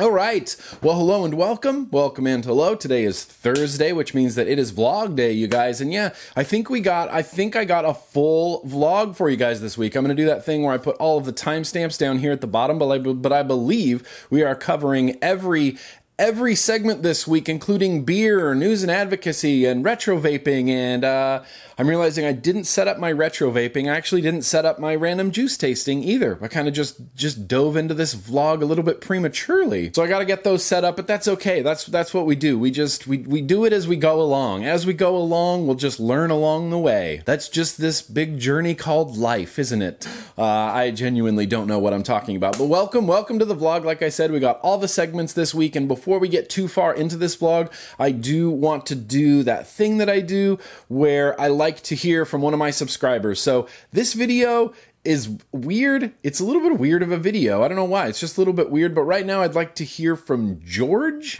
All right, well, hello and welcome. Welcome and hello. Today is Thursday, which means that it is vlog day, you guys. And yeah, I think I got a full vlog for you guys this week. I'm going to do that thing where I put all of the timestamps down here at the bottom, but I believe we are covering every segment this week, including beer, news and advocacy, and retro vaping. And I'm realizing I didn't set up my retro vaping. I actually didn't set up my random juice tasting either. I kind of just dove into this vlog a little bit prematurely. So I got to get those set up, but that's okay. That's what we do. We do it as we go along. As we go along, we'll just learn along the way. That's just this big journey called life, isn't it? I genuinely don't know what I'm talking about, but welcome to the vlog. Like I said, we got all the segments this week, and before we get too far into this vlog, I do want to do that thing that I do where I like to hear from one of my subscribers. So this video is weird. It's a little bit weird of a video. I don't know why. It's just a little bit weird, but right now I'd like to hear from George.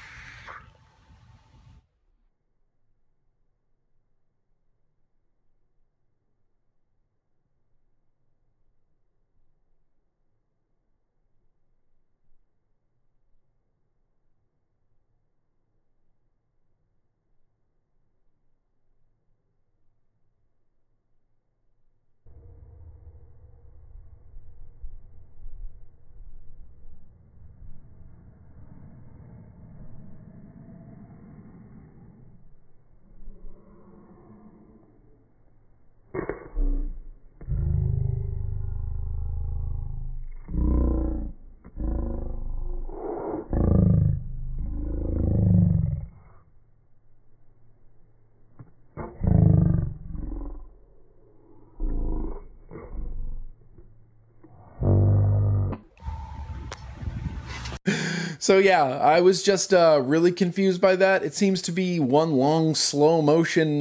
So yeah, I was just really confused by that. It seems to be one long slow motion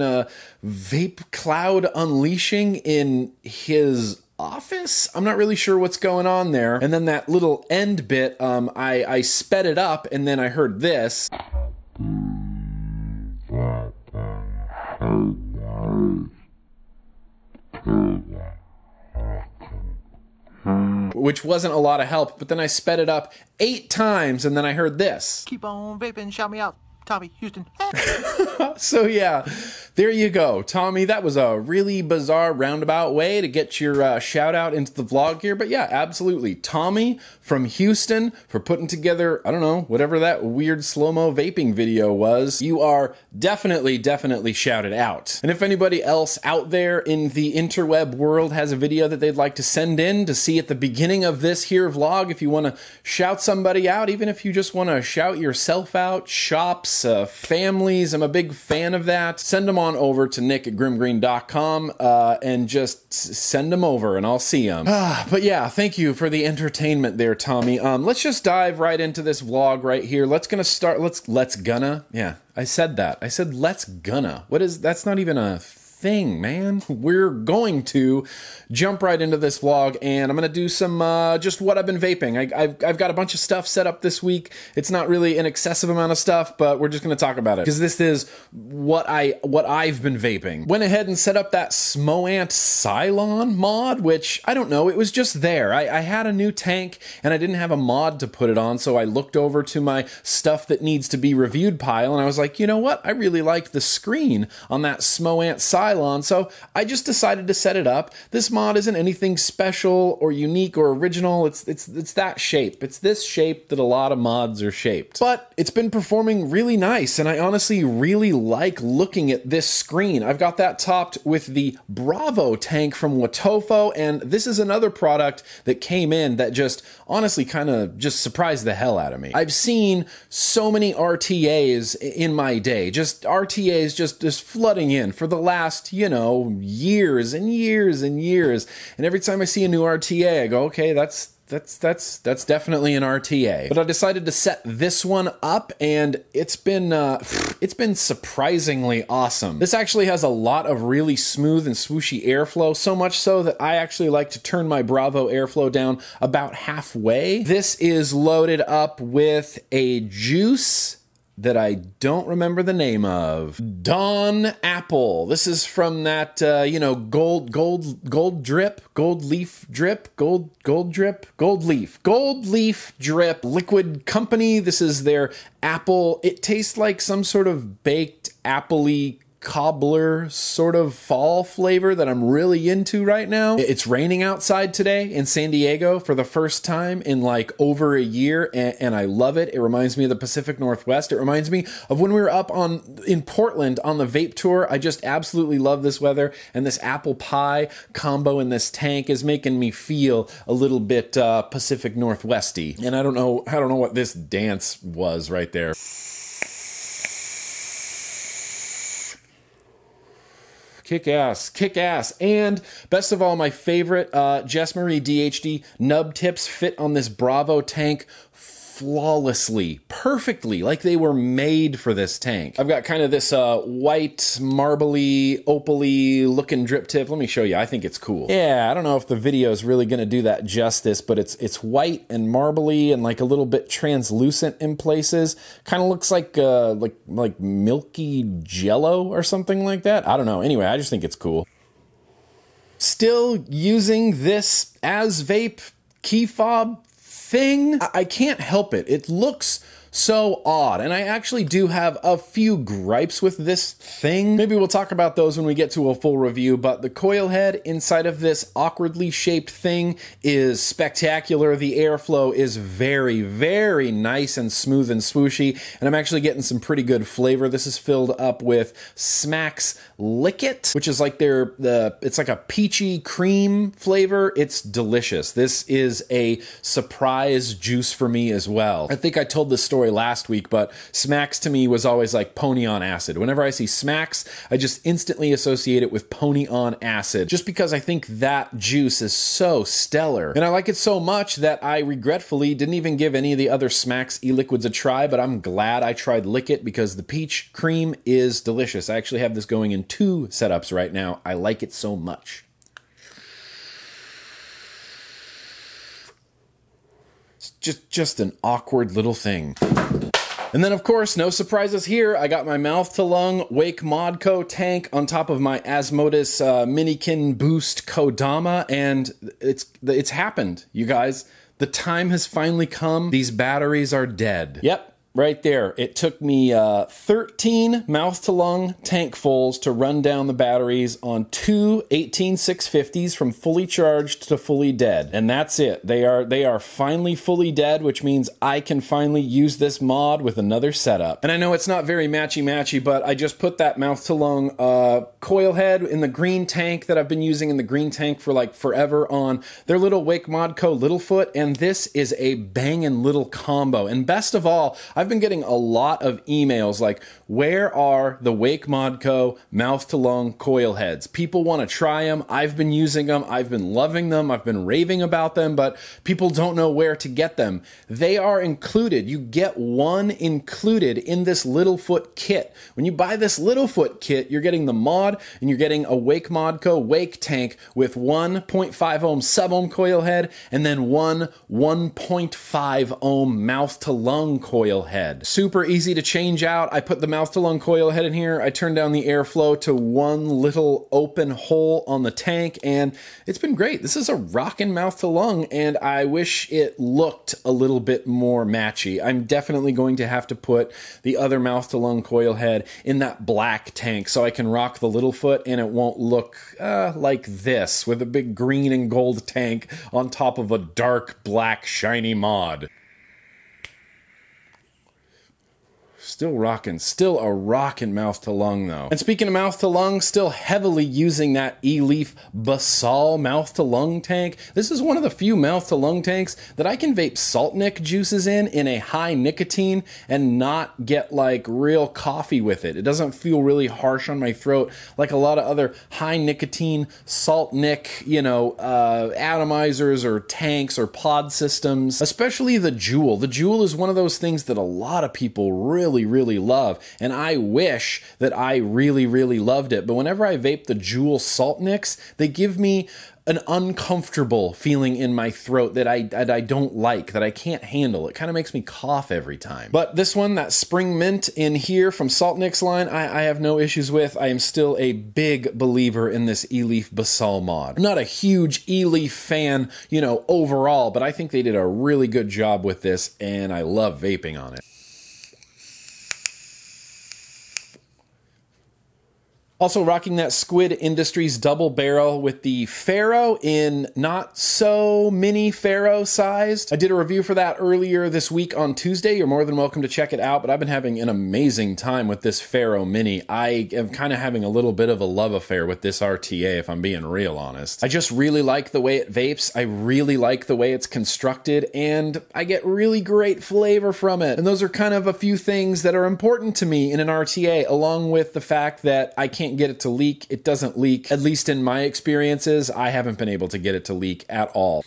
vape cloud unleashing in his office. I'm not really sure what's going on there. And then that little end bit, I sped it up and then I heard this. Which wasn't a lot of help, but then I sped it up 8 times and then I heard this. Keep on vaping, shout me out, Tommy Houston. So yeah, there you go, Tommy. That was a really bizarre roundabout way to get your shout out into the vlog here. But yeah, absolutely. Tommy from Houston for putting together, I don't know, whatever that weird slow-mo vaping video was. You are definitely shouted out. And if anybody else out there in the interweb world has a video that they'd like to send in to see at the beginning of this here vlog, if you want to shout somebody out, even if you just want to shout yourself out, shops, families, I'm a big fan of that. Send them on over to nick@grimgreen.com and just send them over and I'll see them. But yeah, thank you for the entertainment there, Tommy. Let's just dive right into this vlog right here. What is, that's not even a thing, man. We're going to jump right into this vlog and I'm going to do some just what I've been vaping. I've got a bunch of stuff set up this week. It's not really an excessive amount of stuff, but we're just going to talk about it because this is what I've been vaping. Went ahead and set up that Smoant Cylon mod, which I don't know, it was just there. I had a new tank and I didn't have a mod to put it on, so I looked over to my stuff that needs to be reviewed pile and I was like, you know what? I really liked the screen on that Smoant Cylon. So I just decided to set it up. This mod isn't anything special or unique or original. It's that shape. It's this shape that a lot of mods are shaped. But it's been performing really nice, and I honestly really like looking at this screen. I've got that topped with the Bravo tank from Watofo, and this is another product that came in that just honestly kind of just surprised the hell out of me. I've seen so many RTAs in my day, just RTAs just flooding in for the last, you know, years and years and years. And every time I see a new RTA, I go, okay, that's definitely an RTA. But I decided to set this one up and it's been surprisingly awesome. This actually has a lot of really smooth and swooshy airflow, so much so that I actually like to turn my Bravo airflow down about halfway. This is loaded up with a juice, that I don't remember the name of. Dawn Apple. This is from that, you know, gold leaf drip liquid company. This is their apple. It tastes like some sort of baked apple-y cobbler sort of fall flavor that I'm really into right now. It's raining outside today in San Diego for the first time in like over a year, and I love it. It reminds me of the Pacific Northwest. It reminds me of when we were up in Portland on the vape tour. I just absolutely love this weather, and this apple pie combo in this tank is making me feel a little bit Pacific Northwesty. And I don't know what this dance was right there. Kick ass. And best of all, my favorite, Jess Marie DHD nub tips fit on this Bravo tank flawlessly, perfectly, like they were made for this tank. I've got kind of this white, marbly, opal-y looking drip tip. Let me show you. I think it's cool. Yeah, I don't know if the video is really going to do that justice, but it's white and marbly and like a little bit translucent in places. Kind of looks like milky jello or something like that. I don't know. Anyway, I just think it's cool. Still using this as vape key fob thing. I can't help it. It looks so odd, and I actually do have a few gripes with this thing. Maybe we'll talk about those when we get to a full review, but the coil head inside of this awkwardly shaped thing is spectacular. The airflow is very, very nice and smooth and swooshy, and I'm actually getting some pretty good flavor. This is filled up with Smack's Lick It, which is like it's like a peachy cream flavor. It's delicious. This is a surprise juice for me as well. I think I told the story last week, but Smacks to me was always like pony on acid. Whenever I see Smacks, I just instantly associate it with pony on acid, just because I think that juice is so stellar. And I like it so much that I regretfully didn't even give any of the other Smacks e-liquids a try, but I'm glad I tried Lick It because the peach cream is delicious. I actually have this going in 2 setups right now. I like it so much. Just an awkward little thing. And then, of course, no surprises here. I got my mouth-to-lung Wake Mod Co tank on top of my Asmodus Minikin Boost Kodama, and it's happened, you guys. The time has finally come. These batteries are dead. Yep. Right there. It took me 13 mouth-to-lung tank fulls to run down the batteries on 2 18650s from fully charged to fully dead. And that's it. They are finally fully dead, which means I can finally use this mod with another setup. And I know it's not very matchy-matchy, but I just put that mouth-to-lung coil head in the green tank that I've been using in the green tank for like forever on their little Wake Mod Co Littlefoot, and this is a bangin' little combo. And best of all, I've been getting a lot of emails like, where are the Wake Mod Co mouth-to-lung coil heads? People want to try them. I've been using them. I've been loving them. I've been raving about them, but people don't know where to get them. They are included. You get one included in this Littlefoot kit. When you buy this Littlefoot kit, you're getting the mod and you're getting a Wake Mod Co Wake tank with 1.5 ohm sub-ohm coil head and then one 1.5 ohm mouth-to-lung coil head. Super easy to change out. I put the mouth-to-lung coil head in here. I turned down the airflow to one little open hole on the tank, and it's been great. This is a rockin' mouth-to-lung, and I wish it looked a little bit more matchy. I'm definitely going to have to put the other mouth-to-lung coil head in that black tank so I can rock the Littlefoot, and it won't look like this with a big green and gold tank on top of a dark black shiny mod. Still a rockin' mouth-to-lung though. And speaking of mouth-to-lung, still heavily using that eleaf Basal mouth-to-lung tank. This is one of the few mouth-to-lung tanks that I can vape Saltnik juices in a high nicotine and not get like real coffee with it. It doesn't feel really harsh on my throat like a lot of other high nicotine Saltnik, you know, atomizers or tanks or pod systems, especially the Juul. The Juul is one of those things that a lot of people really really, really love. And I wish that I really, really loved it. But whenever I vape the Juul Salt Nicks, they give me an uncomfortable feeling in my throat that I don't like, that I can't handle. It kind of makes me cough every time. But this one, that Spring Mint in here from Salt Nicks line, I have no issues with. I am still a big believer in this eleaf Basal mod. I'm not a huge eleaf fan, you know, overall, but I think they did a really good job with this, and I love vaping on it. Also rocking that Squid Industries double barrel with the Pharaoh in not so mini Pharaoh sized. I did a review for that earlier this week on Tuesday. You're more than welcome to check it out, but I've been having an amazing time with this Pharaoh mini. I am kind of having a little bit of a love affair with this RTA, if I'm being real honest. I just really like the way it vapes. I really like the way it's constructed, and I get really great flavor from it. And those are kind of a few things that are important to me in an RTA, along with the fact that I can't get it to leak. It doesn't leak. At least in my experiences, I haven't been able to get it to leak at all.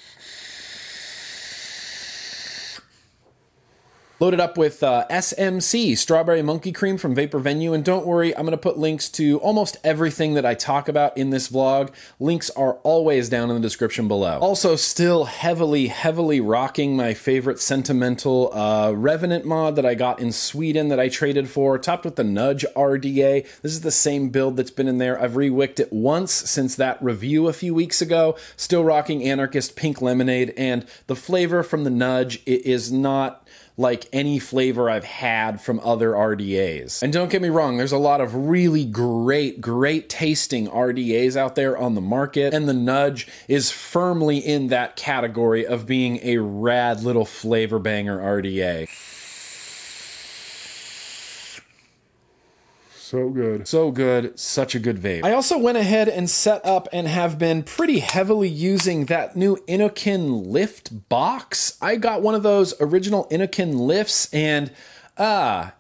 Loaded up with SMC, Strawberry Monkey Cream from Vapor Venue. And don't worry, I'm going to put links to almost everything that I talk about in this vlog. Links are always down in the description below. Also still heavily, heavily rocking my favorite sentimental Revenant mod that I got in Sweden that I traded for, topped with the Nudge RDA. This is the same build that's been in there. I've re-wicked it once since that review a few weeks ago. Still rocking Anarchist Pink Lemonade, and the flavor from the Nudge, it is not like any flavor I've had from other RDAs. And don't get me wrong, there's a lot of really great, great tasting RDAs out there on the market, and the Nudge is firmly in that category of being a rad little flavor banger RDA. So good. So good. Such a good vape. I also went ahead and set up and have been pretty heavily using that new Inokin Lift Box. I got one of those original Inokin Lifts, and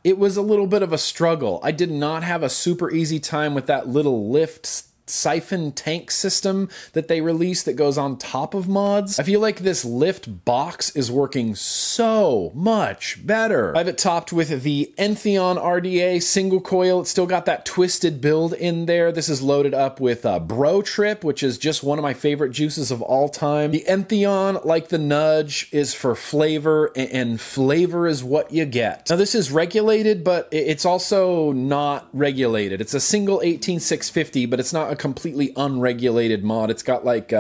it was a little bit of a struggle. I did not have a super easy time with that little lift siphon tank system that they release that goes on top of mods. I feel like this lift box is working so much better. I have it topped with the Entheon RDA single coil. It's still got that twisted build in there. This is loaded up with Bro Trip, which is just one of my favorite juices of all time. The Entheon, like the Nudge, is for flavor, and flavor is what you get. Now this is regulated, but it's also not regulated. It's a single 18650, but it's not a completely unregulated mod. It's got like,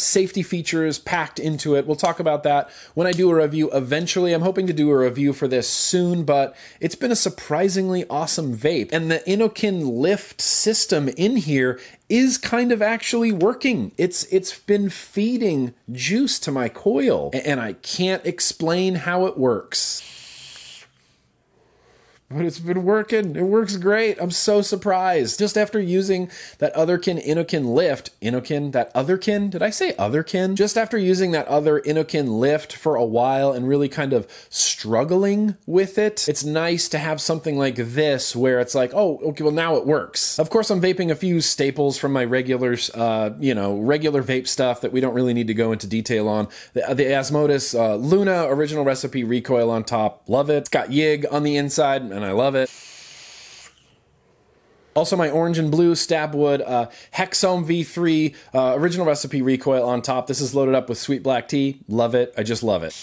safety features packed into it. We'll talk about that when I do a review eventually. I'm hoping to do a review for this soon, but it's been a surprisingly awesome vape. And the Inokin Lift system in here is kind of actually working. It's been feeding juice to my coil, and I can't explain how it works. But it's been working. It works great. I'm so surprised. Just after using that otherkin Inokin Lift, Just after using that other Inokin Lift for a while and really kind of struggling with it, it's nice to have something like this where it's like, oh, okay, well now it works. Of course, I'm vaping a few staples from my regulars, regular vape stuff that we don't really need to go into detail on. The Asmodus Luna original recipe recoil on top. Love it. It's got Yig on the inside, and I love it. Also, my orange and blue Stabwood Hexome V3 original recipe recoil on top. This is loaded up with sweet black tea. Love it. I just love it.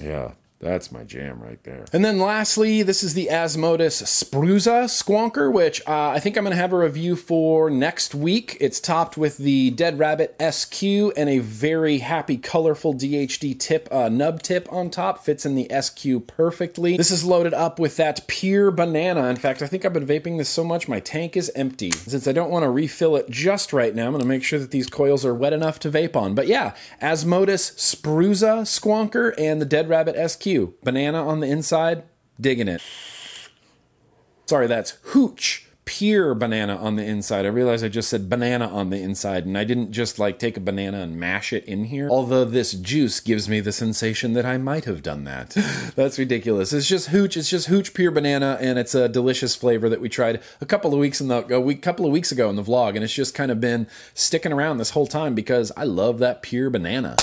Yeah. That's my jam right there. And then lastly, this is the Asmodus Spruza Squonker, which I think I'm going to have a review for next week. It's topped with the Dead Rabbit SQ and a very happy, colorful DHD tip, nub tip on top. Fits in the SQ perfectly. This is loaded up with that pure banana. In fact, I think I've been vaping this so much my tank is empty. Since I don't want to refill it just right now, I'm going to make sure that these coils are wet enough to vape on. But yeah, Asmodus Spruza Squonker and the Dead Rabbit SQ. Banana on the inside, digging it. Sorry, that's Hooch. Pure banana on the inside. I realized I just said banana on the inside, and I didn't just like take a banana and mash it in here. Although this juice gives me the sensation that I might have done that. That's ridiculous. It's just hooch pure banana, and it's a delicious flavor that we tried a couple of weeks ago in the vlog, and it's just kind of been sticking around this whole time because I love that pure banana.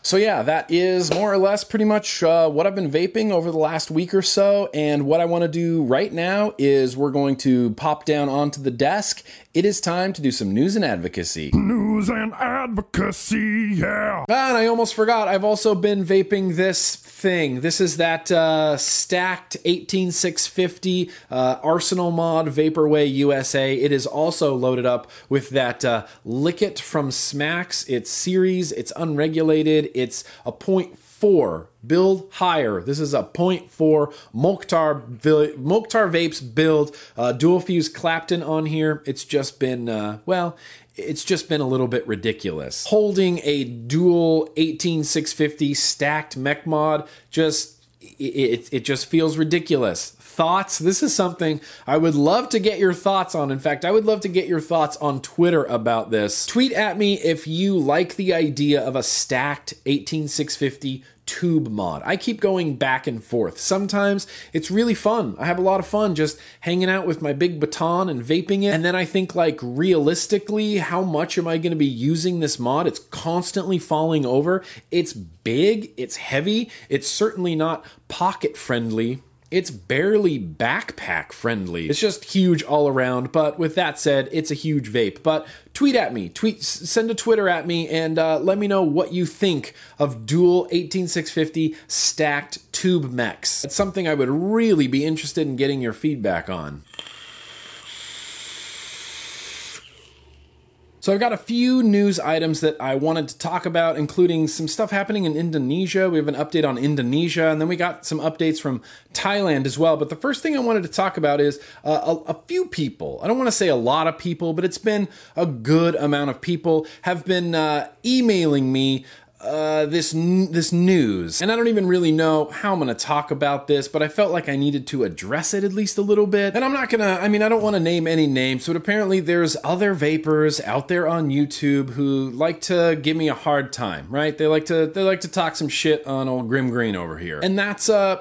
So yeah, that is more or less pretty much what I've been vaping over the last week or so. And what I want to do right now is we're going to pop down onto the desk. It is time to do some news and advocacy. News and advocacy, yeah. And I almost forgot, I've also been vaping this thing. This is that stacked 18650 Arsenal Mod Vaporway USA. It is also loaded up with that Lick It from Smacks. It's series, it's unregulated. It's a 0.4, build higher. This is a 0.4 Moktar Vapes build, dual fuse Clapton on here. It's just been, it's just been a little bit ridiculous. Holding a dual 18650 stacked mech mod, it just feels ridiculous. Thoughts? This is something I would love to get your thoughts on. In fact, I would love to get your thoughts on Twitter about this. Tweet at me if you like the idea of a stacked 18650 tube mod. I keep going back and forth. Sometimes it's really fun. I have a lot of fun just hanging out with my big baton and vaping it. And then I think, like, realistically, how much am I going to be using this mod? It's constantly falling over. It's big. It's heavy. It's certainly not pocket friendly. It's barely backpack friendly. It's just huge all around, but with that said, it's a huge vape. But tweet at me, send a Twitter at me, and let me know what you think of dual 18650 stacked tube mechs. It's something I would really be interested in getting your feedback on. So I've got a few news items that I wanted to talk about, including some stuff happening in Indonesia. We have an update on Indonesia, and then we got some updates from Thailand as well. But the first thing I wanted to talk about is a few people. I don't want to say a lot of people, but it's been a good amount of people have been emailing me this news. And I don't even really know how I'm gonna talk about this, but I felt like I needed to address it at least a little bit. And I'm not gonna, I mean, I don't wanna name any names, but apparently there's other vapors out there on YouTube who like to give me a hard time, right? They like to talk some shit on old Grim Green over here. And that's a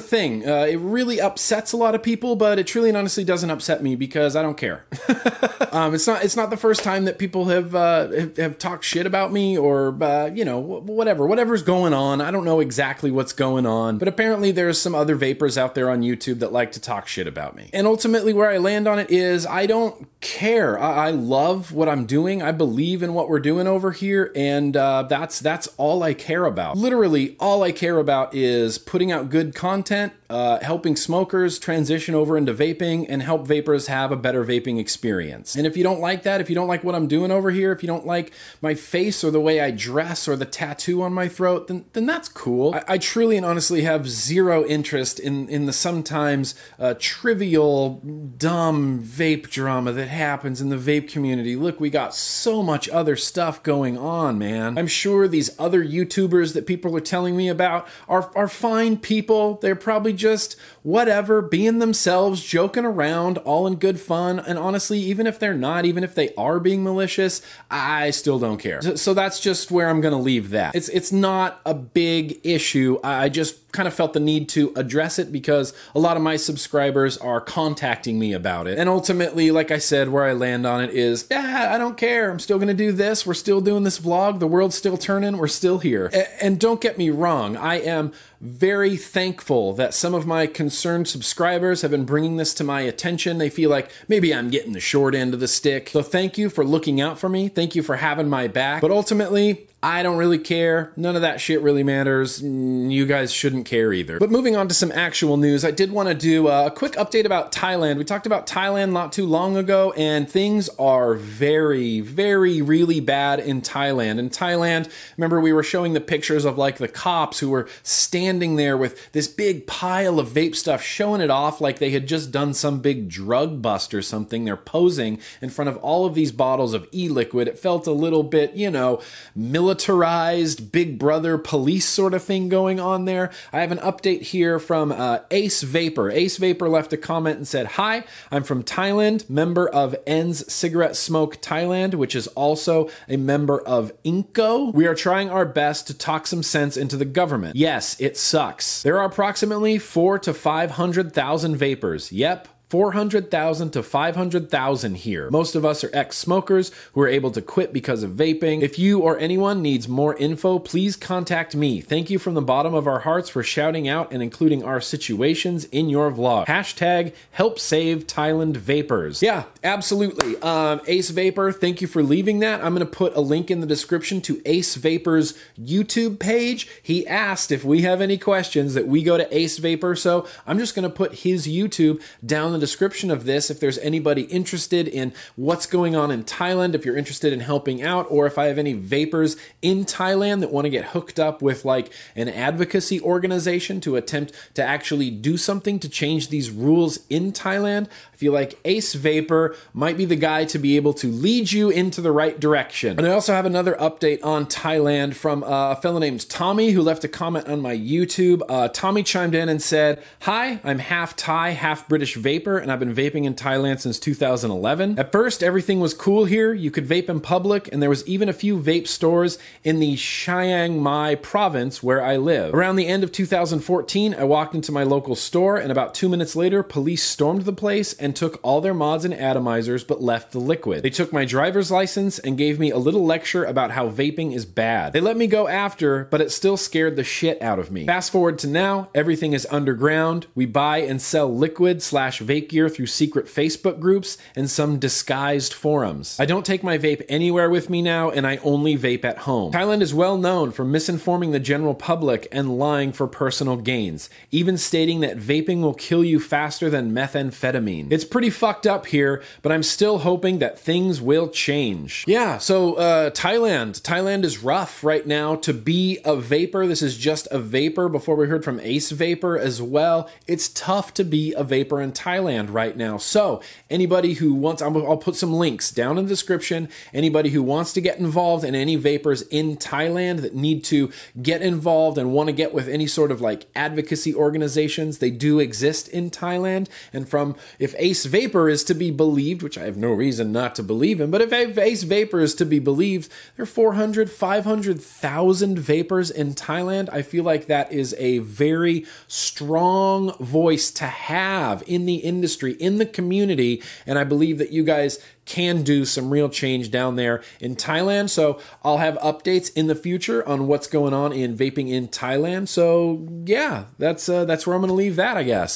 thing. It really upsets a lot of people, but it truly and honestly doesn't upset me because I don't care. It's not the first time that people have talked shit about me or, you know, whatever's going on. I don't know exactly what's going on, but apparently there's some other vapors out there on YouTube that like to talk shit about me. And ultimately where I land on it is I don't care. I love what I'm doing. I believe in what we're doing over here. And that's all I care about. Literally all I care about is putting out good content, helping smokers transition over into vaping and help vapors have a better vaping experience. And if you don't like that, if you don't like what I'm doing over here, if you don't like my face or the way I dress or the tattoo on my throat, then that's cool. I truly and honestly have zero interest in the sometimes trivial, dumb vape drama that happens in the vape community. Look, we got so much other stuff going on, man. I'm sure these other YouTubers that people are telling me about are fine people. They're probably just whatever, being themselves, joking around, all in good fun. And honestly, even if they're not, even if they are being malicious, I still don't care. So that's just where I'm gonna leave that. It's not a big issue. I just kind of felt the need to address it because a lot of my subscribers are contacting me about it. And ultimately, like I said, where I land on it is, yeah, I don't care. I'm still gonna do this. We're still doing this vlog. The world's still turning. We're still here. And don't get me wrong. I am very thankful that some of my concerned subscribers have been bringing this to my attention. They feel like maybe I'm getting the short end of the stick. So thank you for looking out for me. Thank you for having my back. But ultimately, I don't really care. None of that shit really matters. You guys shouldn't care either. But moving on to some actual news, I did want to do a quick update about Thailand. We talked about Thailand not too long ago, and things are very, very, really bad in Thailand. In Thailand, remember we were showing the pictures of like the cops who were standing there with this big pile of vape stuff, showing it off like they had just done some big drug bust or something. They're posing in front of all of these bottles of e-liquid. It felt a little bit, you know, militarized Big Brother police sort of thing going on there. I have an update here from Ace Vapor. Ace Vapor left a comment and said, "Hi, I'm from Thailand, member of Ends Cigarette Smoke Thailand, which is also a member of INCO. We are trying our best to talk some sense into the government. Yes, it sucks. There are approximately 400,000 to 500,000 vapors. Yep. 400,000 to 500,000 here. Most of us are ex-smokers who are able to quit because of vaping. If you or anyone needs more info, please contact me. Thank you from the bottom of our hearts for shouting out and including our situations in your vlog. Hashtag help save Thailand vapors. Yeah, absolutely. Ace Vapor, thank you for leaving that. I'm going to put a link in the description to Ace Vapor's YouTube page. He asked if we have any questions that we go to Ace Vapor, so I'm just going to put his YouTube down in the description of this if there's anybody interested in what's going on in Thailand, if you're interested in helping out, or if I have any vapors in Thailand that want to get hooked up with like an advocacy organization to attempt to actually do something to change these rules in Thailand. I feel like Ace Vapor might be the guy to be able to lead you into the right direction. And I also have another update on Thailand from a fellow named Tommy who left a comment on my YouTube. Tommy chimed in and said, "Hi, I'm half Thai, half British vapor, and I've been vaping in Thailand since 2011. At first, everything was cool here. You could vape in public, and there was even a few vape stores in the Chiang Mai province where I live. Around the end of 2014, I walked into my local store, and about 2 minutes later, police stormed the place and took all their mods and atomizers, but left the liquid. They took my driver's license and gave me a little lecture about how vaping is bad. They let me go after, but it still scared the shit out of me. Fast forward to now, everything is underground. We buy and sell liquid/vape gear through secret Facebook groups and some disguised forums. I don't take my vape anywhere with me now, and I only vape at home. Thailand is well known for misinforming the general public and lying for personal gains, even stating that vaping will kill you faster than methamphetamine. It's pretty fucked up here, but I'm still hoping that things will change." Yeah, so Thailand is rough right now to be a vapor. This is just a vapor. Before we heard from Ace Vapor as well, it's tough to be a vapor in Thailand right now. So anybody who wants, I'll put some links down in the description. Anybody who wants to get involved, and any vapors in Thailand that need to get involved and want to get with any sort of like advocacy organizations, they do exist in Thailand. And from, if Ace Vapor is to be believed, which I have no reason not to believe in, but if Ace Vapor is to be believed, there are 400, 500,000 vapors in Thailand. I feel like that is a very strong voice to have in the industry, in the community, and I believe that you guys can do some real change down there in Thailand. So I'll have updates in the future on what's going on in vaping in Thailand. So yeah, that's where I'm going to leave that, I guess.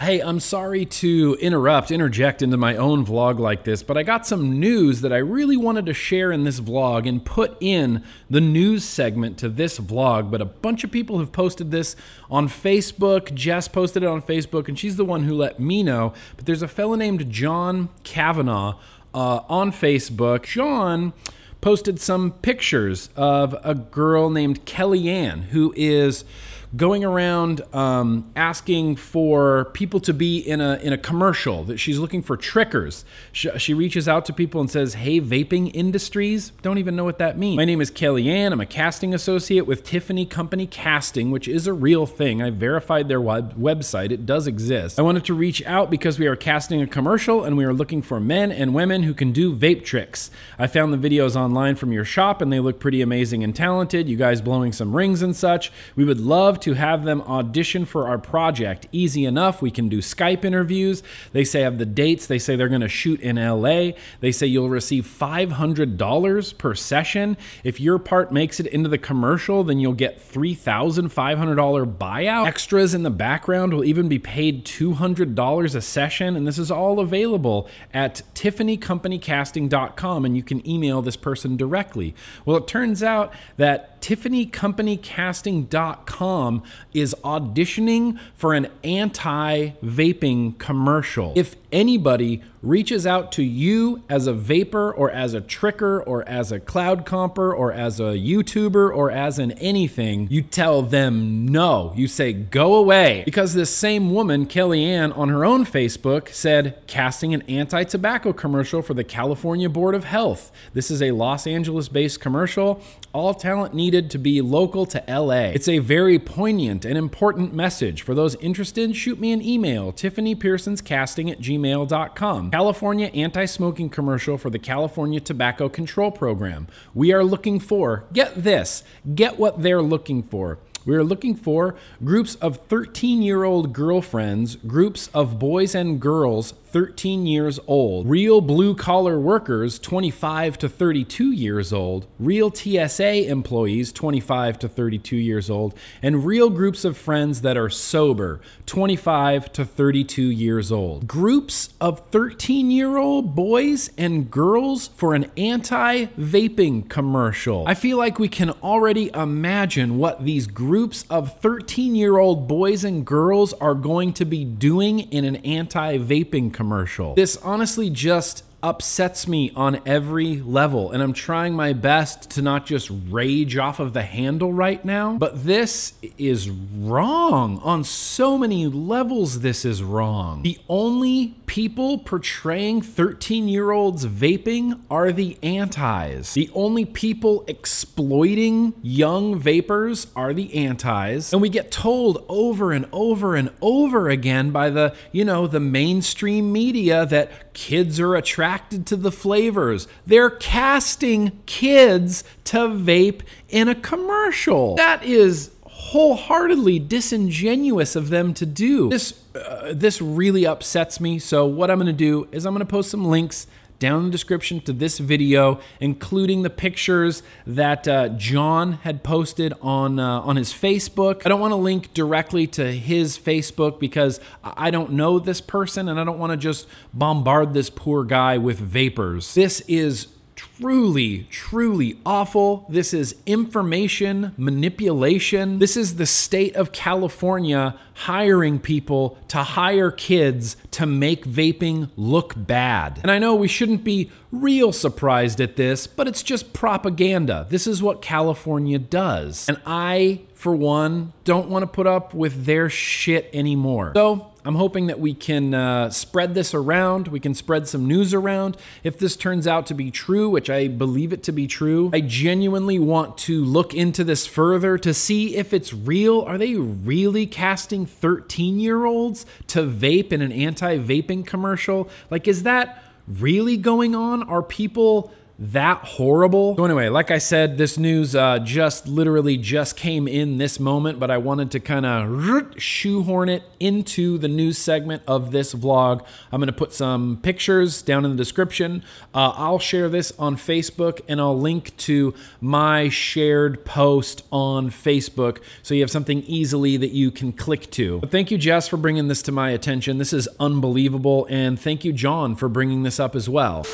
Hey, I'm sorry to interject into my own vlog like this, but I got some news that I really wanted to share in this vlog and put in the news segment to this vlog, but a bunch of people have posted this on Facebook. Jess posted it on Facebook, and she's the one who let me know, but there's a fella named John Kavanaugh on Facebook. John posted some pictures of a girl named Kellyanne who is going around asking for people to be in a commercial, that she's looking for trickers. She reaches out to people and says, "Hey, Vaping Industries." Don't even know what that means. "My name is Kellyanne. I'm a casting associate with Tiffany Company Casting," which is a real thing. I verified their website. It does exist. "I wanted to reach out because we are casting a commercial and we are looking for men and women who can do vape tricks. I found the videos online from your shop and they look pretty amazing and talented. You guys blowing some rings and such. We would love to have them audition for our project. Easy enough. We can do Skype interviews." They say have the dates. They say they're going to shoot in LA. They say you'll receive $500 per session. If your part makes it into the commercial, then you'll get $3,500 buyout. Extras in the background will even be paid $200 a session. And this is all available at tiffanycompanycasting.com, and you can email this person directly. Well, it turns out that tiffanycompanycasting.com is auditioning for an anti-vaping commercial. If anybody reaches out to you as a vapor or as a tricker or as a cloud comper or as a YouTuber or as an anything, you tell them no. You say, go away. Because this same woman, Kellyanne, on her own Facebook said, "Casting an anti-tobacco commercial for the California Board of Health. This is a Los Angeles-based commercial. All talent needed to be local to LA. It's a very poignant and important message. For those interested, shoot me an email, tiffanypearsonscasting@gmail.com. California anti-smoking commercial for the California Tobacco Control Program. We are looking for," get this, get what they're looking for, We are looking for groups of 13-year-old girlfriends, groups of boys and girls 13 years old, real blue-collar workers 25 to 32 years old, real TSA employees 25 to 32 years old, and real groups of friends that are sober 25 to 32 years old. Groups of 13-year-old boys and girls for an anti-vaping commercial. I feel like we can already imagine what these groups of 13-year-old boys and girls are going to be doing in an anti-vaping commercial. This honestly just upsets me on every level, and I'm trying my best to not just rage off of the handle right now, but this is wrong. On so many levels, this is wrong. The only people portraying 13-year-olds vaping are the antis. The only people exploiting young vapors are the antis, and we get told over and over and over again by the, the mainstream media that kids are attracted to the flavors. They're casting kids to vape in a commercial. That is wholeheartedly disingenuous of them to do. This really upsets me. So what I'm going to do is I'm going to post some links down in the description to this video, including the pictures that John had posted on his Facebook. I don't want to link directly to his Facebook because I don't know this person, and I don't want to just bombard this poor guy with vapors. This is truly, truly awful. This is information manipulation. This is the state of California hiring people to hire kids to make vaping look bad. And I know we shouldn't be real surprised at this, but it's just propaganda. This is what California does. And I, for one, don't want to put up with their shit anymore. So I'm hoping that we can spread this around, we can spread some news around. If this turns out to be true, which I believe it to be true, I genuinely want to look into this further to see if it's real. Are they really casting 13-year-olds to vape in an anti-vaping commercial? Like, is that really going on? Are people that horrible? So anyway, like I said, this news just came in this moment, but I wanted to kind of shoehorn it into the news segment of this vlog. I'm going to put some pictures down in the description. I'll share this on Facebook, and I'll link to my shared post on Facebook so you have something easily that you can click to. But thank you, Jess, for bringing this to my attention. This is unbelievable, and thank you, John, for bringing this up as well.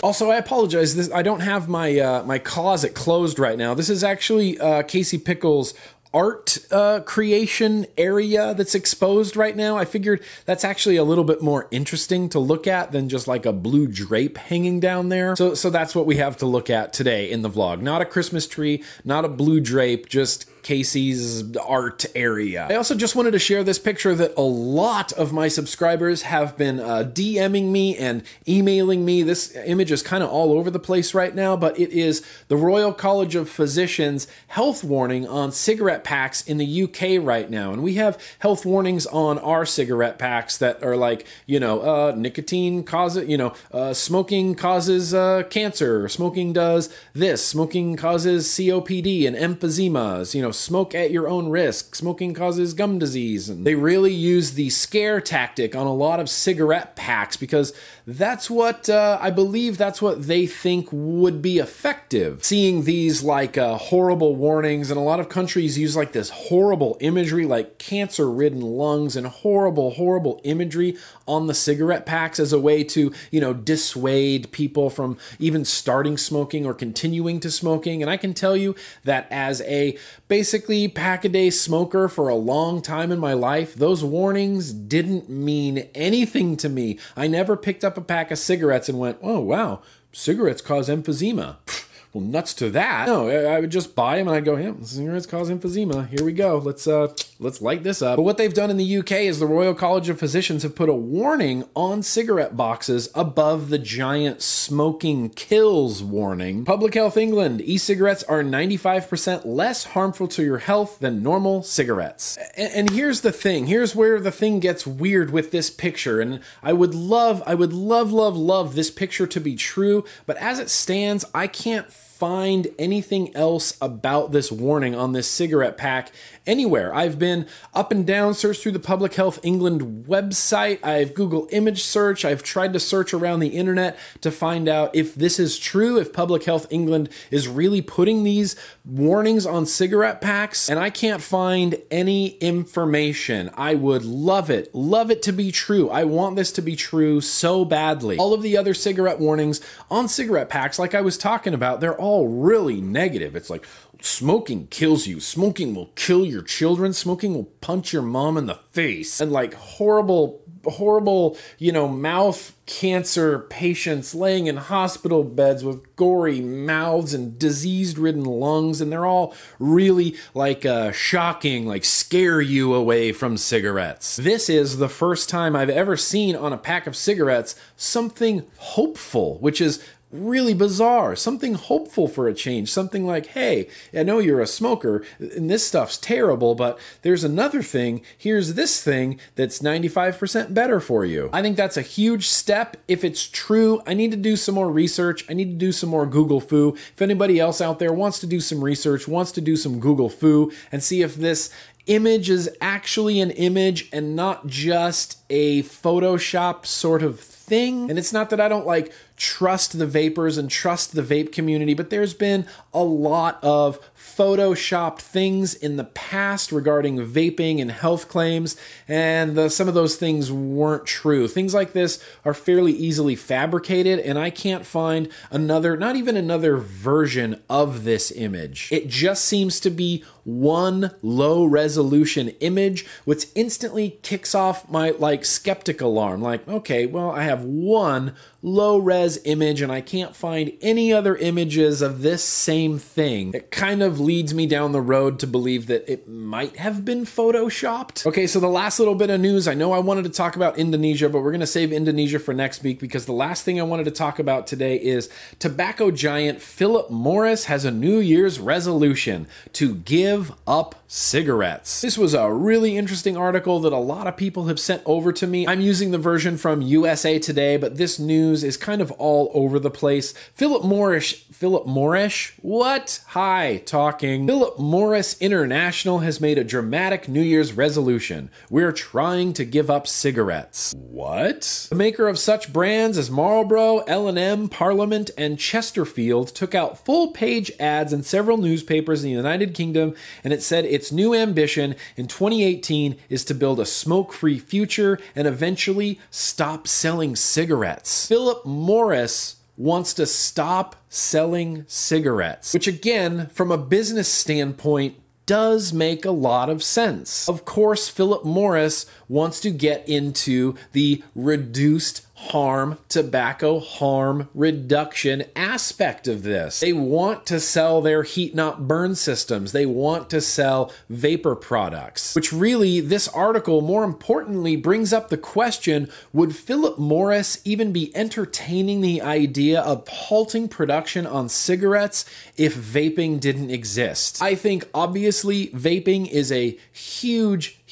Also, I apologize. I don't have my my closet closed right now. This is actually Casey Pickle's art creation area that's exposed right now. I figured that's actually a little bit more interesting to look at than just like a blue drape hanging down there. So that's what we have to look at today in the vlog. Not a Christmas tree, not a blue drape, just Casey's art area. I also just wanted to share this picture that a lot of my subscribers have been DMing me and emailing me. This image is kind of all over the place right now, but it is the Royal College of Physicians health warning on cigarette packs in the UK right now. And we have health warnings on our cigarette packs that are like, nicotine causes, smoking causes cancer, smoking does this, smoking causes COPD and emphysemas, smoke at your own risk. Smoking causes gum disease. And they really use the scare tactic on a lot of cigarette packs because that's what, I believe that's what they think would be effective. Seeing these like horrible warnings, and a lot of countries use like this horrible imagery, like cancer-ridden lungs and horrible, horrible imagery on the cigarette packs as a way to, dissuade people from even starting smoking or continuing to smoking. And I can tell you that as a basically pack-a-day smoker for a long time in my life, those warnings didn't mean anything to me. I never picked up a pack of cigarettes and went, oh, wow, cigarettes cause emphysema. Well, nuts to that. No, I would just buy them and I'd go, yeah, cigarettes cause emphysema. Here we go. Let's let's light this up. But what they've done in the UK is the Royal College of Physicians have put a warning on cigarette boxes above the giant smoking kills warning. Public Health England, e-cigarettes are 95% less harmful to your health than normal cigarettes. And here's the thing, here's where the thing gets weird with this picture. And I would love this picture to be true, but as it stands, I can't find anything else about this warning on this cigarette pack anywhere. I've been up and down, searched through the Public Health England website, I've Google image search, I've tried to search around the internet to find out if this is true, if Public Health England is really putting these warnings on cigarette packs, and I can't find any information. I would love it to be true. I want this to be true so badly. All of the other cigarette warnings on cigarette packs, like I was talking about, they're all really negative. It's like, smoking kills you, smoking will kill your children, smoking will punch your mom in the face, and like horrible, you know, mouth cancer patients laying in hospital beds with gory mouths and disease-ridden lungs, and they're all really like shocking, like scare you away from cigarettes. This is the first time I've ever seen on a pack of cigarettes something hopeful, which is really bizarre, something hopeful for a change, something like, hey, I know you're a smoker and this stuff's terrible, but there's another thing, here's this thing that's 95% better for you. I think that's a huge step if it's true. I need to do some more research. I need to do some more Google foo. If anybody else out there wants to do some research, wants to do some Google foo and see if this image is actually an image and not just a Photoshop sort of thing. And it's not that I don't like trust the vapors and trust the vape community, but there's been a lot of Photoshopped things in the past regarding vaping and health claims, and some of those things weren't true. Things like this are fairly easily fabricated, and I can't find another, not even another version of this image. It just seems to be one low resolution image, which instantly kicks off my like skeptic alarm. Like, okay, well, I have one low res image and I can't find any other images of this same thing. It kind of leads me down the road to believe that it might have been photoshopped. Okay, so the last little bit of news, I know I wanted to talk about Indonesia, but we're gonna save Indonesia for next week because the last thing I wanted to talk about today is tobacco giant Philip Morris has a New Year's resolution to give up cigarettes. This was a really interesting article that a lot of people have sent over to me. I'm using the version from USA Today, but this news is kind of all over the place. Philip Morris International has made a dramatic New Year's resolution. We're trying to give up cigarettes. What? The maker of such brands as Marlboro, L&M, Parliament, and Chesterfield took out full-page ads in several newspapers in the United Kingdom, and it said its new ambition in 2018 is to build a smoke-free future and eventually stop selling cigarettes. Philip Morris wants to stop selling cigarettes, which again, from a business standpoint, does make a lot of sense. Of course, Philip Morris wants to get into the reduced harm, tobacco harm reduction aspect of this. They want to sell their heat not burn systems. They want to sell vapor products, which really this article more importantly brings up the question, would Philip Morris even be entertaining the idea of halting production on cigarettes if vaping didn't exist? I think obviously vaping is a huge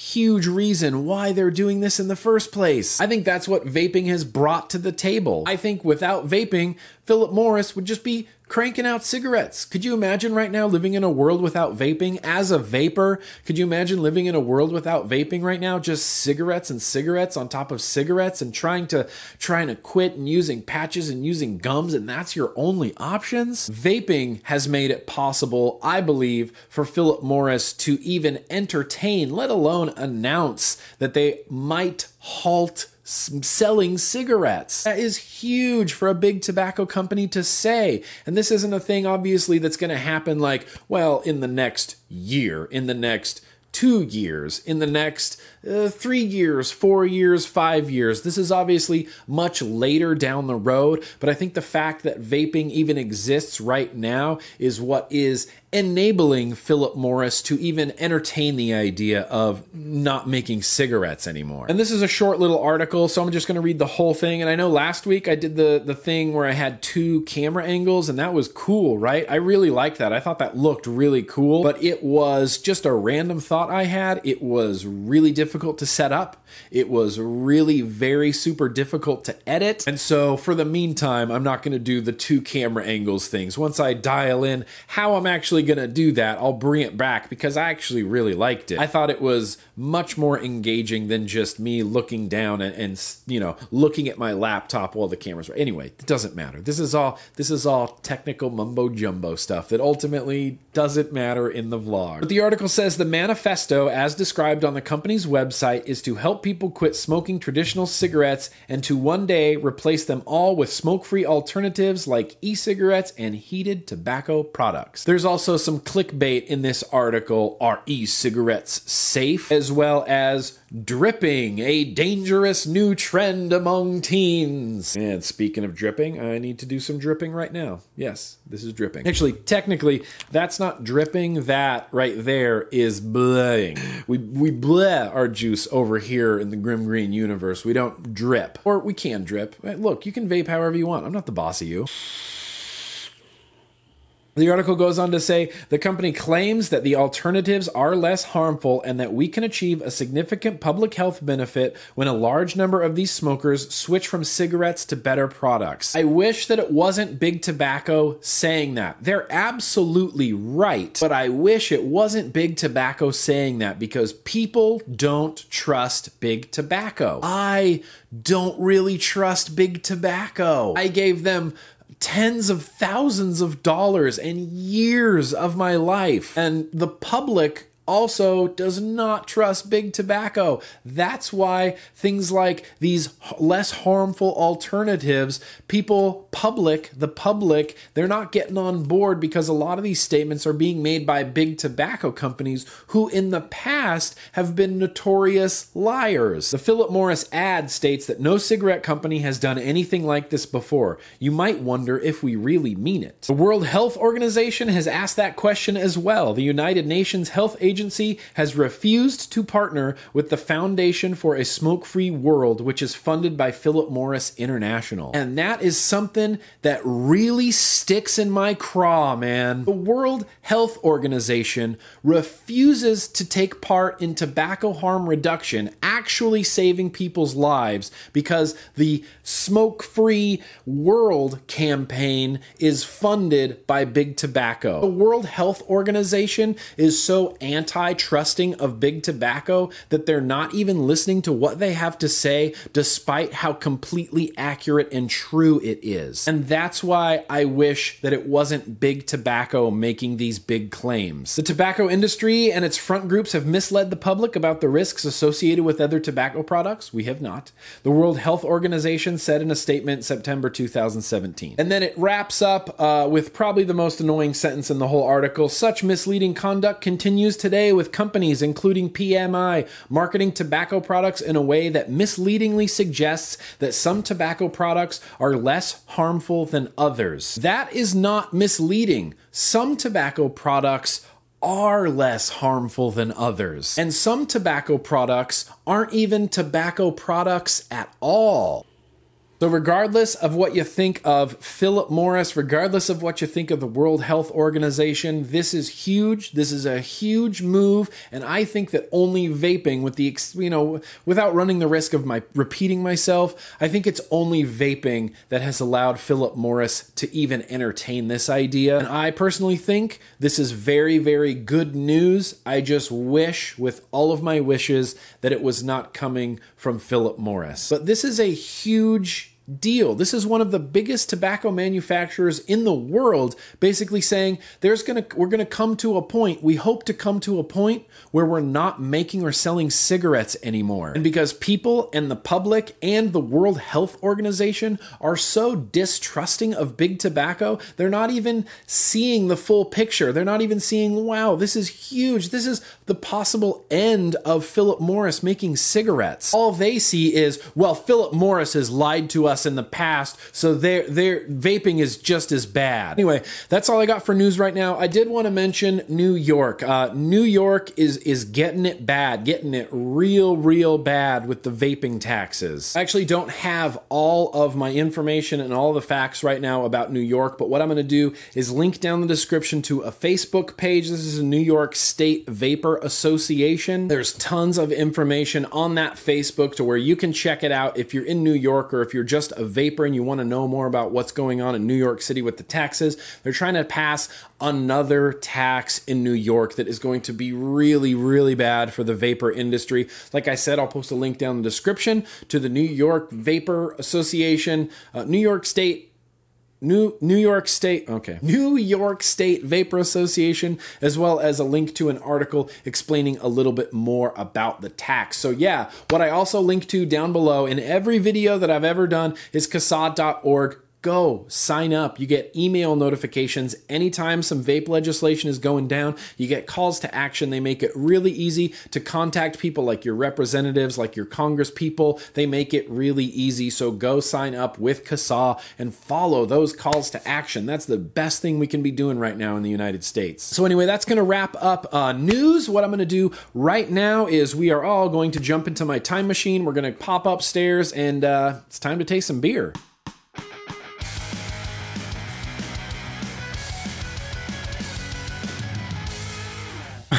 reason why they're doing this in the first place. I think that's what vaping has brought to the table. I think without vaping, Philip Morris would just be cranking out cigarettes. Could you imagine right now living in a world without vaping? As a vapor, could you imagine living in a world without vaping right now? Just cigarettes and cigarettes on top of cigarettes and trying to quit and using patches and using gums, and that's your only options? Vaping has made it possible, I believe, for Philip Morris to even entertain, let alone announce that they might halt selling cigarettes. That is huge for a big tobacco company to say. And this isn't a thing, obviously, that's going to happen like, well, in the next year, in the next 2 years, in the next 3 years, 4 years, 5 years. This is obviously much later down the road, but I think the fact that vaping even exists right now is what is enabling Philip Morris to even entertain the idea of not making cigarettes anymore. And this is a short little article, so I'm just going to read the whole thing. And I know last week I did the thing where I had two camera angles, and that was cool, right? I really liked that. I thought that looked really cool, but it was just a random thought I had. It was really difficult to set up. It was really very super difficult to edit. And so for the meantime, I'm not going to do the two camera angles things. Once I dial in how I'm actually gonna do that, I'll bring it back because I actually really liked it. I thought it was much more engaging than just me looking down and you know, looking at my laptop while the cameras were. Anyway, it doesn't matter. This is all technical mumbo jumbo stuff that ultimately doesn't matter in the vlog. But the article says the manifesto, as described on the company's website, is to help people quit smoking traditional cigarettes and to one day replace them all with smoke-free alternatives like e-cigarettes and heated tobacco products. There's also some clickbait in this article. Are e-cigarettes safe? As well as dripping, a dangerous new trend among teens. And speaking of dripping, I need to do some dripping right now. Yes, this is dripping. Actually, technically, that's not dripping. That right there is blehing. We bleh our juice over here in the Grim Green universe. We don't drip. Or we can drip. Look, you can vape however you want. I'm not the boss of you. The article goes on to say, the company claims that the alternatives are less harmful and that we can achieve a significant public health benefit when a large number of these smokers switch from cigarettes to better products. I wish that it wasn't Big Tobacco saying that. They're absolutely right, but I wish it wasn't Big Tobacco saying that because people don't trust Big Tobacco. I don't really trust Big Tobacco. I gave them tens of thousands of dollars and years of my life. And the public also does not trust Big Tobacco. That's why things like these less harmful alternatives, the public, they're not getting on board because a lot of these statements are being made by Big Tobacco companies who in the past have been notorious liars. The Philip Morris ad states that no cigarette company has done anything like this before. You might wonder if we really mean it. The World Health Organization has asked that question as well. The United Nations Health Agency has refused to partner with the Foundation for a Smoke-Free World, which is funded by Philip Morris International. And that is something that really sticks in my craw, man. The World Health Organization refuses to take part in tobacco harm reduction, actually saving people's lives, because the Smoke-Free World campaign is funded by Big Tobacco. The World Health Organization is so anti-trusting of Big Tobacco that they're not even listening to what they have to say despite how completely accurate and true it is. And that's why I wish that it wasn't Big Tobacco making these big claims. The tobacco industry and its front groups have misled the public about the risks associated with other tobacco products. We have not. The World Health Organization said in a statement September 2017. And then it wraps up with probably the most annoying sentence in the whole article. Such misleading conduct continues today with companies including PMI marketing tobacco products in a way that misleadingly suggests that some tobacco products are less harmful than others. That is not misleading. Some tobacco products are less harmful than others. And some tobacco products aren't even tobacco products at all. So regardless of what you think of Philip Morris, regardless of what you think of the World Health Organization, this is huge. This is a huge move. And I think that only vaping, with the, you know, without running the risk of my repeating myself, I think it's only vaping that has allowed Philip Morris to even entertain this idea. And I personally think this is very, very good news. I just wish with all of my wishes that it was not coming from Philip Morris. But this is a huge deal. This is one of the biggest tobacco manufacturers in the world, basically saying we're gonna come to a point, we hope to come to a point where we're not making or selling cigarettes anymore. And because people and the public and the World Health Organization are so distrusting of big tobacco, they're not even seeing the full picture. They're not even seeing, wow, this is huge. This is the possible end of Philip Morris making cigarettes. All they see is, well, Philip Morris has lied to us in the past, so their vaping is just as bad. Anyway, that's all I got for news right now. I did want to mention New York. New York is getting it bad, getting it real bad with the vaping taxes. I actually don't have all of my information and all the facts right now about New York, but what I'm going to do is link down the description to a Facebook page. This is a New York State Vapor Association. There's tons of information on that Facebook to where you can check it out if you're in New York, or if you're just a vapor and you want to know more about what's going on in New York City with the taxes. They're trying to pass another tax in New York that is going to be really bad for the vapor industry. Like I said, I'll post a link down in the description to the New York Vapor Association, New York State Vapor Association, as well as a link to an article explaining a little bit more about the tax. So yeah, what I also link to down below in every video that I've ever done is CASAA.org. Go sign up. You get email notifications anytime some vape legislation is going down. You get calls to action. They make it really easy to contact people like your representatives, like your Congress people. They make it really easy. So go sign up with CASAA and follow those calls to action. That's the best thing we can be doing right now in the United States. So anyway, that's going to wrap up news. What I'm going to do right now is we are all going to jump into my time machine. We're going to pop upstairs and it's time to taste some beer.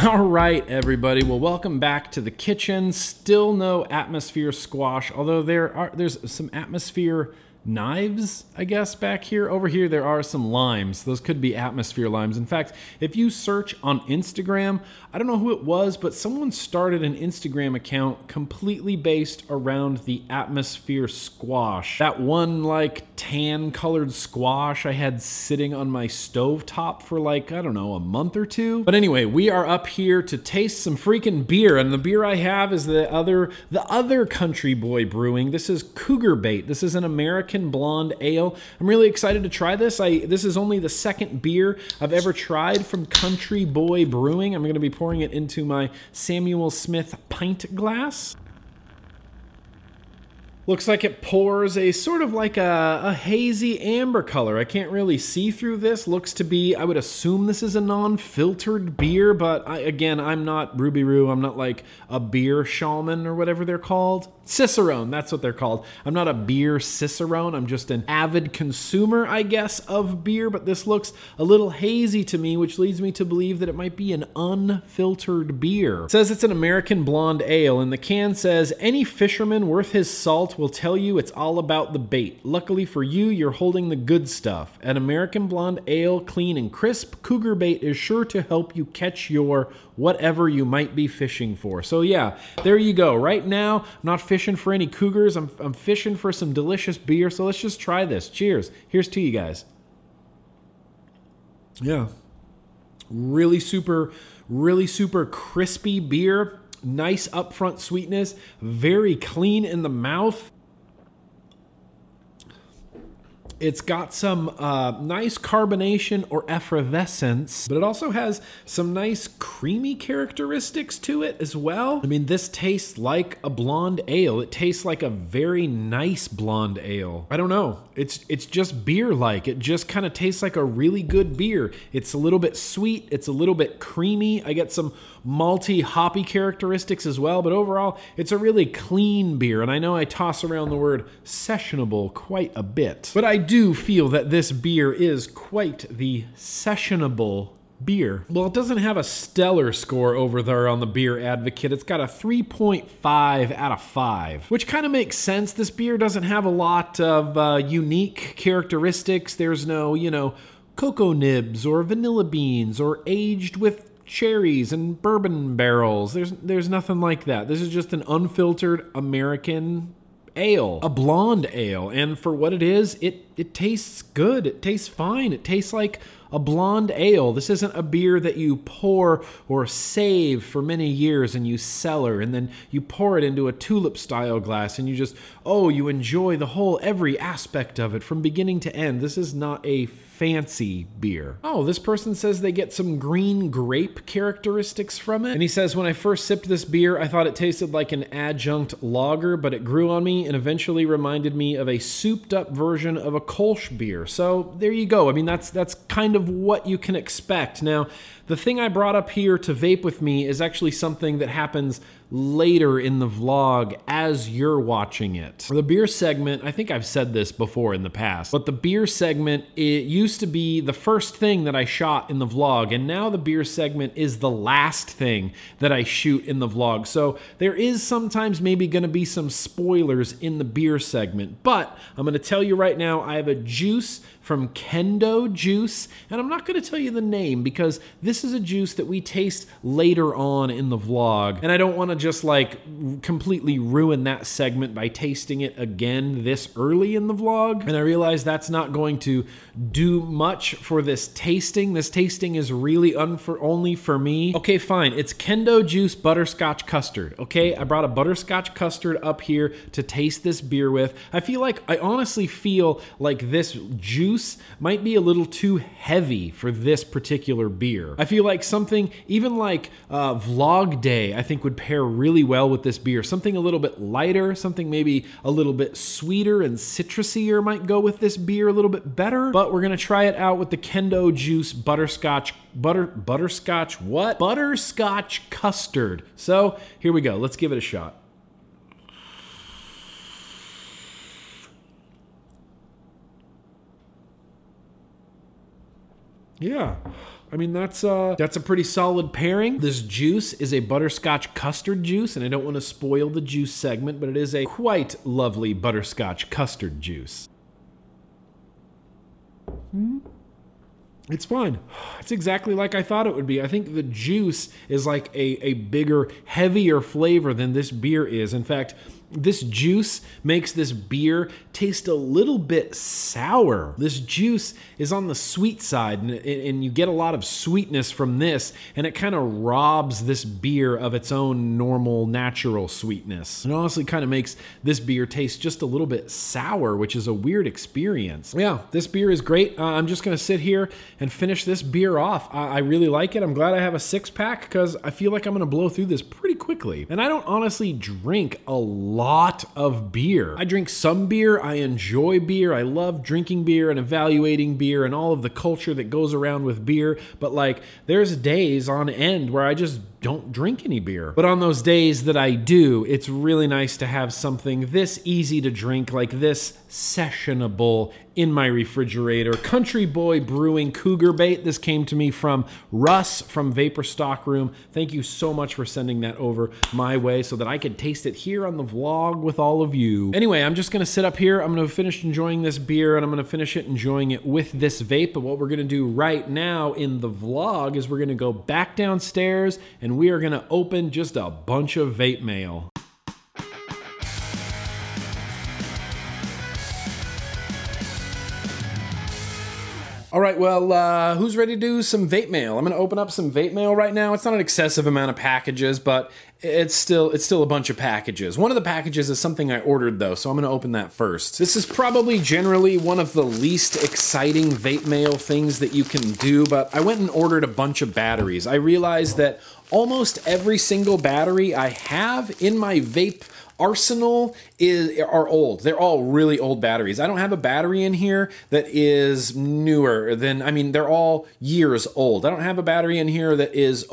All right, everybody. Well, welcome back to the kitchen. Still no atmosphere squash, although there's some atmosphere knives, I guess, back here. Over here, there are some limes. Those could be atmosphere limes. In fact, if you search on Instagram, I don't know who it was, but someone started an Instagram account completely based around the atmosphere squash. That one, like, tan-colored squash I had sitting on my stovetop for, like, I don't know, a month or two. But anyway, we are up here to taste some freaking beer, and the beer I have is the other Country Boy Brewing. This is Cougar Bait. This is an American Blonde Ale. I'm really excited to try this. This is only the second beer I've ever tried from Country Boy Brewing. I'm going to be pouring it into my Samuel Smith pint glass. Looks like it pours a sort of like a hazy amber color. I can't really see through this. Looks to be, I would assume this is a non-filtered beer, but I'm not Ruby Roo. I'm not like a beer shaman or whatever they're called. Cicerone, that's what they're called. I'm not a beer cicerone. I'm just an avid consumer, I guess, of beer, but this looks a little hazy to me, which leads me to believe that it might be an unfiltered beer. It says it's an American Blonde Ale, and the can says, any fisherman worth his salt will tell you it's all about the bait. Luckily for you, you're holding the good stuff. An American Blonde Ale, clean and crisp, Cougar Bait is sure to help you catch your whatever you might be fishing for. So yeah, there you go. Right now, I'm not fishing for any cougars. I'm fishing for some delicious beer. So let's just try this. Cheers. Here's to you guys. Yeah. Really super crispy beer. Nice upfront sweetness, very clean in the mouth. It's got some nice carbonation or effervescence, but it also has some nice creamy characteristics to it as well. I mean, this tastes like a blonde ale. It tastes like a very nice blonde ale. I don't know. It's just beer-like. It just kind of tastes like a really good beer. It's a little bit sweet. It's a little bit creamy. I get some malty, hoppy characteristics as well, but overall, it's a really clean beer, and I know I toss around the word sessionable quite a bit, but I do feel that this beer is quite the sessionable beer. Well, it doesn't have a stellar score over there on the Beer Advocate. It's got a 3.5 out of 5, which kind of makes sense. This beer doesn't have a lot of unique characteristics. There's no, cocoa nibs or vanilla beans or aged with cherries and bourbon barrels. There's nothing like that. This is just an unfiltered American ale, a blonde ale, and for what it is, it tastes good. It tastes fine. It tastes like a blonde ale. This isn't a beer that you pour or save for many years and you cellar and then you pour it into a tulip style glass and you just, oh, you enjoy the whole, every aspect of it from beginning to end. This is not a fancy beer. Oh, this person says they get some green grape characteristics from it. And he says, when I first sipped this beer, I thought it tasted like an adjunct lager, but it grew on me and eventually reminded me of a souped up version of a Kolsch beer. So there you go. I mean, that's kind of what you can expect. Now, the thing I brought up here to vape with me is actually something that happens later in the vlog as you're watching it. For the beer segment, I think I've said this before in the past, but the beer segment, it used to be the first thing that I shot in the vlog, and now the beer segment is the last thing that I shoot in the vlog. So there is sometimes maybe gonna be some spoilers in the beer segment, but I'm gonna tell you right now, I have a juice from Kendo Juice, and I'm not gonna tell you the name because this is a juice that we taste later on in the vlog, and I don't wanna just like completely ruin that segment by tasting it again this early in the vlog, and I realize that's not going to do much for this tasting. This tasting is really only for me. Okay, fine, it's Kendo Juice Butterscotch Custard, okay? I brought a butterscotch custard up here to taste this beer with. I honestly feel like this juice might be a little too heavy for this particular beer. I feel like something, even like Vlog Day, I think would pair really well with this beer. Something a little bit lighter, something maybe a little bit sweeter and citrusier might go with this beer a little bit better, but we're gonna try it out with the Kendo Juice Butterscotch Custard. So here we go, let's give it a shot. Yeah. I mean, that's a pretty solid pairing. This juice is a butterscotch custard juice, and I don't want to spoil the juice segment, but it is a quite lovely butterscotch custard juice. It's fine. It's exactly like I thought it would be. I think the juice is like a bigger, heavier flavor than this beer is. In fact, this juice makes this beer taste a little bit sour. This juice is on the sweet side, and you get a lot of sweetness from this, and it kind of robs this beer of its own normal, natural sweetness. It honestly kind of makes this beer taste just a little bit sour, which is a weird experience. Yeah, this beer is great. I'm just gonna sit here and finish this beer off. I really like it. I'm glad I have a 6-pack because I feel like I'm gonna blow through this pretty quickly. And I don't honestly drink a lot of beer. I drink some beer, I enjoy beer, I love drinking beer and evaluating beer and all of the culture that goes around with beer, but like there's days on end where I just don't drink any beer. But on those days that I do, it's really nice to have something this easy to drink, like this sessionable in my refrigerator. Country Boy Brewing Cougar Bait. This came to me from Russ from Vapor Stockroom. Thank you so much for sending that over my way so that I could taste it here on the vlog with all of you. Anyway, I'm just gonna sit up here. I'm gonna finish enjoying this beer and I'm gonna finish it enjoying it with this vape. But what we're gonna do right now in the vlog is we're gonna go back downstairs and we are gonna open just a bunch of vape mail. All right, well, who's ready to do some vape mail? I'm gonna open up some vape mail right now. It's not an excessive amount of packages, but it's still a bunch of packages. One of the packages is something I ordered though, so I'm gonna open that first. This is probably generally one of the least exciting vape mail things that you can do, but I went and ordered a bunch of batteries. I realized that almost every single battery I have in my vape arsenal are old. They're all really old batteries. I don't have a battery in here that is newer than, I mean, they're all years old. I don't have a battery in here that's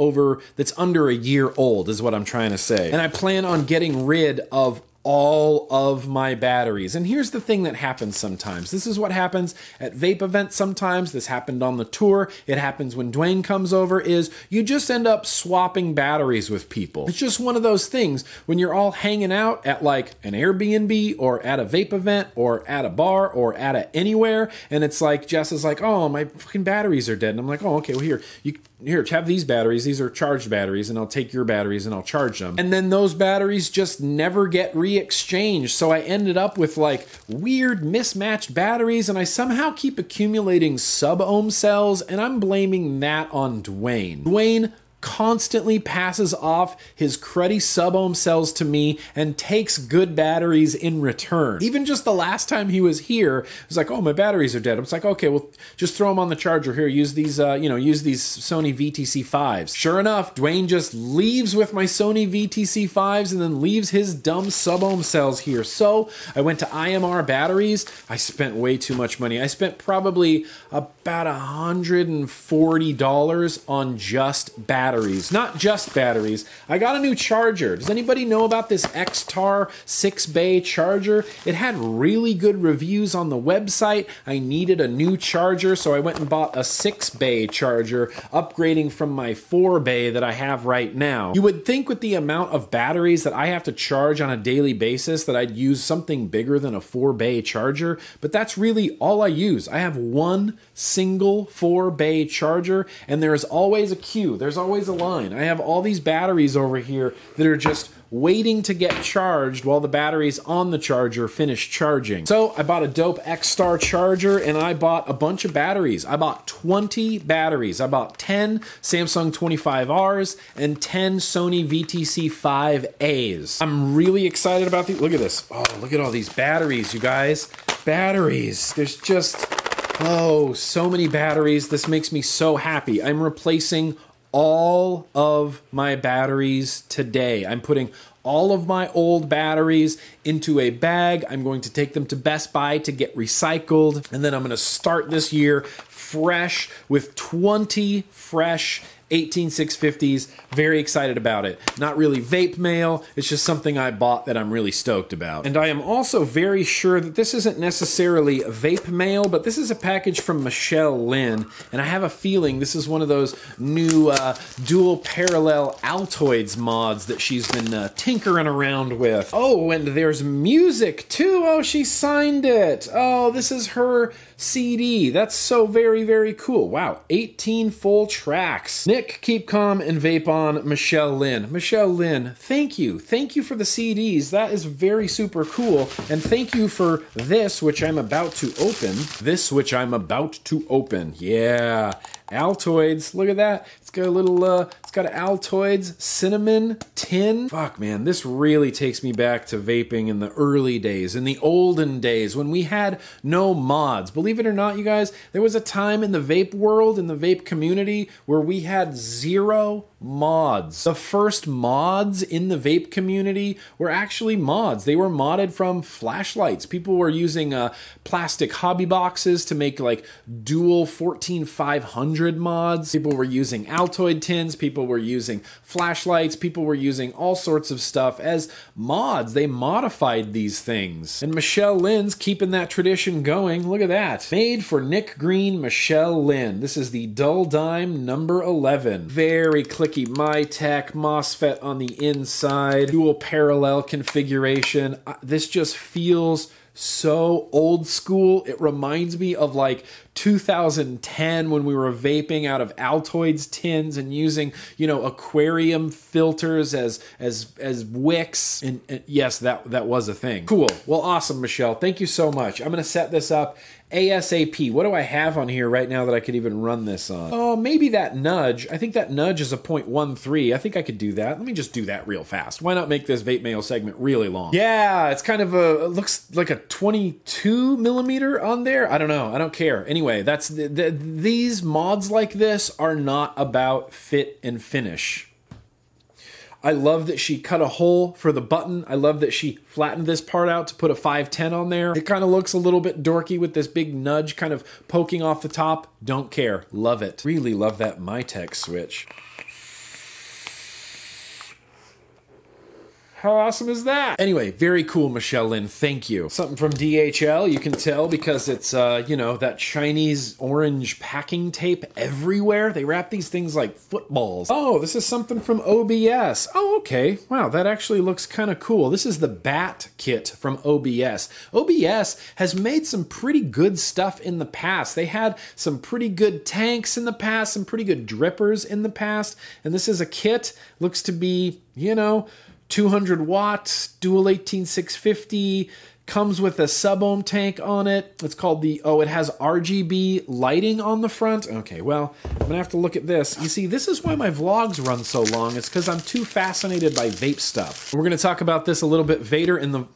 under a year old is what I'm trying to say. And I plan on getting rid of all of my batteries. And here's the thing that happens sometimes. This is what happens at vape events sometimes. This happened on the tour. It happens when Dwayne comes over, is you just end up swapping batteries with people. It's just one of those things when you're all hanging out at like an Airbnb or at a vape event or at a bar or at anywhere. And it's like, Jess is like, oh, my fucking batteries are dead. And I'm like, oh, okay, well here, have these batteries. These are charged batteries and I'll take your batteries and I'll charge them. And then those batteries just never get reused. re-exchanged, so I ended up with like weird mismatched batteries, and I somehow keep accumulating sub-ohm cells, and I'm blaming that on Dwayne. Dwayne constantly passes off his cruddy sub-ohm cells to me and takes good batteries in return. Even just the last time he was here, it was like, oh, my batteries are dead. I was like, okay, well, just throw them on the charger here. Use these, use these Sony VTC5s. Sure enough, Dwayne just leaves with my Sony VTC5s and then leaves his dumb sub-ohm cells here. So I went to IMR batteries. I spent way too much money. I spent probably about $140 on just batteries. Not just batteries. I got a new charger. Does anybody know about this XTAR 6-bay charger? It had really good reviews on the website. I needed a new charger, so I went and bought a 6-bay charger, upgrading from my 4-bay that I have right now. You would think with the amount of batteries that I have to charge on a daily basis that I'd use something bigger than a 4-bay charger, but that's really all I use. I have one single 4-bay charger, and there is always a queue. There's always a line. I have all these batteries over here that are just waiting to get charged while the batteries on the charger finish charging. So I bought a dope XTAR charger and I bought a bunch of batteries. I bought 20 batteries. I bought 10 Samsung 25Rs and 10 Sony VTC5As. I'm really excited about these. Look at this. Oh, look at all these batteries, you guys. Batteries. There's just, oh, so many batteries. This makes me so happy. I'm replacing all of my batteries today. I'm putting all of my old batteries into a bag. I'm going to take them to Best Buy to get recycled. And then I'm going to start this year fresh with 20 fresh 18650s. Very excited about it. Not really vape mail. It's just something I bought that I'm really stoked about. And I am also very sure that this isn't necessarily vape mail, but this is a package from Michelle Lynn. And I have a feeling this is one of those new dual parallel Altoids mods that she's been tinkering around with. Oh, and there's music too. Oh, she signed it. Oh, this is her CD. That's so very, very cool. Wow, 18 full tracks. Nick, keep calm and vape on. Michelle Lynn. Michelle Lynn, thank you. Thank you for the CDs. That is very super cool. And thank you for this, which I'm about to open. This, which I'm about to open. Yeah. Altoids. Look at that. It's got a little, it's got an Altoids cinnamon tin. Fuck, man, this really takes me back to vaping in the early days, in the olden days when we had no mods. Believe it or not, you guys, there was a time in the vape world, in the vape community, where we had zero mods. The first mods in the vape community were actually mods. They were modded from flashlights. People were using plastic hobby boxes to make like dual 14500 mods. People were using Altoid tins. People were using flashlights. People were using all sorts of stuff as mods. They modified these things. And Michelle Lynn's keeping that tradition going. Look at that. Made for Nick Green, Michelle Lynn. This is the Dull Dime number 11. Very clicky. MyTech MOSFET on the inside, dual parallel configuration. This just feels so old school. It reminds me of like 2010 when we were vaping out of Altoids tins and using, you know, aquarium filters as wicks. And yes, that was a thing. Cool. Well, awesome, Michelle. Thank you so much. I'm going to set this up ASAP. What do I have on here right now that I could even run this on? Oh, maybe that Nudge. I think that Nudge is a 0.13. I think I could do that. Let me just do that real fast. Why not make this vape mail segment really long? Yeah, it's kind of a, it looks like a 22 millimeter on there. I don't know. I don't care. Anyway, that's these mods like this are not about fit and finish. I love that she cut a hole for the button. I love that she flattened this part out to put a 510 on there. It kind of looks a little bit dorky with this big nudge kind of poking off the top. Don't care. Love it. Really love that MyTech switch. How awesome is that? Anyway, very cool, Michelle Lynn. Thank you. Something from DHL. You can tell because it's, that Chinese orange packing tape everywhere. They wrap these things like footballs. Oh, this is something from OBS. Oh, okay. Wow, that actually looks kind of cool. This is the Bat Kit from OBS. OBS has made some pretty good stuff in the past. They had some pretty good tanks in the past, some pretty good drippers in the past. And this is a kit. Looks to be, 200 watts, dual 18650, comes with a sub-ohm tank on it. It's called the, oh, it has RGB lighting on the front. Okay, well, I'm going to have to look at this. You see, this is why my vlogs run so long. It's because I'm too fascinated by vape stuff. We're going to talk about this a little bit later in the,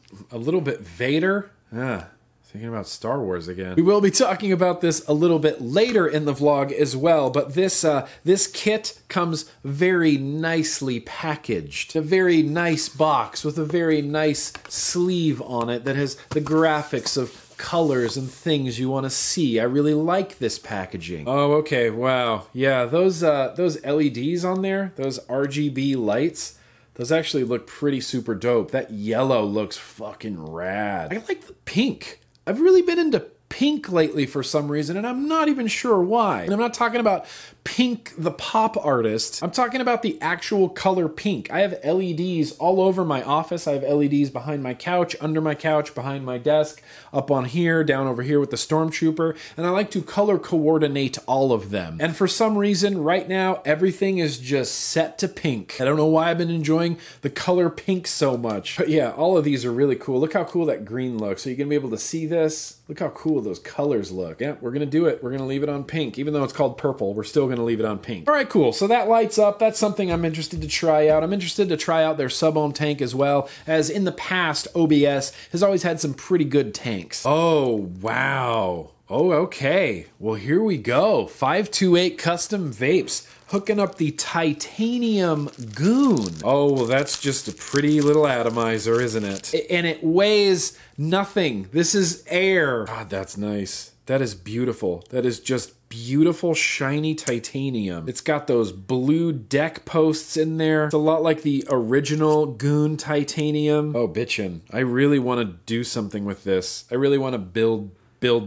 thinking about Star Wars again. We will be talking about this a little bit later in the vlog as well, but this this kit comes very nicely packaged. A very nice box with a very nice sleeve on it that has the graphics of colors and things you want to see. I really like this packaging. Oh, okay, wow. Yeah, those LEDs on there, those RGB lights, those actually look pretty super dope. That yellow looks fucking rad. I like the pink. I've really been into pink lately for some reason, and I'm not even sure why. And I'm not talking about Pink the pop artist. I'm talking about the actual color pink. I have LEDs all over my office. I have LEDs behind my couch, under my couch, behind my desk, up on here, down over here with the Stormtrooper, and I like to color coordinate all of them. And for some reason, right now, everything is just set to pink. I don't know why I've been enjoying the color pink so much. But yeah, all of these are really cool. Look how cool that green looks. So you're gonna be able to see this. Look how cool those colors look. Yeah, we're gonna do it. We're gonna leave it on pink. Even though it's called purple, we're still gonna leave it on pink. All right, cool. So that lights up. That's something I'm interested to try out. I'm interested to try out their sub-ohm tank as well, as in the past, OBS has always had some pretty good tanks. Oh, wow. Oh, okay. Well, here we go. 528 Custom Vapes hooking up the Titanium Goon. Oh, well, that's just a pretty little atomizer, isn't it? And it weighs nothing. This is air. God, that's nice. That is beautiful. That is just beautiful shiny titanium. It's got those blue deck posts in there. It's a lot like the original Goon titanium. Oh, bitchin'. I really want to do something with this. I really want to build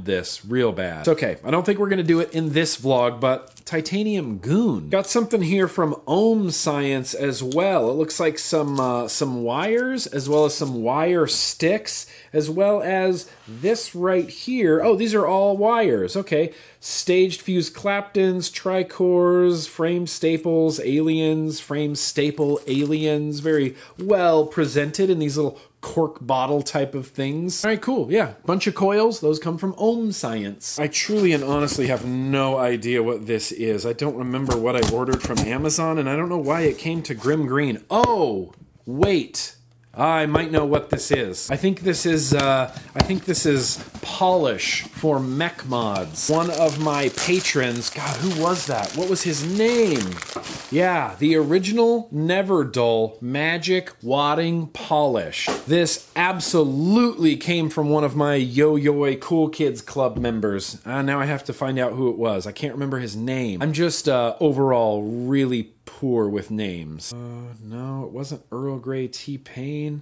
this real bad. It's okay. I don't think we're going to do it in this vlog, but Titanium Goon. Got something here from Ohm Science as well. It looks like some wires, as well as some wire sticks, as well as this right here. Oh, these are all wires. Okay. Staged fused claptons, tricores, frame staples, aliens, frame staple aliens. Very well presented in these little cork bottle type of things. All right, cool. Yeah, bunch of coils. Those come from Ohm Science. I truly and honestly have no idea what this is. I don't remember what I ordered from Amazon, and I don't know why it came to Grim Green. Oh, wait. I might know what this is. I think this is polish for mech mods. One of my patrons, God, who was that? What was his name? Yeah, the original Never Dull Magic Wadding Polish. This absolutely came from one of my Yo-Yoi Cool Kids Club members. Now I have to find out who it was. I can't remember his name. I'm just overall really poor with names. No, it wasn't Earl Grey T Pain.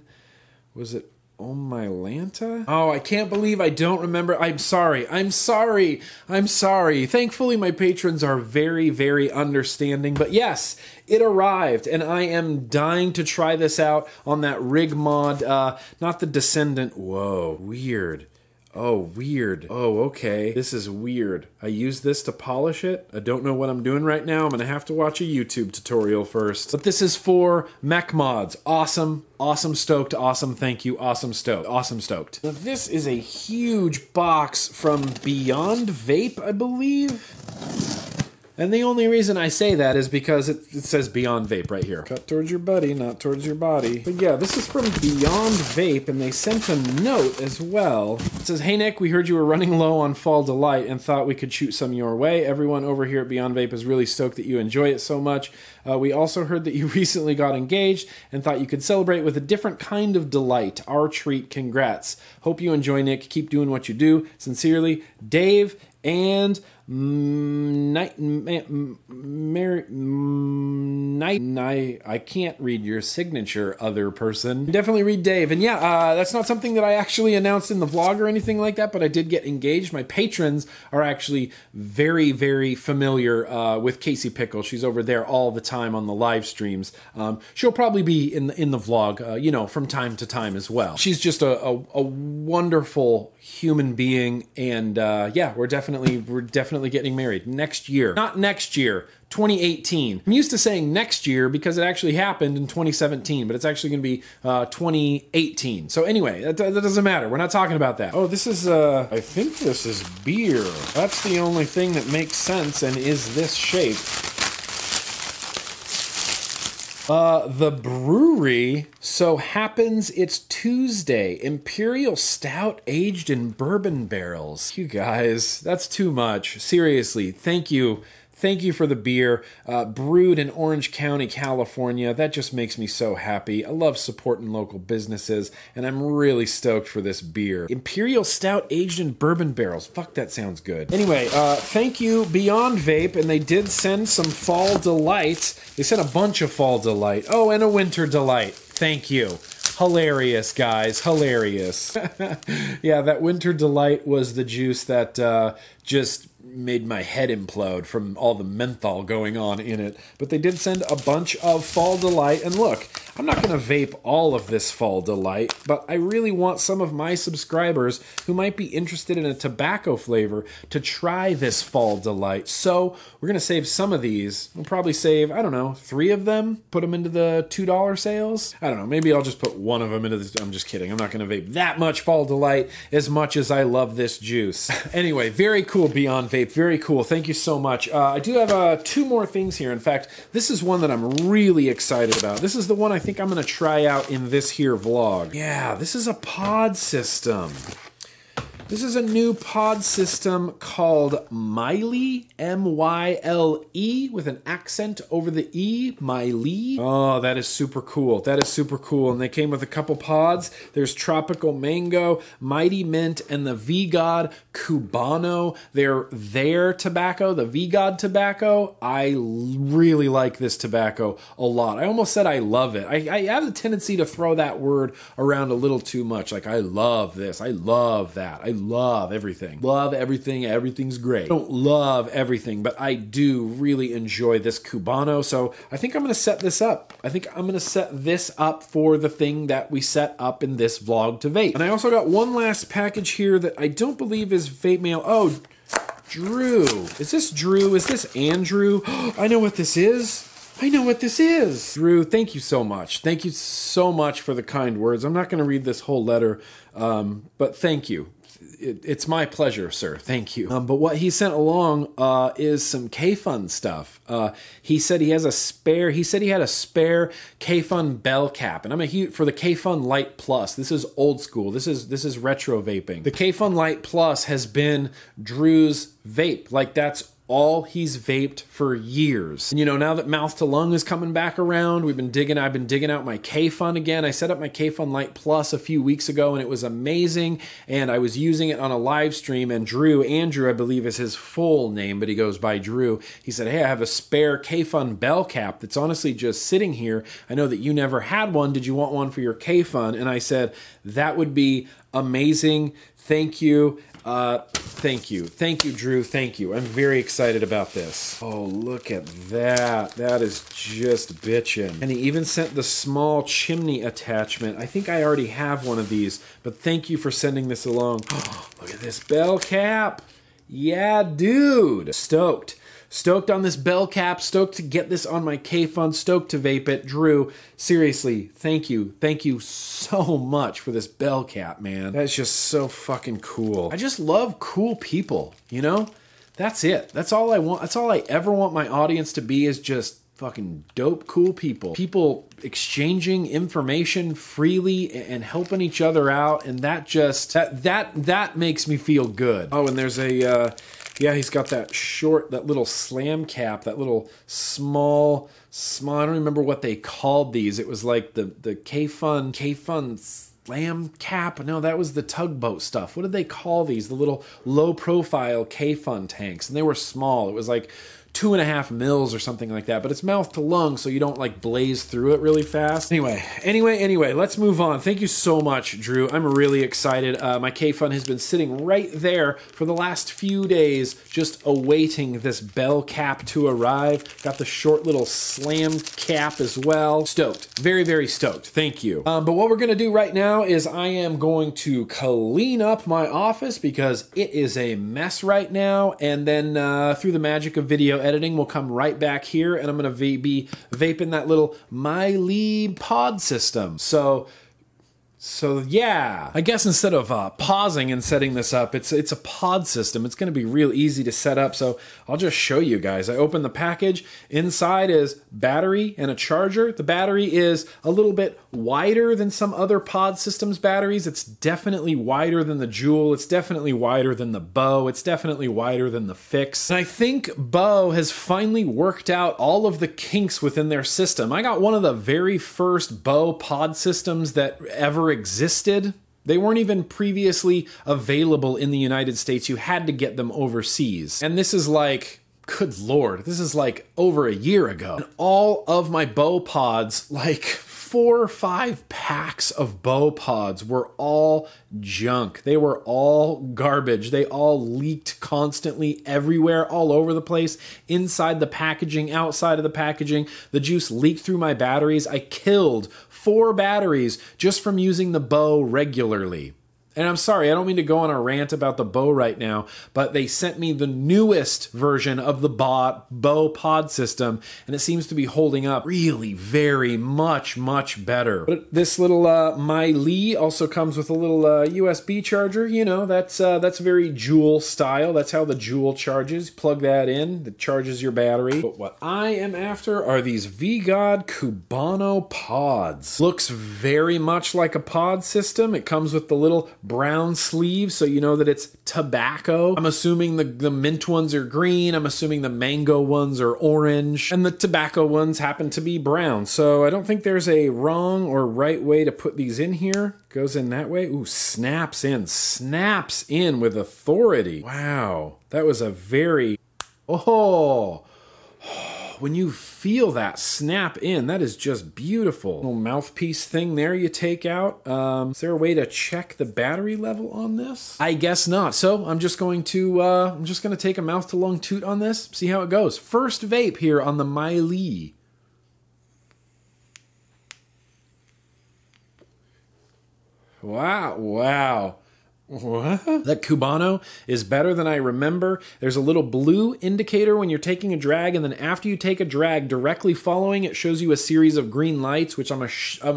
Was it Omylanta? Oh, I can't believe I don't remember. I'm sorry. Thankfully, my patrons are very, very understanding. But yes, it arrived, and I am dying to try this out on that rig mod. Not the Descendant. Whoa, weird. Oh, weird. Oh, okay. This is weird. I use this to polish it. I don't know what I'm doing right now. I'm gonna have to watch a YouTube tutorial first. But this is for mech mods. Awesome. Awesome stoked. Awesome thank you. Awesome stoked. Awesome stoked. Now, this is a huge box from Beyond Vape, I believe. And the only reason I say that is because it says Beyond Vape right here. Cut towards your buddy, not towards your body. But yeah, this is from Beyond Vape, and they sent a note as well. It says, "Hey Nick, we heard you were running low on Fall Delight and thought we could shoot some your way. Everyone over here at Beyond Vape is really stoked that you enjoy it so much. We also heard that you recently got engaged and thought you could celebrate with a different kind of delight. Our treat, congrats. Hope you enjoy, Nick. Keep doing what you do. Sincerely, Dave and... I can't read your signature, other person. Definitely read Dave." And yeah, that's not something that I actually announced in the vlog or anything like that, but I did get engaged. My patrons are actually very, very familiar with Casey Pickle. She's over there all the time on the live streams. She'll probably be in the vlog, you know, from time to time as well. She's just a wonderful human being, and yeah, we're definitely definitely getting married next year. Not next year, 2018. I'm used to saying next year because it actually happened in 2017, but it's actually going to be 2018. So anyway, that doesn't matter. We're not talking about that. Oh, this is, I think this is beer. That's the only thing that makes sense and is this shape. The brewery so happens it's Tuesday. Imperial Stout aged in bourbon barrels. You guys, that's too much. Seriously, thank you. Thank you for the beer. Brewed in Orange County, California. That just makes me so happy. I love supporting local businesses, and I'm really stoked for this beer. Imperial Stout aged in bourbon barrels. Fuck, that sounds good. Anyway, thank you, Beyond Vape, and they did send some Fall Delight. They sent a bunch of Fall Delight. Oh, and a Winter Delight. Thank you. Hilarious, guys. Hilarious. Yeah, that Winter Delight was the juice that just made my head implode from all the menthol going on in it. But they did send a bunch of Fall Delight. And look, I'm not going to vape all of this Fall Delight, but I really want some of my subscribers who might be interested in a tobacco flavor to try this Fall Delight. So we're going to save some of these. We'll probably save, I don't know, 3 of them? Put them into the $2 sales? I don't know. Maybe I'll just put one of them into this. I'm just kidding. I'm not going to vape that much Fall Delight as much as I love this juice. Anyway, very cool Beyond Vape. Very cool. Thank you so much. I do have 2 more things here. In fact, this is one that I'm really excited about. This is the one I think I'm going to try out in this here vlog. Yeah, this is a pod system. This is a new pod system called Miley, M-Y-L-E, with an accent over the E, Miley. Oh, that is super cool. That is super cool. And they came with a couple pods. There's Tropical Mango, Mighty Mint, and the V-God Cubano. They're their tobacco, the V-God tobacco. I really like this tobacco a lot. I almost said I love it. I have a tendency to throw that word around a little too much. Like, I love this. I love that. I love everything. Love everything. Everything's great. I don't love everything, but I do really enjoy this Cubano. So I think I'm going to set this up. I think I'm going to set this up for the thing that we set up in this vlog to vape. And I also got one last package here that I don't believe is vape mail. Oh, Drew. Is this Drew? Is this Andrew? I know what this is. I know what this is. Drew, thank you so much. Thank you so much for the kind words. I'm not going to read this whole letter, but thank you. It's my pleasure, sir. Thank you. But what he sent along is some K-Fun stuff. He said he has a spare. He said he had a spare K-Fun bell cap, and I'm a huge for the K-Fun Light Plus. This is old school. This is retro vaping. The K-Fun Light Plus has been Drew's vape. Like, that's all he's vaped for years. And, you know, now that Mouth to Lung is coming back around, I've been digging out my K-Fun again. I set up my K-Fun Light Plus a few weeks ago and it was amazing. And I was using it on a live stream and Andrew, I believe is his full name, but he goes by Drew. He said, hey, I have a spare K-Fun bell cap that's honestly just sitting here. I know that you never had one. Did you want one for your K-Fun? And I said, that would be amazing. Thank you. Thank you. Thank you, Drew. Thank you. I'm very excited about this. Oh, look at that. That is just bitchin'. And he even sent the small chimney attachment. I think I already have one of these, but thank you for sending this along. Oh, look at this bell cap. Yeah, dude. Stoked. Stoked on this bell cap, stoked to get this on my K-Fun, stoked to vape it. Drew, seriously, thank you. Thank you so much for this bell cap, man. That's just so fucking cool. I just love cool people, you know? That's it. That's all I want. That's all I ever want my audience to be is just fucking dope, cool people. People exchanging information freely and helping each other out, and that just, that makes me feel good. Oh, and there's a, yeah, he's got that short, that little slam cap, that little small, I don't remember what they called these. It was like the K-Fun slam cap. No, that was the tugboat stuff. What did they call these? The little low profile K-Fun tanks. And they were small. It was like 2.5 mils or something like that, but it's mouth to lung, so you don't like blaze through it really fast. Anyway, let's move on. Thank you so much, Drew. I'm really excited. My K-Fun has been sitting right there for the last few days, just awaiting this bell cap to arrive. Got the short little slam cap as well. Stoked. Very, very stoked. Thank you. But what we're going to do right now is I am going to clean up my office because it is a mess right now, and then through the magic of video editing, we'll come right back here and I'm going to be vaping that little Miley pod system. So yeah, I guess instead of pausing and setting this up, it's a pod system. It's going to be real easy to set up, so I'll just show you guys. I open the package. Inside is battery and a charger. The battery is a little bit wider than some other pod systems batteries. It's definitely wider than the Juul. It's definitely wider than the Bow. It's definitely wider than the Fix. And I think Bow has finally worked out all of the kinks within their system. I got one of the very first Bow pod systems that ever existed. They weren't even previously available in the United States. You had to get them overseas. And this is like, good lord, this is like over a year ago. And all of my Bow pods, like 4 or 5 packs of Bow pods, were all junk. They were all garbage. They all leaked constantly everywhere, all over the place, inside the packaging, outside of the packaging. The juice leaked through my batteries. I killed 4 batteries just from using the Bow regularly. And I'm sorry, I don't mean to go on a rant about the Bow right now, but they sent me the newest version of the Bow pod system, and it seems to be holding up really very much better. But this little Miley also comes with a little USB charger. You know, that's very Juul style. That's how the Juul charges. Plug that in, it charges your battery. But what I am after are these V-God Cubano pods. Looks very much like a pod system. It comes with the little brown sleeve, so you know that it's tobacco. I'm assuming the mint ones are green. I'm assuming the mango ones are orange, and the tobacco ones happen to be brown. So I don't think there's a wrong or right way to put these in here. Goes in that way. Ooh, snaps in with authority. Wow, that was a very, when you feel that snap in, that is just beautiful. Little mouthpiece thing there you take out. Is there a way to check the battery level on this? I guess not. So I'm just going to take a mouth to lung toot on this, see how it goes. First vape here on the Miley. Wow. What? That Cubano is better than I remember. There's a little blue indicator when you're taking a drag, and then after you take a drag, directly following it shows you a series of green lights, which I'm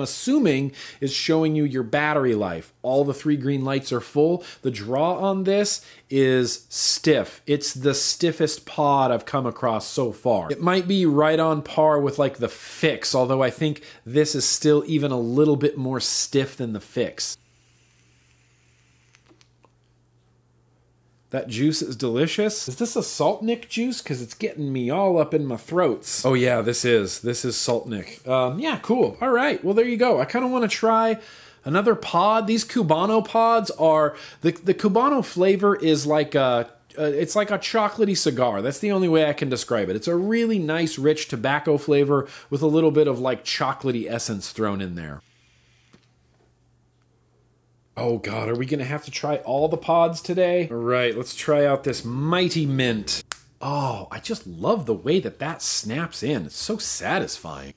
assuming is showing you your battery life. All the 3 green lights are full. The draw on this is stiff. It's the stiffest pod I've come across so far. It might be right on par with like the Fix, although I think this is still even a little bit more stiff than the Fix. That juice is delicious. Is this a saltnick juice? Because it's getting me all up in my throats. Oh yeah, this is saltnick. Yeah, cool. All right, well there you go. I kind of want to try another pod. These Cubano pods are, the Cubano flavor is like a, it's like a chocolatey cigar. That's the only way I can describe it. It's a really nice, rich tobacco flavor with a little bit of like chocolatey essence thrown in there. Oh God, are we gonna have to try all the pods today? All right, let's try out this Mighty Mint. Oh, I just love the way that snaps in. It's so satisfying.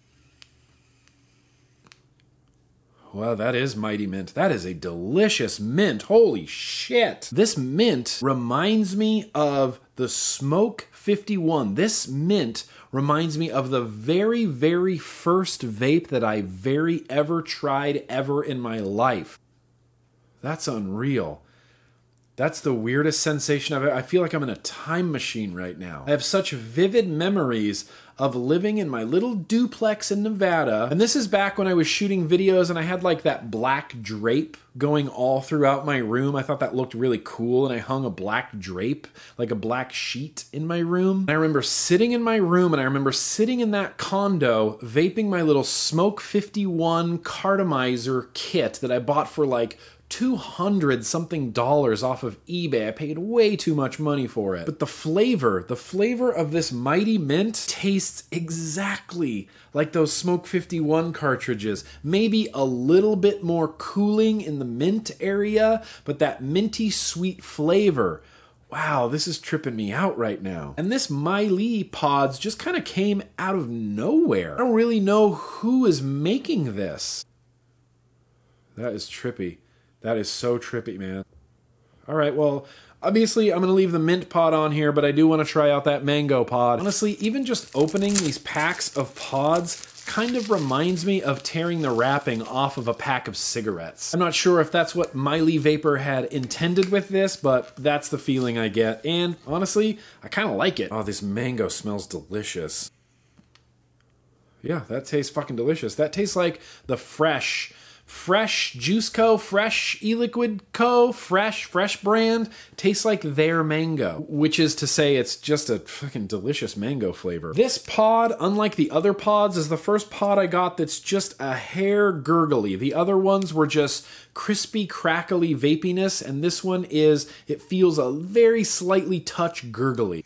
Wow, that is Mighty Mint. That is a delicious mint. Holy shit. This mint reminds me of the Smoke 51. This mint reminds me of the very, very first vape that I ever tried ever in my life. That's unreal. That's the weirdest sensation I've ever. I feel like I'm in a time machine right now. I have such vivid memories of living in my little duplex in Nevada. And this is back when I was shooting videos and I had like that black drape going all throughout my room. I thought that looked really cool, and I hung a black drape, like a black sheet, in my room. And I remember sitting in my room, and I remember sitting in that condo vaping my little Smoke 51 cartomizer kit that I bought for like $200-something off of eBay. I paid way too much money for it. But the flavor of this Mighty Mint tastes exactly like those Smoke 51 cartridges. Maybe a little bit more cooling in the mint area, but that minty sweet flavor. Wow, this is tripping me out right now. And this Miley pods just kind of came out of nowhere. I don't really know who is making this. That is trippy. That is so trippy, man. All right, well, obviously I'm going to leave the mint pod on here, but I do want to try out that mango pod. Honestly, even just opening these packs of pods kind of reminds me of tearing the wrapping off of a pack of cigarettes. I'm not sure if that's what Miley Vapor had intended with this, but that's the feeling I get. And honestly, I kind of like it. Oh, this mango smells delicious. Yeah, that tastes fucking delicious. That tastes like the Fresh Juice Co., Fresh E-Liquid Co., Fresh brand, tastes like their mango, which is to say it's just a fucking delicious mango flavor. This pod, unlike the other pods, is the first pod I got that's just a hair gurgly. The other ones were just crispy, crackly vapiness, and this one is, it feels a very slightly touch gurgly.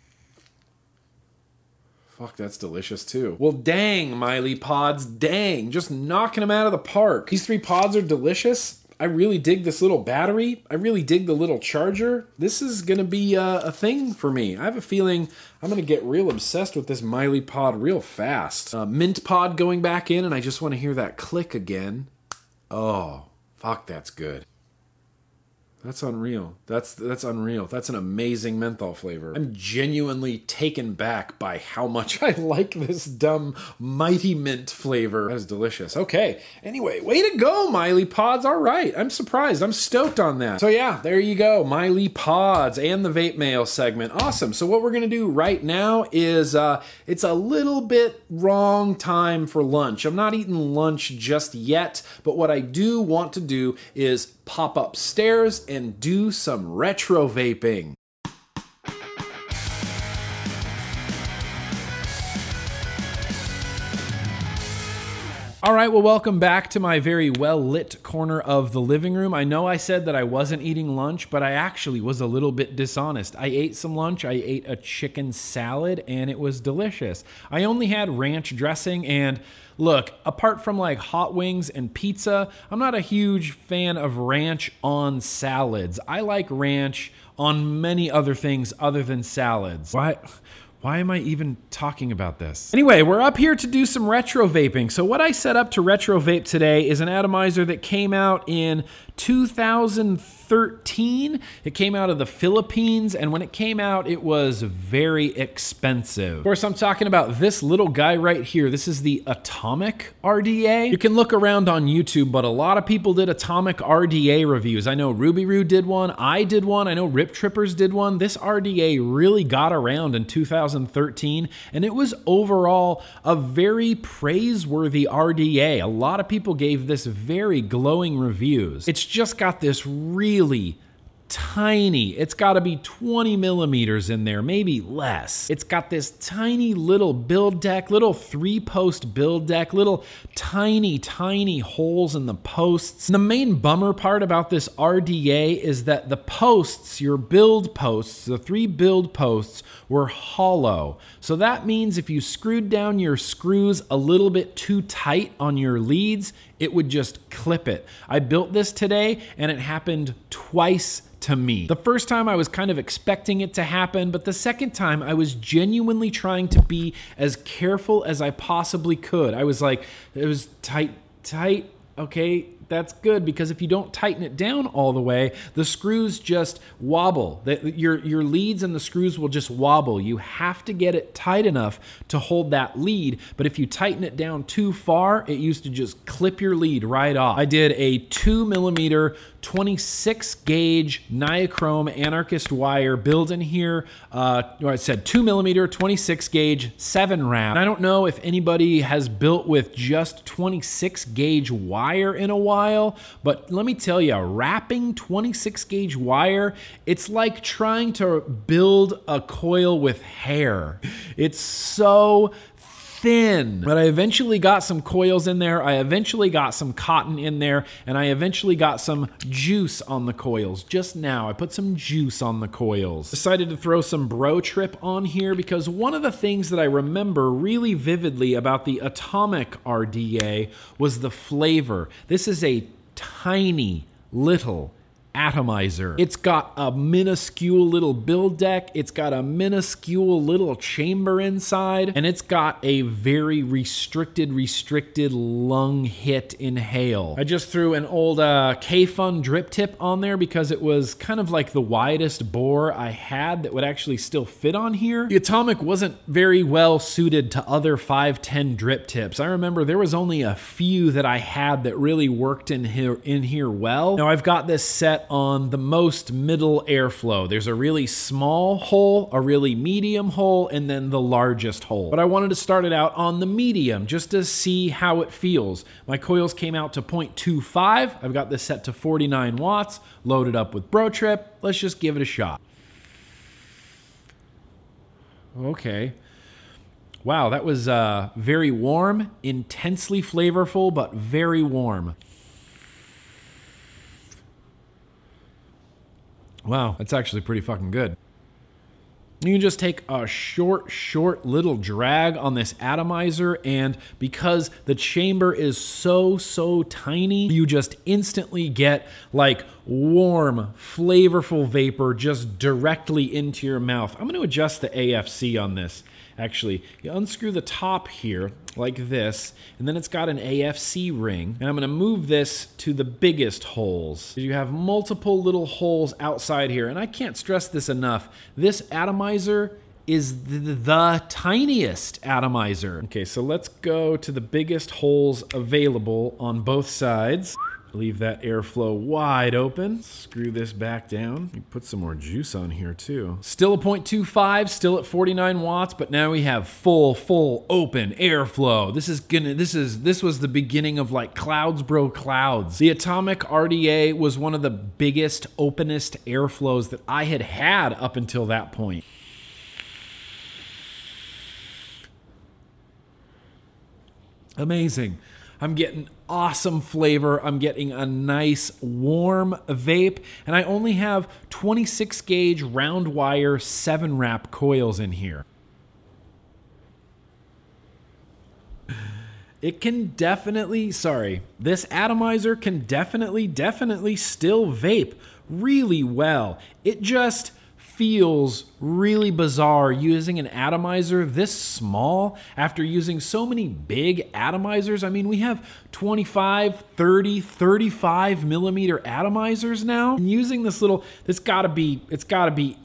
Fuck, that's delicious too. Well, dang, Miley pods, dang. Just knocking them out of the park. These three pods are delicious. I really dig this little battery. I really dig the little charger. This is gonna be a thing for me. I have a feeling I'm gonna get real obsessed with this Miley pod real fast. Mint pod going back in, and I just wanna hear that click again. Oh, fuck, that's good. That's unreal. That's unreal. That's an amazing menthol flavor. I'm genuinely taken back by how much I like this dumb Mighty Mint flavor. That is delicious. Okay. Anyway, way to go, Miley Pods. All right. I'm surprised. I'm stoked on that. So yeah, there you go. Miley Pods and the Vape Mail segment. Awesome. So what we're going to do right now is, it's a little bit wrong time for lunch. I'm not eating lunch just yet, but what I do want to do is pop upstairs and do some retro vaping. All right, well, welcome back to my very well-lit corner of the living room. I know I said that I wasn't eating lunch, but I actually was a little bit dishonest. I ate some lunch. I ate a chicken salad, and it was delicious. I only had ranch dressing, and look, apart from like hot wings and pizza, I'm not a huge fan of ranch on salads. I like ranch on many other things other than salads. Why am I even talking about this? Anyway, we're up here to do some retro vaping. So what I set up to retro vape today is an atomizer that came out in 2013. It came out of the Philippines, and when it came out, it was very expensive. Of course, I'm talking about this little guy right here. This is the Atomic RDA. You can look around on YouTube, but a lot of people did Atomic RDA reviews. I know Ruby Roo did one. I did one. I know Rip Trippers did one. This RDA really got around in 2013, and it was overall a very praiseworthy RDA. A lot of people gave this very glowing reviews. It's just got this really tiny, it's got to be 20 millimeters in there, maybe less. It's got this tiny little build deck, little 3-post build deck, little tiny holes in the posts. And the main bummer part about this RDA is that the posts, your build posts, the 3 build posts were hollow. So that means if you screwed down your screws a little bit too tight on your leads, it would just clip it. I built this today and it happened twice to me. The first time I was kind of expecting it to happen, but the second time I was genuinely trying to be as careful as I possibly could. I was like, it was tight, okay, that's good, because if you don't tighten it down all the way, the screws just wobble. Your leads and the screws will just wobble. You have to get it tight enough to hold that lead, but if you tighten it down too far, it used to just clip your lead right off. I did a 2mm 26 gauge Niachrome anarchist wire build in here. I said 2mm 26 gauge 7 wrap. And I don't know if anybody has built with just 26 gauge wire in a while, but let me tell you, wrapping 26 gauge wire, it's like trying to build a coil with hair. It's so thin. But I eventually got some coils in there, I eventually got some cotton in there, and I eventually got some juice on the coils. Just now, I put some juice on the coils. Decided to throw some Bro Trip on here because one of the things that I remember really vividly about the Atomic RDA was the flavor. This is a tiny little atomizer. It's got a minuscule little build deck, it's got a minuscule little chamber inside, and it's got a very restricted lung hit inhale. I just threw an old K-Fun drip tip on there because it was kind of like the widest bore I had that would actually still fit on here. The Atomic wasn't very well suited to other 510 drip tips. I remember there was only a few that I had that really worked in here well. Now I've got this set on the most middle airflow. There's a really small hole, a really medium hole, and then the largest hole. But I wanted to start it out on the medium just to see how it feels. My coils came out to 0.25. I've got this set to 49 watts, loaded up with Bro Trip. Let's just give it a shot. Okay. Wow, that was very warm, intensely flavorful, but very warm. Wow, that's actually pretty fucking good. You can just take a short little drag on this atomizer, and because the chamber is so tiny, you just instantly get like warm, flavorful vapor just directly into your mouth. I'm going to adjust the AFC on this. Actually, you unscrew the top here like this, and then it's got an AFC ring, and I'm going to move this to the biggest holes. You have multiple little holes outside here, and I can't stress this enough. This atomizer is the tiniest atomizer. Okay, so let's go to the biggest holes available on both sides. Leave that airflow wide open. Screw this back down. You put some more juice on here too. Still a 0.25, still at 49 watts, but now we have full open airflow. This was the beginning of like clouds bro clouds. The Atomic RDA was one of the biggest, openest airflows that I had up until that point. Amazing. I'm getting awesome flavor. I'm getting a nice warm vape, and I only have 26 gauge round wire 7-wrap coils in here. It can definitely, this atomizer can definitely still vape really well. It just feels really bizarre using an atomizer this small after using so many big atomizers. I mean, we have 25, 30, 35 millimeter atomizers now. And using this little, it's gotta be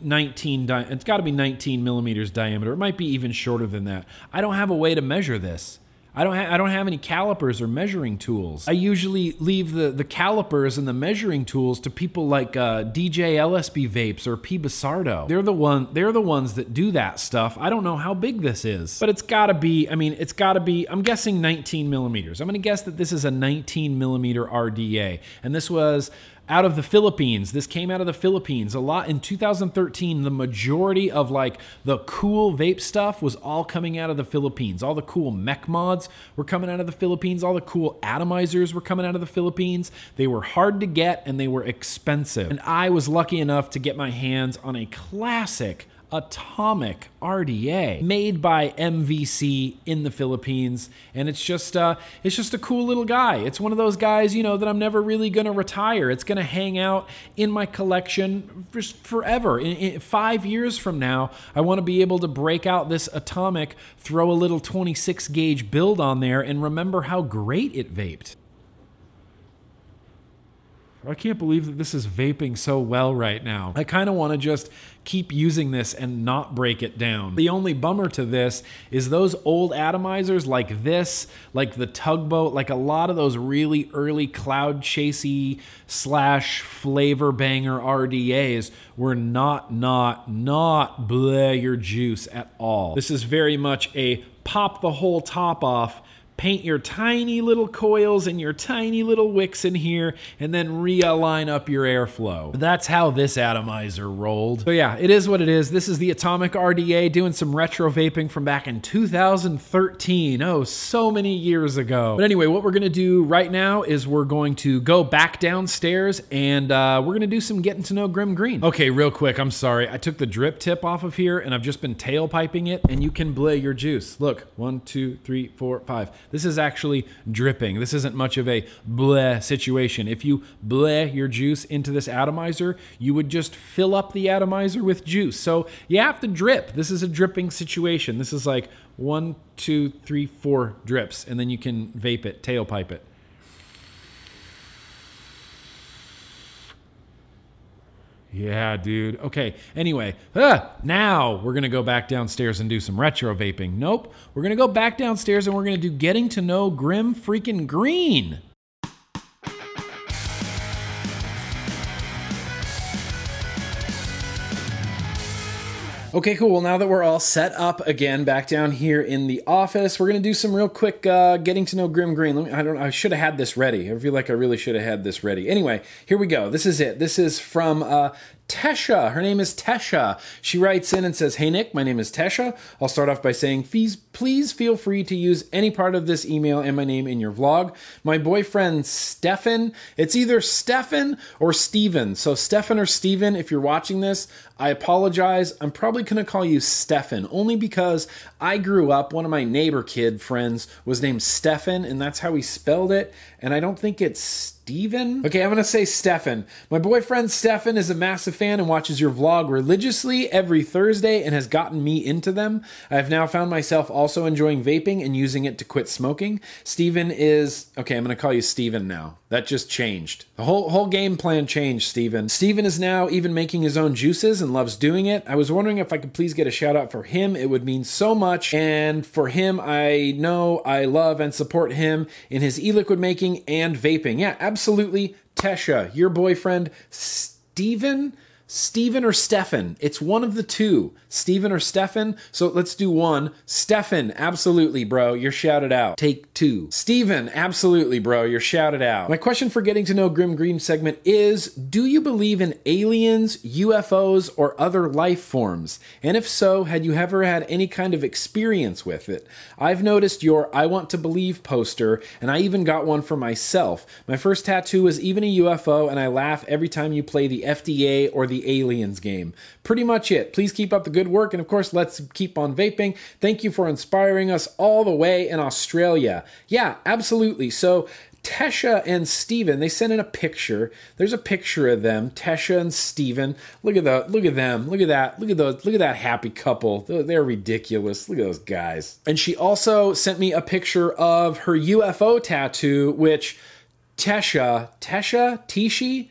19 millimeters diameter. It might be even shorter than that. I don't have a way to measure this. I don't have any calipers or measuring tools. I usually leave the calipers and the measuring tools to people like DJ LSB Vapes or P Basardo. They're the ones that do that stuff. I don't know how big this is, but it's gotta be, I'm guessing 19 millimeters. I'm gonna guess that this is a 19 millimeter RDA. And this was out of the Philippines. This came out of the Philippines a lot. In 2013, the majority of like the cool vape stuff was all coming out of the Philippines. All the cool mech mods were coming out of the Philippines. All the cool atomizers were coming out of the Philippines. They were hard to get and they were expensive. And I was lucky enough to get my hands on a classic Atomic RDA made by MVC in the Philippines, and it's just a cool little guy. It's one of those guys, you know, that I'm never really gonna retire. It's gonna hang out in my collection just forever. In 5 years from now, I want to be able to break out this Atomic, throw a little 26 gauge build on there, and remember how great it vaped. I can't believe that this is vaping so well right now. I kind of want to just keep using this and not break it down. The only bummer to this is those old atomizers like this, like the Tugboat, like a lot of those really early cloud chasey / flavor banger RDAs were not bleh your juice at all. This is very much a pop the whole top off, paint your tiny little coils and your tiny little wicks in here, and then realign up your airflow. That's how this atomizer rolled. So yeah, it is what it is. This is the Atomic RDA doing some retro vaping from back in 2013. Oh, so many years ago. But anyway, what we're gonna do right now is we're going to go back downstairs and we're gonna do some getting to know Grim Green. Okay, real quick, I'm sorry. I took the drip tip off of here and I've just been tail piping it, and you can blay your juice. Look, 1, 2, 3, 4, 5. This is actually dripping. This isn't much of a bleh situation. If you bleh your juice into this atomizer, you would just fill up the atomizer with juice. So you have to drip. This is a dripping situation. This is like 1, 2, 3, 4 drips, and then you can vape it, tail pipe it. Yeah, dude. Okay, anyway, now we're gonna go back downstairs and do some retro vaping. Nope, we're gonna go back downstairs and we're gonna do getting to know Grim freaking Green. Okay, cool. Well, now that we're all set up again back down here in the office, we're going to do some real quick getting to know Grim Green. I should have had this ready. I feel like I really should have had this ready. Anyway, here we go. This is it. This is from Tesha. Her name is Tesha. She writes in and says, "Hey Nick, my name is Tesha. I'll start off by saying, please feel free to use any part of this email and my name in your vlog. My boyfriend Stefan, it's either Stefan or Steven. So Stefan or Steven, if you're watching this, I apologize. I'm probably going to call you Stefan only because I grew up, one of my neighbor kid friends was named Stefan and that's how he spelled it. And I don't think it's Steven? Okay, I'm gonna say Stefan. My boyfriend Stefan is a massive fan and watches your vlog religiously every Thursday and has gotten me into them. I have now found myself also enjoying vaping and using it to quit smoking. Steven is, okay, I'm gonna call you Steven now. That just changed. The whole game plan changed, Steven. Steven is now even making his own juices and loves doing it. I was wondering if I could please get a shout out for him. It would mean so much. And for him, I know I love and support him in his e-liquid making and vaping." Yeah, absolutely, Tesha, your boyfriend, Steven or Stefan. It's one of the two, Steven or Stefan. So let's do one. Stefan, absolutely, bro. You're shouted out. Take two. Steven, absolutely, bro. You're shouted out. My question for getting to know Grim Green segment is, do you believe in aliens, UFOs, or other life forms? And if so, had you ever had any kind of experience with it? I've noticed your I Want to Believe poster, and I even got one for myself. My first tattoo was even a UFO, and I laugh every time you play the FDA or the Aliens game. Pretty much it. Please keep up the good work, and of course, let's keep on vaping. Thank you for inspiring us all the way in Australia. Yeah, absolutely. So Tesha and Steven, they sent in a picture. There's a picture of them, Tesha and Steven. Look at them. Look at that. Look at that happy couple. They're ridiculous. Look at those guys. And she also sent me a picture of her UFO tattoo, which Tesha,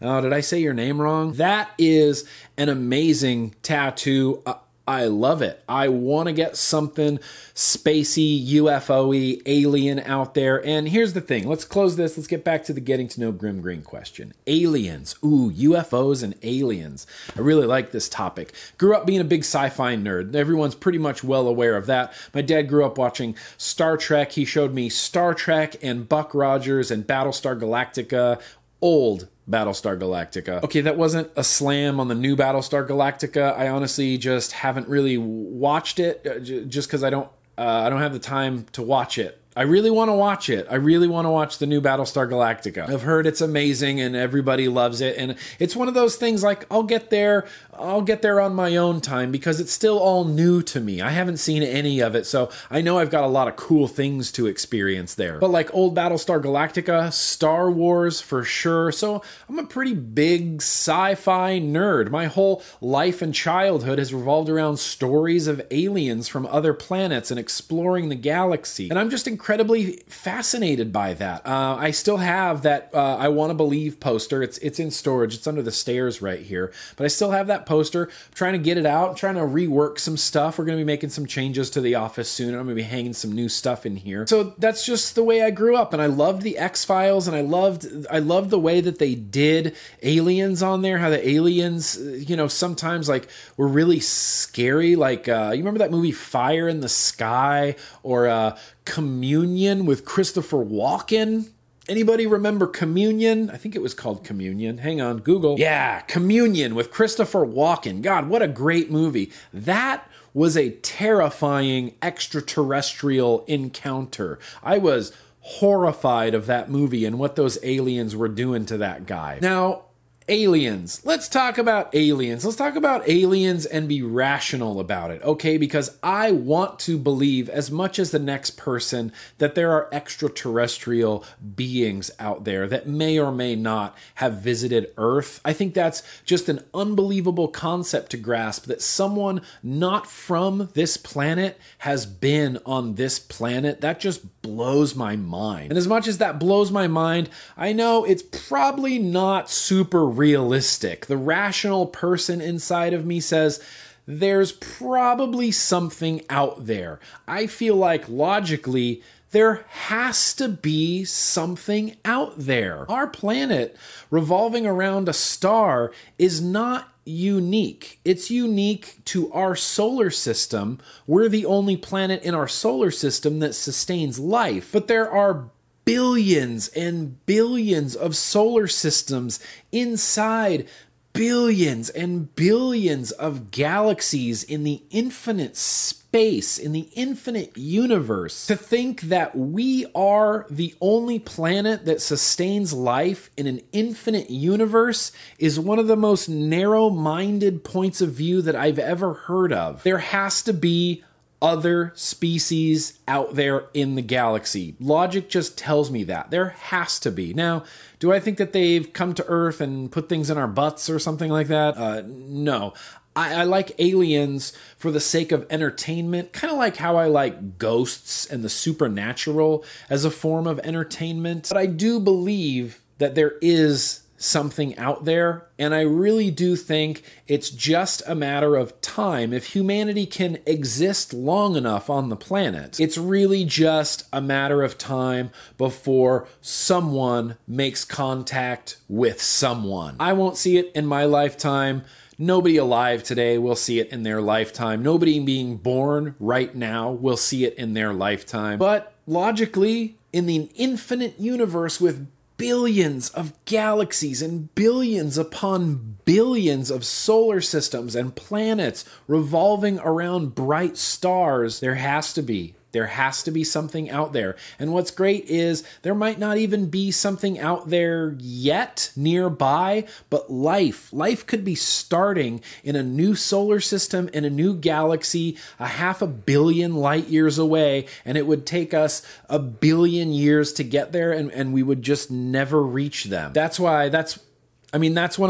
oh, did I say your name wrong? That is an amazing tattoo. I love it. I want to get something spacey, UFO-y, alien out there. And here's the thing. Let's close this. Let's get back to the getting to know Grim Green question. Aliens. Ooh, UFOs and aliens. I really like this topic. Grew up being a big sci-fi nerd. Everyone's pretty much well aware of that. My dad grew up watching Star Trek. He showed me Star Trek and Buck Rogers and Battlestar Galactica. Old Battlestar Galactica. Okay, that wasn't a slam on the new Battlestar Galactica. I honestly just haven't really watched it just because I don't have the time to watch it. I really want to watch it. I really want to watch the new Battlestar Galactica. I've heard it's amazing and everybody loves it. And it's one of those things like, I'll get there on my own time because it's still all new to me. I haven't seen any of it. So I know I've got a lot of cool things to experience there. But like old Battlestar Galactica, Star Wars for sure. So I'm a pretty big sci-fi nerd. My whole life and childhood has revolved around stories of aliens from other planets and exploring the galaxy. And I'm just incredibly fascinated by that. I still have that I Want to Believe poster. It's in storage. It's under the stairs right here. But I still have that poster. I'm trying to get it out. I'm trying to rework some stuff. We're going to be making some changes to the office soon. I'm going to be hanging some new stuff in here. So that's just the way I grew up. And I loved the X-Files. And I loved the way that they did aliens on there. How the aliens, you know, sometimes like were really scary. Like, you remember that movie Fire in the Sky or Community? Communion with Christopher Walken. Anybody remember Communion? I think it was called Communion. Hang on, Google. Yeah, Communion with Christopher Walken. God, what a great movie. That was a terrifying extraterrestrial encounter. I was horrified of that movie and what those aliens were doing to that guy. Now, aliens. Let's talk about aliens. Let's talk about aliens and be rational about it, okay? Because I want to believe as much as the next person that there are extraterrestrial beings out there that may or may not have visited Earth. I think that's just an unbelievable concept to grasp, that someone not from this planet has been on this planet. That just blows my mind. And as much as that blows my mind, I know it's probably not super realistic. The rational person inside of me says, there's probably something out there. I feel like logically, there has to be something out there. Our planet revolving around a star is not unique. It's unique to our solar system. We're the only planet in our solar system that sustains life, but there are billions and billions of solar systems inside billions and billions of galaxies in the infinite space, in the infinite universe. To think that we are the only planet that sustains life in an infinite universe is one of the most narrow-minded points of view that I've ever heard of. There has to be other species out there in the galaxy. Logic just tells me that. There has to be. Now, do I think that they've come to Earth and put things in our butts or something like that? No. I like aliens for the sake of entertainment, kind of like how I like ghosts and the supernatural as a form of entertainment. But I do believe that there is something out there, and I really do think it's just a matter of time. If humanity can exist long enough on the planet, it's really just a matter of time before someone makes contact with someone. I won't see it in my lifetime. Nobody alive today will see it in their lifetime. Nobody being born right now will see it in their lifetime. But logically, in the infinite universe with billions of galaxies and billions upon billions of solar systems and planets revolving around bright stars, there has to be. There has to be something out there. And what's great is there might not even be something out there yet nearby, but life could be starting in a new solar system, in a new galaxy, 500 million light years away, and it would take us 1 billion years to get there, and we would just never reach them. That's one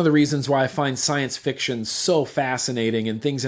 of the reasons why I find science fiction so fascinating, and things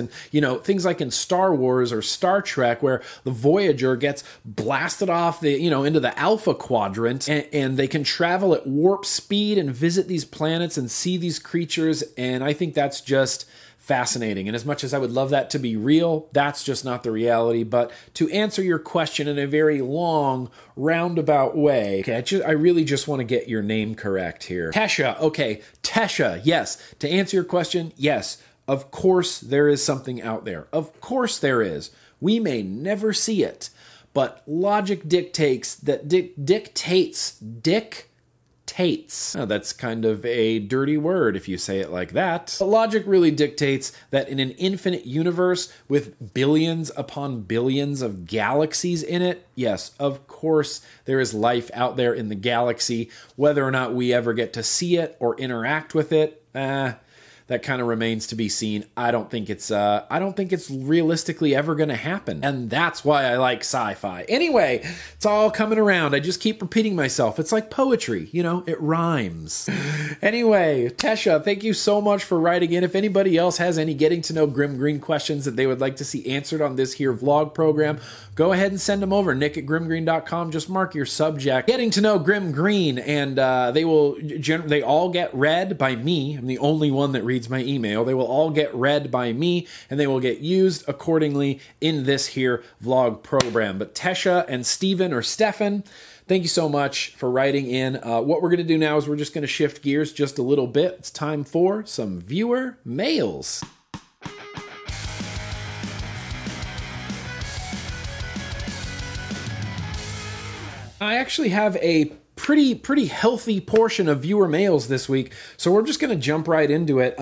like in Star Wars or Star Trek, where the Voyager gets blasted off into the Alpha Quadrant, and they can travel at warp speed and visit these planets and see these creatures. And I think that's just fascinating. And as much as I would love that to be real, that's just not the reality. But to answer your question in a very long, roundabout way, okay, I really just want to get your name correct here. Tesha, okay, Tesha, yes. To answer your question, yes, of course there is something out there. Of course there is. We may never see it, but logic dictates that dictates. Now, that's kind of a dirty word if you say it like that. But logic really dictates that in an infinite universe with billions upon billions of galaxies in it, yes, of course there is life out there in the galaxy. Whether or not we ever get to see it or interact with it, that kind of remains to be seen. I don't think it's realistically ever going to happen. And that's why I like sci-fi. Anyway, it's all coming around. I just keep repeating myself. It's like poetry, it rhymes. Anyway, Tesha, thank you so much for writing in. If anybody else has any getting to know Grim Green questions that they would like to see answered on this here vlog program, go ahead and send them over. Nick@grimgreen.com. Just mark your subject, Getting to Know Grim Green, and they all get read by me. I'm the only one that reads my email. They will all get read by me, and they will get used accordingly in this here vlog program. But Tesha and Steven or Stefan, thank you so much for writing in. What we're going to do now is we're just going to shift gears just a little bit. It's time for some viewer mails. I actually have a pretty healthy portion of viewer mails this week, so we're just going to jump right into it.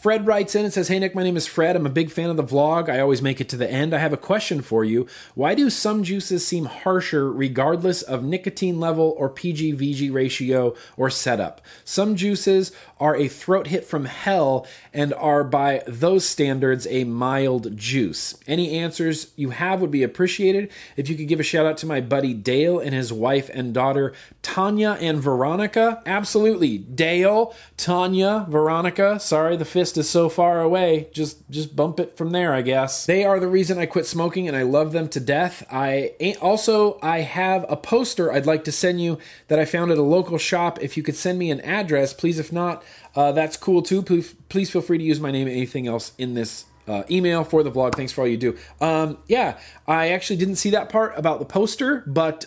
Fred writes in and says, "Hey Nick, my name is Fred. I'm a big fan of the vlog. I always make it to the end. I have a question for you. Why do some juices seem harsher regardless of nicotine level or PG-VG ratio or setup? Some juices are a throat hit from hell and are by those standards a mild juice. Any answers you have would be appreciated. If you could give a shout out to my buddy Dale and his wife and daughter Tanya and Veronica." Absolutely. Dale, Tanya, Veronica. Sorry, the fist is so far away. Just bump it from there, I guess. "They are the reason I quit smoking and I love them to death. I have a poster I'd like to send you that I found at a local shop. If you could send me an address, please. If not, that's cool too. Please feel free to use my name and anything else in this email for the vlog. Thanks for all you do." Yeah, I actually didn't see that part about the poster, but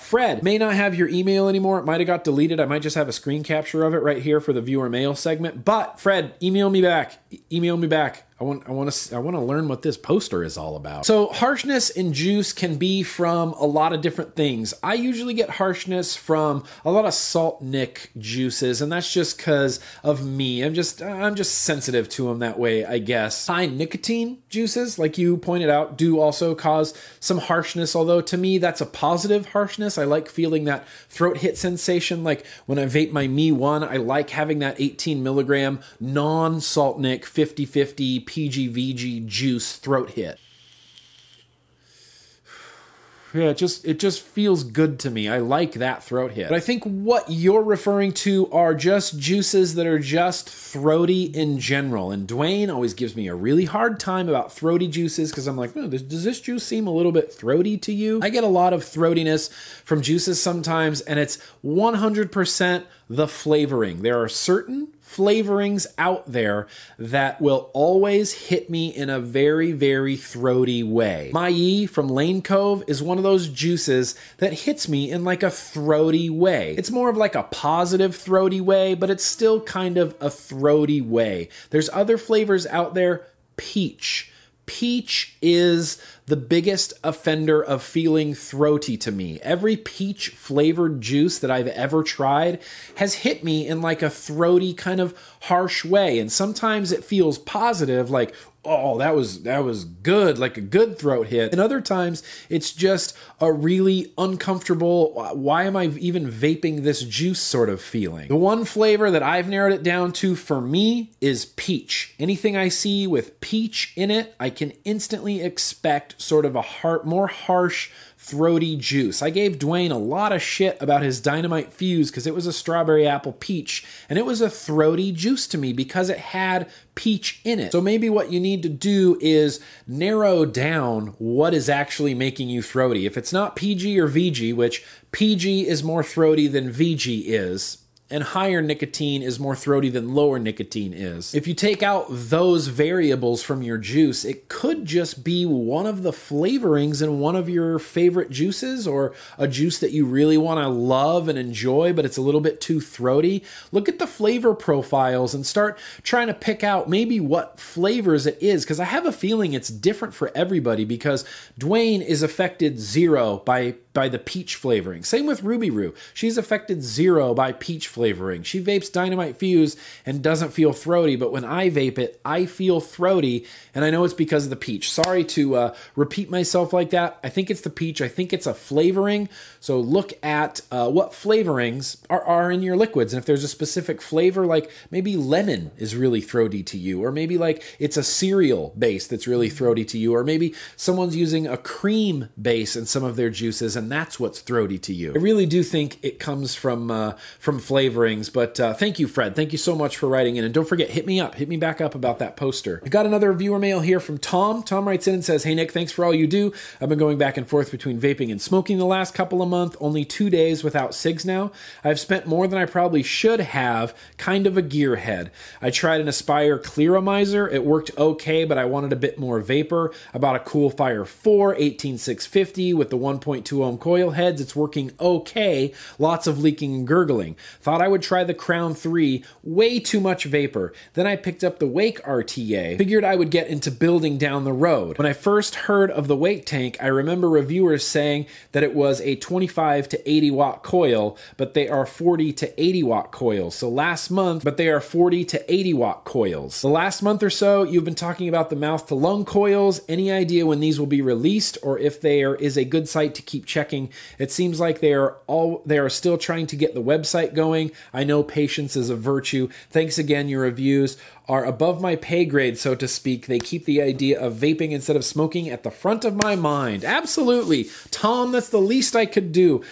Fred, may not have your email anymore. It might have got deleted. I might just have a screen capture of it right here for the viewer mail segment. But Fred, email me back. Email me back. I want to learn what this poster is all about. So harshness in juice can be from a lot of different things. I usually get harshness from a lot of salt nick juices, and that's just because of me. I'm just sensitive to them that way, I guess. High nicotine juices, like you pointed out, do also cause some harshness, although to me that's a positive harshness. I like feeling that throat hit sensation. Like when I vape my Mi 1, I like having that 18 milligram non-salt nick 50/50 PG-VG juice throat hit. Yeah, it just feels good to me. I like that throat hit. But I think what you're referring to are just juices that are just throaty in general. And Dwayne always gives me a really hard time about throaty juices because I'm like, does this juice seem a little bit throaty to you? I get a lot of throatiness from juices sometimes, and it's 100% the flavoring. There are certain flavorings out there that will always hit me in a very, very throaty way. Miley from Lane Cove is one of those juices that hits me in like a throaty way. It's more of like a positive throaty way, but it's still kind of a throaty way. There's other flavors out there. Peach. Peach is the biggest offender of feeling throaty to me. Every peach flavored juice that I've ever tried has hit me in like a throaty kind of harsh way. And sometimes it feels positive, like, oh, that was good, like a good throat hit. And other times it's just a really uncomfortable, why am I even vaping this juice sort of feeling. The one flavor that I've narrowed it down to for me is peach. Anything I see with peach in it, I can instantly expect sort of a more harsh, throaty juice. I gave Dwayne a lot of shit about his Dynamite Fuse because it was a strawberry apple peach, and it was a throaty juice to me because it had peach in it. So maybe what you need to do is narrow down what is actually making you throaty. If it's not PG or VG, which PG is more throaty than VG is, and higher nicotine is more throaty than lower nicotine is. If you take out those variables from your juice, it could just be one of the flavorings in one of your favorite juices, or a juice that you really want to love and enjoy, but it's a little bit too throaty. Look at the flavor profiles and start trying to pick out maybe what flavors it is, because I have a feeling it's different for everybody, because Dwayne is affected zero by the peach flavoring. Same with Ruby Roo. She's affected zero by peach flavoring. She vapes Dynamite Fuse and doesn't feel throaty, but when I vape it, I feel throaty, and I know it's because of the peach. Sorry to repeat myself like that. I think it's the peach. I think it's a flavoring. So look at what flavorings are in your liquids, and if there's a specific flavor, like maybe lemon is really throaty to you, or maybe like it's a cereal base that's really throaty to you, or maybe someone's using a cream base in some of their juices, and that's what's throaty to you. I really do think it comes from flavorings, but thank you, Fred. Thank you so much for writing in. And don't forget, hit me back up about that poster. I got another viewer mail here from Tom. Tom writes in and says, "Hey Nick, thanks for all you do. I've been going back and forth between vaping and smoking the last couple of months, only 2 days without cigs now. I've spent more than I probably should have, kind of a gearhead. I tried an Aspire Clearomizer. It worked okay, but I wanted a bit more vapor. I bought a Cool Fire 4 18650 with the 1.2 ohm Hexohm coil heads, it's working okay. Lots of leaking and gurgling. Thought I would try the Crown 3. Way too much vapor. Then I picked up the Wake RTA. Figured I would get into building down the road. When I first heard of the Wake tank, I remember reviewers saying that it was a 25 to 80 watt coil, but they are 40 to 80 watt coils. So last month, but they are 40 to 80 watt coils. The last month or so, you've been talking about the mouth to lung coils. Any idea when these will be released, or if there is a good site to keep checking? It seems like they are still trying to get the website going. I know patience is a virtue. Thanks again. Your reviews are above my pay grade, so to speak. They keep the idea of vaping instead of smoking at the front of my mind. Absolutely. Tom, that's the least I could do.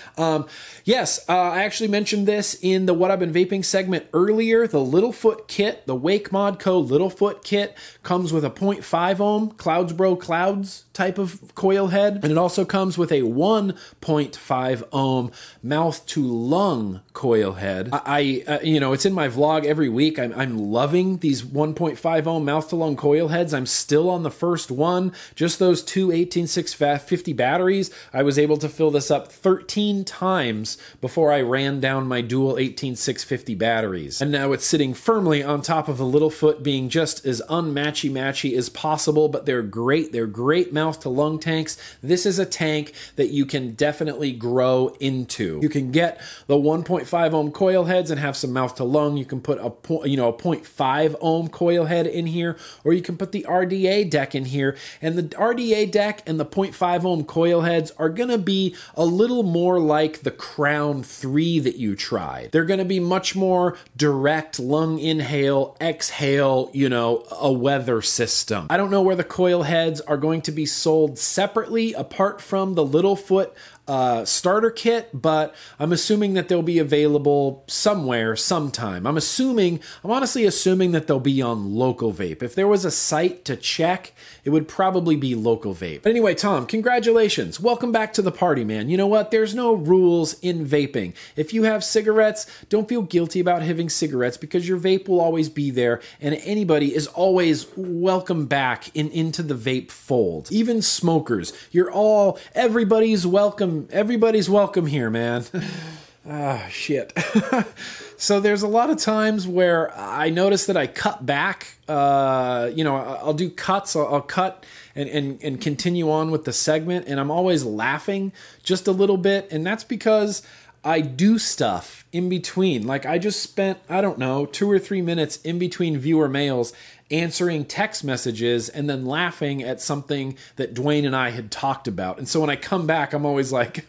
Yes, I actually mentioned this in the What I've Been Vaping segment earlier. The Littlefoot kit, the Wake Mod Co. Littlefoot kit, comes with a 0.5 ohm Clouds Bro Clouds type of coil head, and it also comes with a 1.5 ohm mouth to lung coil head. I it's in my vlog every week. I'm loving these 1.5 ohm mouth-to-lung coil heads. I'm still on the first one. Just those two 18650 batteries, I was able to fill this up 13 times before I ran down my dual 18650 batteries. And now it's sitting firmly on top of the Littlefoot, being just as unmatchy-matchy as possible, but they're great. They're great mouth-to-lung tanks. This is a tank that you can definitely grow into. You can get the 1.5 ohm coil heads and have some mouth-to-lung. You can put a 0.5 ohm coil head in here, or you can put the RDA deck in here, and the RDA deck and the 0.5 ohm coil heads are going to be a little more like the Crown 3 that you tried. They're going to be much more direct lung inhale, exhale, a weather system. I don't know where the coil heads are going to be sold separately apart from the Littlefoot starter kit, but I'm assuming that they'll be available somewhere, sometime. I'm honestly assuming that they'll be on Local Vape. If there was a site to check, it would probably be Local Vape. But anyway, Tom, congratulations. Welcome back to the party, man. You know what? There's no rules in vaping. If you have cigarettes, don't feel guilty about having cigarettes, because your vape will always be there, and anybody is always welcome back into the vape fold. Even smokers, everybody's welcome. Everybody's welcome here, man. Shit. So there's a lot of times where I notice that I cut back. I'll do cuts. I'll cut and continue on with the segment, and I'm always laughing just a little bit, and that's because I do stuff in between. Like, I just spent, 2 or 3 minutes in between viewer mails answering text messages and then laughing at something that Dwayne and I had talked about. And so when I come back, I'm always like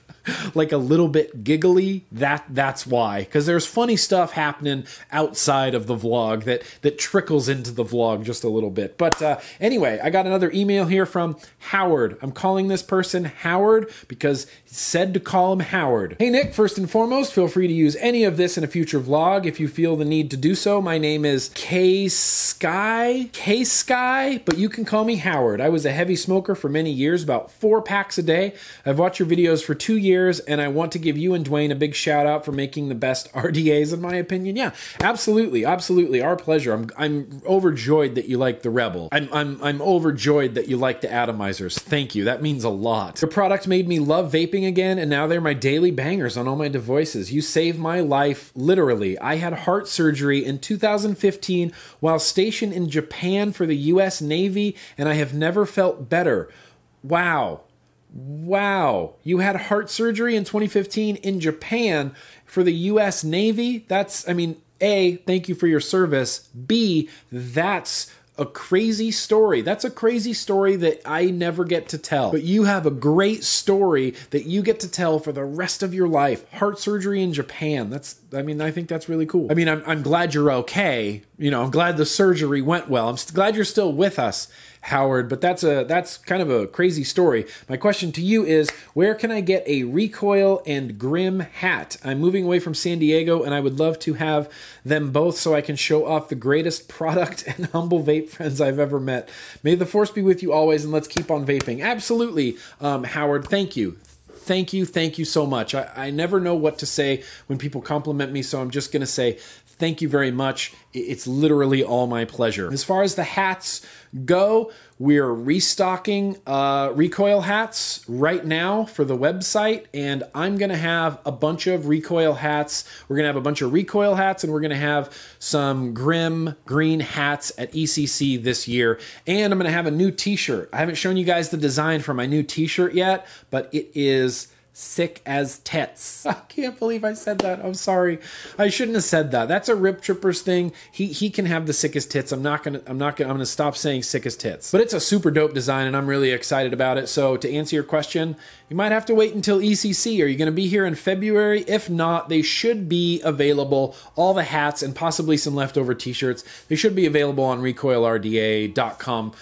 a little bit giggly. That's why, because there's funny stuff happening outside of the vlog that trickles into the vlog just a little bit. But anyway, I got another email here from Howard. I'm calling this person Howard because he said to call him Howard. Hey Nick, first and foremost, feel free to use any of this in a future vlog if you feel the need to do so. My name is K Sky, but you can call me Howard. I was a heavy smoker for many years, about 4 packs a day. I've watched your videos for 2 years. And I want to give you and Dwayne a big shout out for making the best RDAs, in my opinion. Yeah, absolutely, absolutely, our pleasure. I'm overjoyed that you like the Rebel. I'm overjoyed that you like the Atomizers. Thank you, that means a lot. Your product made me love vaping again, and now they're my daily bangers on all my devices. You saved my life, literally. I had heart surgery in 2015 while stationed in Japan for the U.S. Navy, and I have never felt better. Wow, you had heart surgery in 2015 in Japan for the U.S. Navy? A, thank you for your service. B, that's a crazy story. That's a crazy story that I never get to tell. But you have a great story that you get to tell for the rest of your life. Heart surgery in Japan. I think that's really cool. I'm glad you're okay. I'm glad the surgery went well. I'm glad you're still with us, Howard, but that's kind of a crazy story. My question to you is, where can I get a Recoil and Grim hat? I'm moving away from San Diego, and I would love to have them both so I can show off the greatest product and humble vape friends I've ever met. May the force be with you always, and let's keep on vaping. Absolutely, Howard, thank you. Thank you so much. I never know what to say when people compliment me, so I'm just going to say Thank you very much. It's literally all my pleasure. As far as the hats go, we're restocking Recoil hats right now for the website, and I'm gonna have a bunch of Recoil hats. We're gonna have a bunch of Recoil hats, and we're gonna have some Grim green hats at ECC this year. And I'm gonna have a new t-shirt. I haven't shown you guys the design for my new t-shirt yet, but it is sick as tits. I can't believe I said that. I'm sorry. I shouldn't have said that. That's a Rip Trippers thing. He can have the sickest tits. I'm gonna stop saying sickest tits. But it's a super dope design and I'm really excited about it. So to answer your question, you might have to wait until ECC. Are you gonna be here in February? If not, they should be available. All the hats and possibly some leftover t-shirts. They should be available on recoilrda.com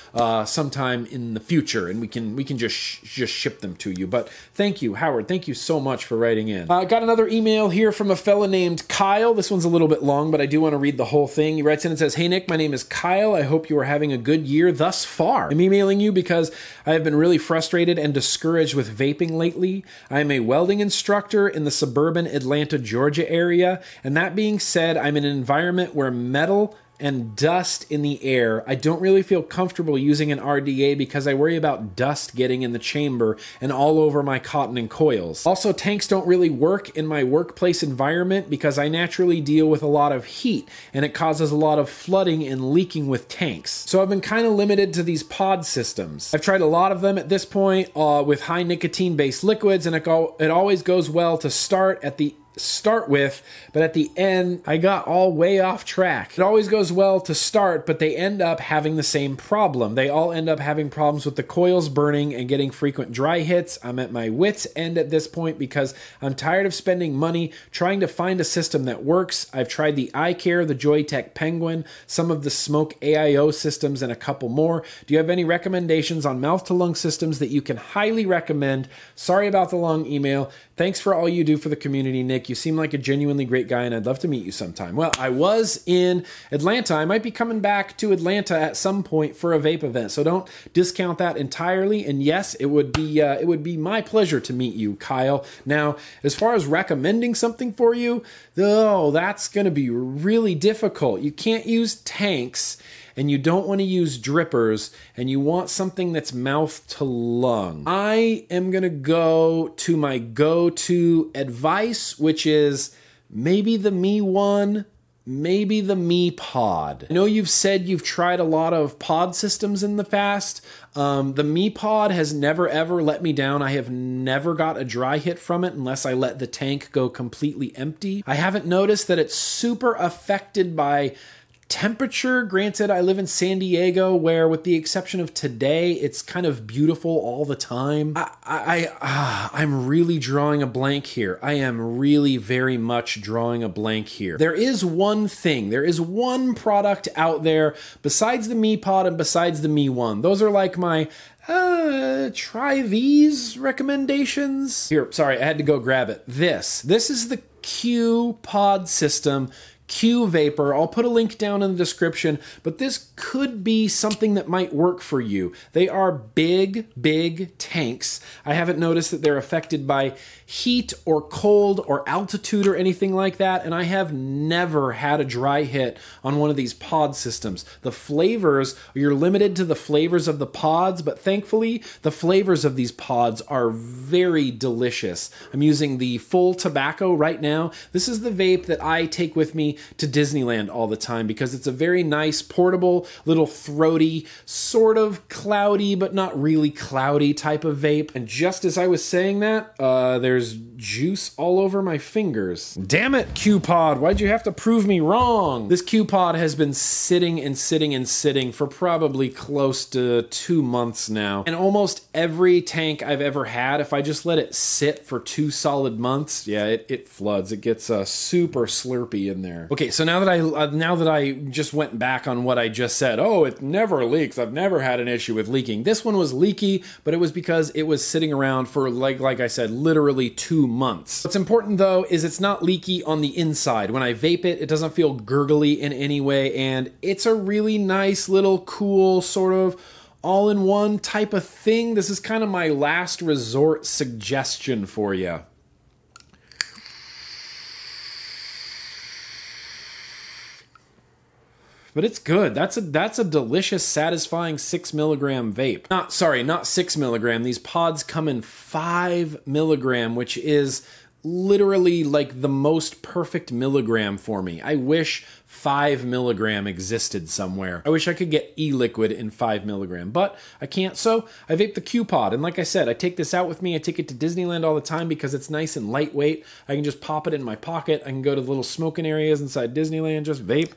sometime in the future, and we can just ship them to you. But thank you, Howard. Thank you so much for writing in. I got another email here from a fella named Kyle. This one's a little bit long, but I do want to read the whole thing. He writes in and says, "Hey Nick, my name is Kyle. I hope you are having a good year thus far. I'm emailing you because I have been really frustrated and discouraged with vaping lately. I am a welding instructor in the suburban Atlanta, Georgia area. And that being said, I'm in an environment where metal and dust in the air. I don't really feel comfortable using an RDA because I worry about dust getting in the chamber and all over my cotton and coils. Also, tanks don't really work in my workplace environment because I naturally deal with a lot of heat and it causes a lot of flooding and leaking with tanks. So I've been kind of limited to these pod systems. I've tried a lot of them at this point with high nicotine based liquids, and it always goes well to start with, but at the end I got all way off track. It always goes well to start, but they end up having the same problem. They all end up having problems with the coils burning and getting frequent dry hits. I'm at my wit's end at this point because I'm tired of spending money trying to find a system that works. I've tried the iCare, the Joytech Penguin, some of the Smoke AIO systems, and a couple more. Do you have any recommendations on mouth-to-lung systems that you can highly recommend? Sorry about the long email. Thanks for all you do for the community, Nick. You seem like a genuinely great guy, and I'd love to meet you sometime." Well, I was in Atlanta. I might be coming back to Atlanta at some point for a vape event, so don't discount that entirely. And yes, it would be my pleasure to meet you, Kyle. Now, as far as recommending something for you, oh, that's going to be really difficult. You can't use tanks, and you don't want to use drippers, and you want something that's mouth to lung. I am gonna go to my go-to advice, which is maybe the Mi One, maybe the Mi Pod. I know you've said you've tried a lot of pod systems in the past. The Mi Pod has never ever let me down. I have never got a dry hit from it unless I let the tank go completely empty. I haven't noticed that it's super affected by temperature. Granted, I live in San Diego, where with the exception of today, it's kind of beautiful all the time. I'm really drawing a blank here. I am really very much drawing a blank here. There is one thing. There is one product out there besides the Mi Pod and besides the Mi One. Those are like my try these recommendations. Here, sorry, I had to go grab it. This is the Q Pod system. Q Vapor. I'll put a link down in the description, but this could be something that might work for you. They are big, big tanks. I haven't noticed that they're affected by heat or cold or altitude or anything like that, and I have never had a dry hit on one of these pod systems. The flavors, you're limited to the flavors of the pods, but thankfully the flavors of these pods are very delicious. I'm using the full tobacco right now. This is the vape that I take with me to Disneyland all the time because it's a very nice, portable, little throaty, sort of cloudy, but not really cloudy type of vape. And just as I was saying that, there's juice all over my fingers. Damn it, Q-Pod, why'd you have to prove me wrong? This Q-Pod has been sitting and sitting and sitting for probably close to 2 months now. And almost every tank I've ever had, if I just let it sit for 2 solid months, yeah, it floods. It gets super slurpy in there. Okay, so now that I just went back on what I just said, oh, it never leaks. I've never had an issue with leaking. This one was leaky, but it was because it was sitting around for, like I said, literally 2 months. What's important, though, is it's not leaky on the inside. When I vape it, it doesn't feel gurgly in any way, and it's a really nice little cool sort of all-in-one type of thing. This is kind of my last resort suggestion for you. But it's good. That's a delicious, satisfying 6 milligram vape. Sorry, not 6 milligram. These pods come in 5 milligram, which is literally like the most perfect milligram for me. I wish 5 milligram existed somewhere. I wish I could get e-liquid in 5 milligram, but I can't, so I vape the Q-Pod. And like I said, I take this out with me. I take it to Disneyland all the time because it's nice and lightweight. I can just pop it in my pocket. I can go to the little smoking areas inside Disneyland, just vape.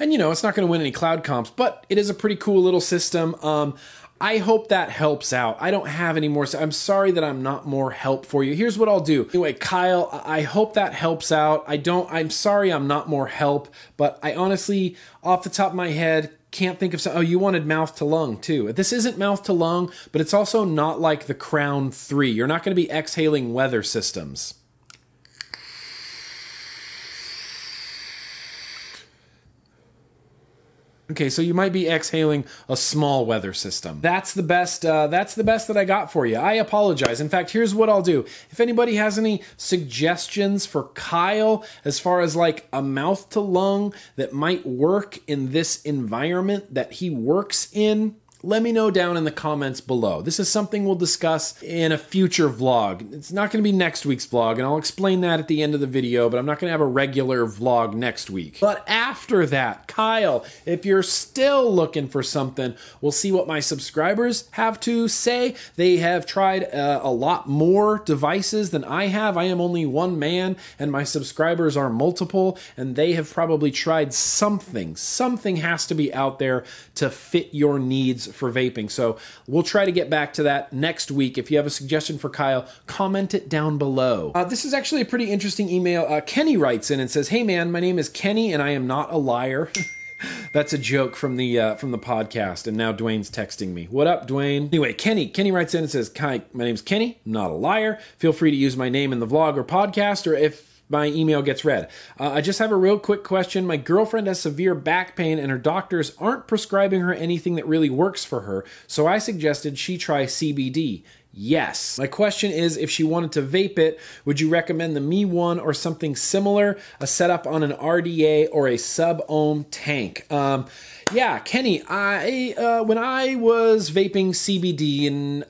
And, you know, it's not going to win any cloud comps, but it is a pretty cool little system. I hope that helps out. I don't have any more, so I'm sorry that I'm not more help for you. Here's what I'll do. Anyway, Kyle, I hope that helps out. I'm sorry I'm not more help, but I honestly, off the top of my head, can't think of some. Oh, you wanted mouth to lung too. This isn't mouth to lung, but it's also not like the Crown 3. You're not going to be exhaling weather systems. Okay, so you might be exhaling a small weather system. That's the best that I got for you. I apologize. In fact, here's what I'll do. If anybody has any suggestions for Kyle as far as like a mouth to lung that might work in this environment that he works in, let me know down in the comments below. This is something we'll discuss in a future vlog. It's not going to be next week's vlog, and I'll explain that at the end of the video, but I'm not going to have a regular vlog next week. But after that, Kyle, if you're still looking for something, we'll see what my subscribers have to say. They have tried a lot more devices than I have. I am only one man, and my subscribers are multiple, and they have probably tried something. Something has to be out there to fit your needs for vaping. So we'll try to get back to that next week. If you have a suggestion for Kyle, comment it down below. This is actually a pretty interesting email. Kenny writes in and says, "Hey man, my name is Kenny and I am not a liar." That's a joke from the podcast, and now Dwayne's texting me. What up, Dwayne? Anyway, Kenny writes in and says, "Hi, my name's Kenny, I'm not a liar. Feel free to use my name in the vlog or podcast, or if my email gets read. I just have a real quick question. My girlfriend has severe back pain and her doctors aren't prescribing her anything that really works for her, so I suggested she try CBD. Yes. My question is, if she wanted to vape it, would you recommend the Mi One or something similar, a setup on an RDA or a sub-ohm tank?" Yeah, Kenny, when I was vaping CBD, and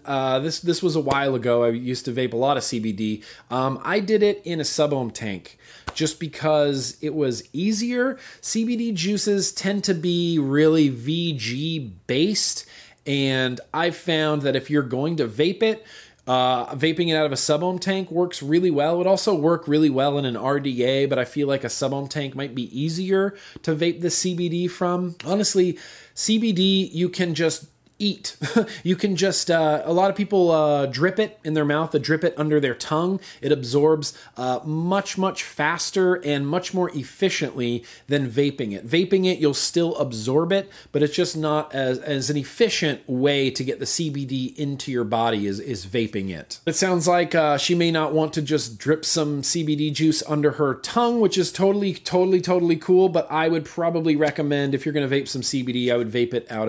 this was a while ago, I used to vape a lot of CBD, I did it in a sub-ohm tank just because it was easier. CBD juices tend to be really VG-based, and I've found that if you're going to vape it, vaping it out of a sub-ohm tank works really well. It would also work really well in an RDA, but I feel like a sub-ohm tank might be easier to vape the CBD from. Honestly, CBD, you can just eat. You can just, a lot of people drip it in their mouth, they drip it under their tongue. It absorbs much, much faster and much more efficiently than vaping it. Vaping it, you'll still absorb it, but it's just not as an efficient way to get the CBD into your body is vaping it. It sounds like she may not want to just drip some CBD juice under her tongue, which is totally cool, but I would probably recommend, if you're going to vape some CBD, I would vape it out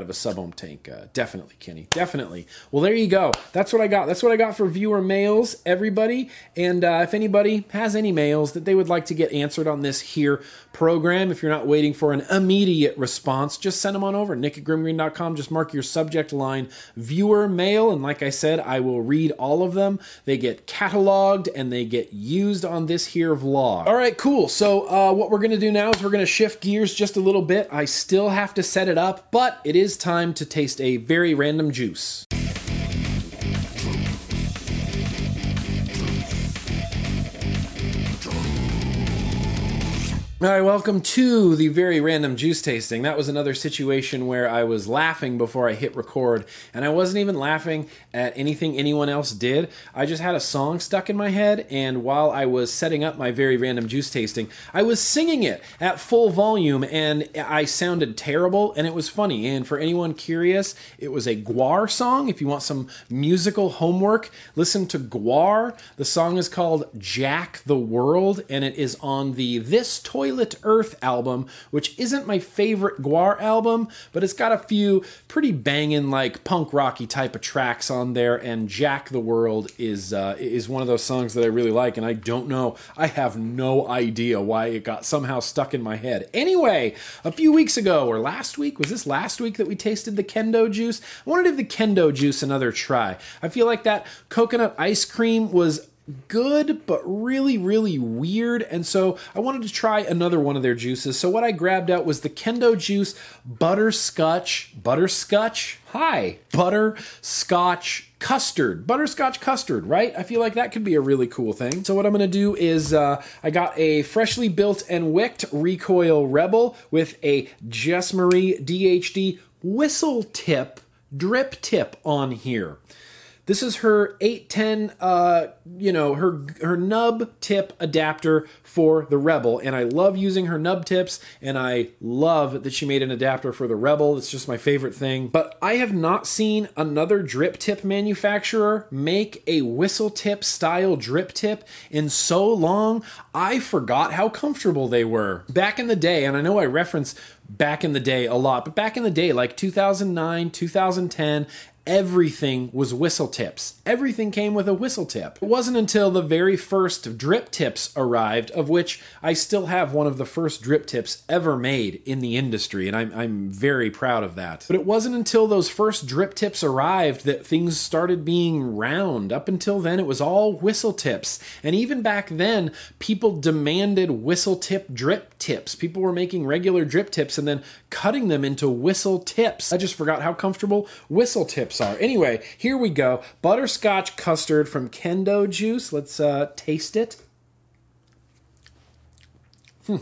of a sub-ohm tank. Definitely, Kenny, definitely. Well, there you go. That's what I got. That's what I got for viewer mails, everybody. And if anybody has any mails that they would like to get answered on this here program, if you're not waiting for an immediate response, just send them on over, nick@grimgreen.com. Just mark your subject line, viewer mail. And like I said, I will read all of them. They get cataloged and they get used on this here vlog. All right, cool. So what we're going to do now is we're going to shift gears just a little bit. I still have to set it up, but it is time to taste a very random juice. All right, welcome to the very random juice tasting. That was another situation where I was laughing before I hit record, and I wasn't even laughing at anything anyone else did. I just had a song stuck in my head, and while I was setting up my very random juice tasting, I was singing it at full volume, and I sounded terrible, and it was funny. And for anyone curious, it was a Gwar song. If you want some musical homework, listen to Gwar. The song is called Jack the World, and it is on the This Toy Toilet Earth album, which isn't my favorite Guar album, but it's got a few pretty banging like punk rocky type of tracks on there, and Jack the World is one of those songs that I really like, and I don't know, I have no idea why it got somehow stuck in my head. Anyway, a few weeks ago, or last week, was this last week that we tasted the Kendo Juice? I wanted to give the Kendo Juice another try. I feel like that coconut ice cream was good, but really, really weird. And so I wanted to try another one of their juices. So what I grabbed out was the Kendo Juice Butterscotch Custard, right? I feel like that could be a really cool thing. So what I'm gonna do is I got a freshly built and wicked Recoil Rebel with a Jess Marie DHD whistle tip, drip tip on here. This is her 810, you know, her nub tip adapter for the Rebel, and I love using her nub tips, and I love that she made an adapter for the Rebel. It's just my favorite thing. But I have not seen another drip tip manufacturer make a whistle tip style drip tip in so long. I forgot how comfortable they were. Back in the day, and I know I reference back in the day a lot, but back in the day, like 2009, 2010, everything was whistle tips. Everything came with a whistle tip. It wasn't until the very first drip tips arrived, of which I still have one of the first drip tips ever made in the industry, and I'm very proud of that. But it wasn't until those first drip tips arrived that things started being round. Up until then, it was all whistle tips. And even back then, people demanded whistle tip drip tips. People were making regular drip tips and then cutting them into whistle tips. I just forgot how comfortable whistle tips are. Anyway, here we go. Butterscotch custard from Kendo Juice. Let's taste it. Oh,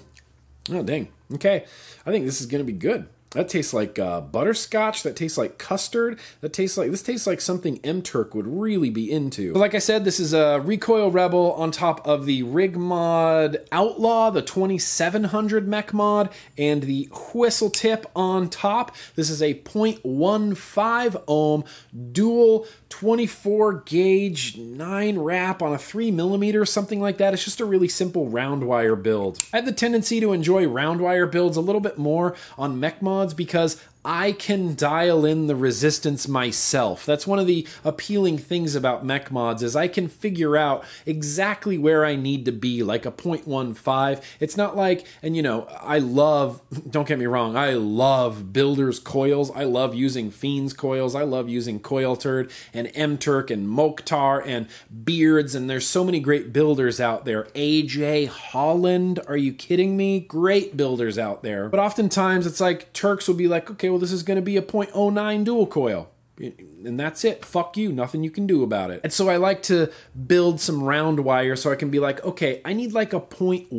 dang. Okay. I think this is going to be good. That tastes like butterscotch. That tastes like custard. That tastes like, this tastes like something M-Turk would really be into. But like I said, this is a Recoil Rebel on top of the Rig Mod Outlaw, the 2700 mech mod, and the whistle tip on top. This is a 0.15 ohm dual 24 gauge 9 wrap on a 3mm, something like that. It's just a really simple round wire build. I have the tendency to enjoy round wire builds a little bit more on mech mod because I can dial in the resistance myself. That's one of the appealing things about mech mods, is I can figure out exactly where I need to be, like a 0.15. It's not like, and you know, I love, don't get me wrong, I love builders coils. I love using Fiends coils. I love using Coil Turd and M-Turk and Moktar and Beards, and there's so many great builders out there. AJ Holland, are you kidding me? Great builders out there. But oftentimes it's like Turks will be like, okay, well, this is going to be a 0.09 dual coil, and that's it. Fuck you. Nothing you can do about it. And so I like to build some round wire so I can be like, okay, I need like a 0.14,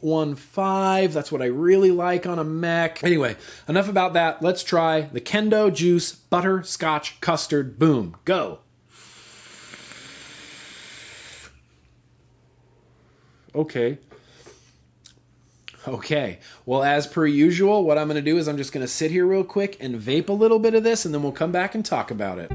0.15. That's what I really like on a mech. Anyway, enough about that. Let's try the Kendo Juice Butterscotch Custard. Boom. Go. Okay. Okay, well, as per usual, what I'm going to do is I'm just going to sit here real quick and vape a little bit of this, and then we'll come back and talk about it.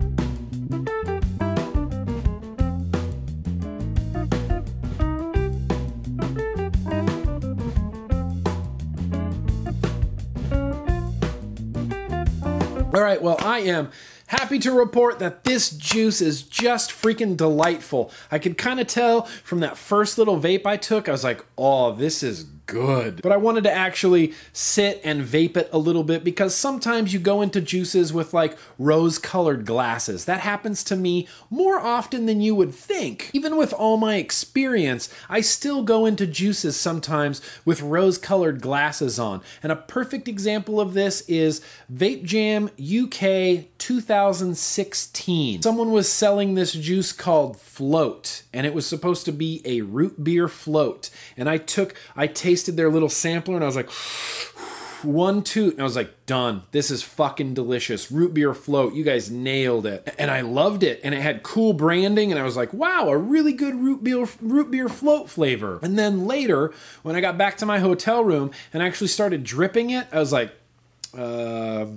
All right, well, I am happy to report that this juice is just freaking delightful. I could kind of tell from that first little vape I took, I was like, oh, this is good. But I wanted to actually sit and vape it a little bit, because sometimes you go into juices with like rose-colored glasses. That happens to me more often than you would think. Even with all my experience, I still go into juices sometimes with rose-colored glasses on. And a perfect example of this is Vape Jam UK 2016. Someone was selling this juice called Float, and it was supposed to be a root beer float. And I tasted their little sampler, and I was like, one toot, and I was like, done. This is fucking delicious. Root beer float. You guys nailed it. And I loved it. And it had cool branding. And I was like, wow, a really good root beer float flavor. And then later, when I got back to my hotel room and I actually started dripping it, I was like, what?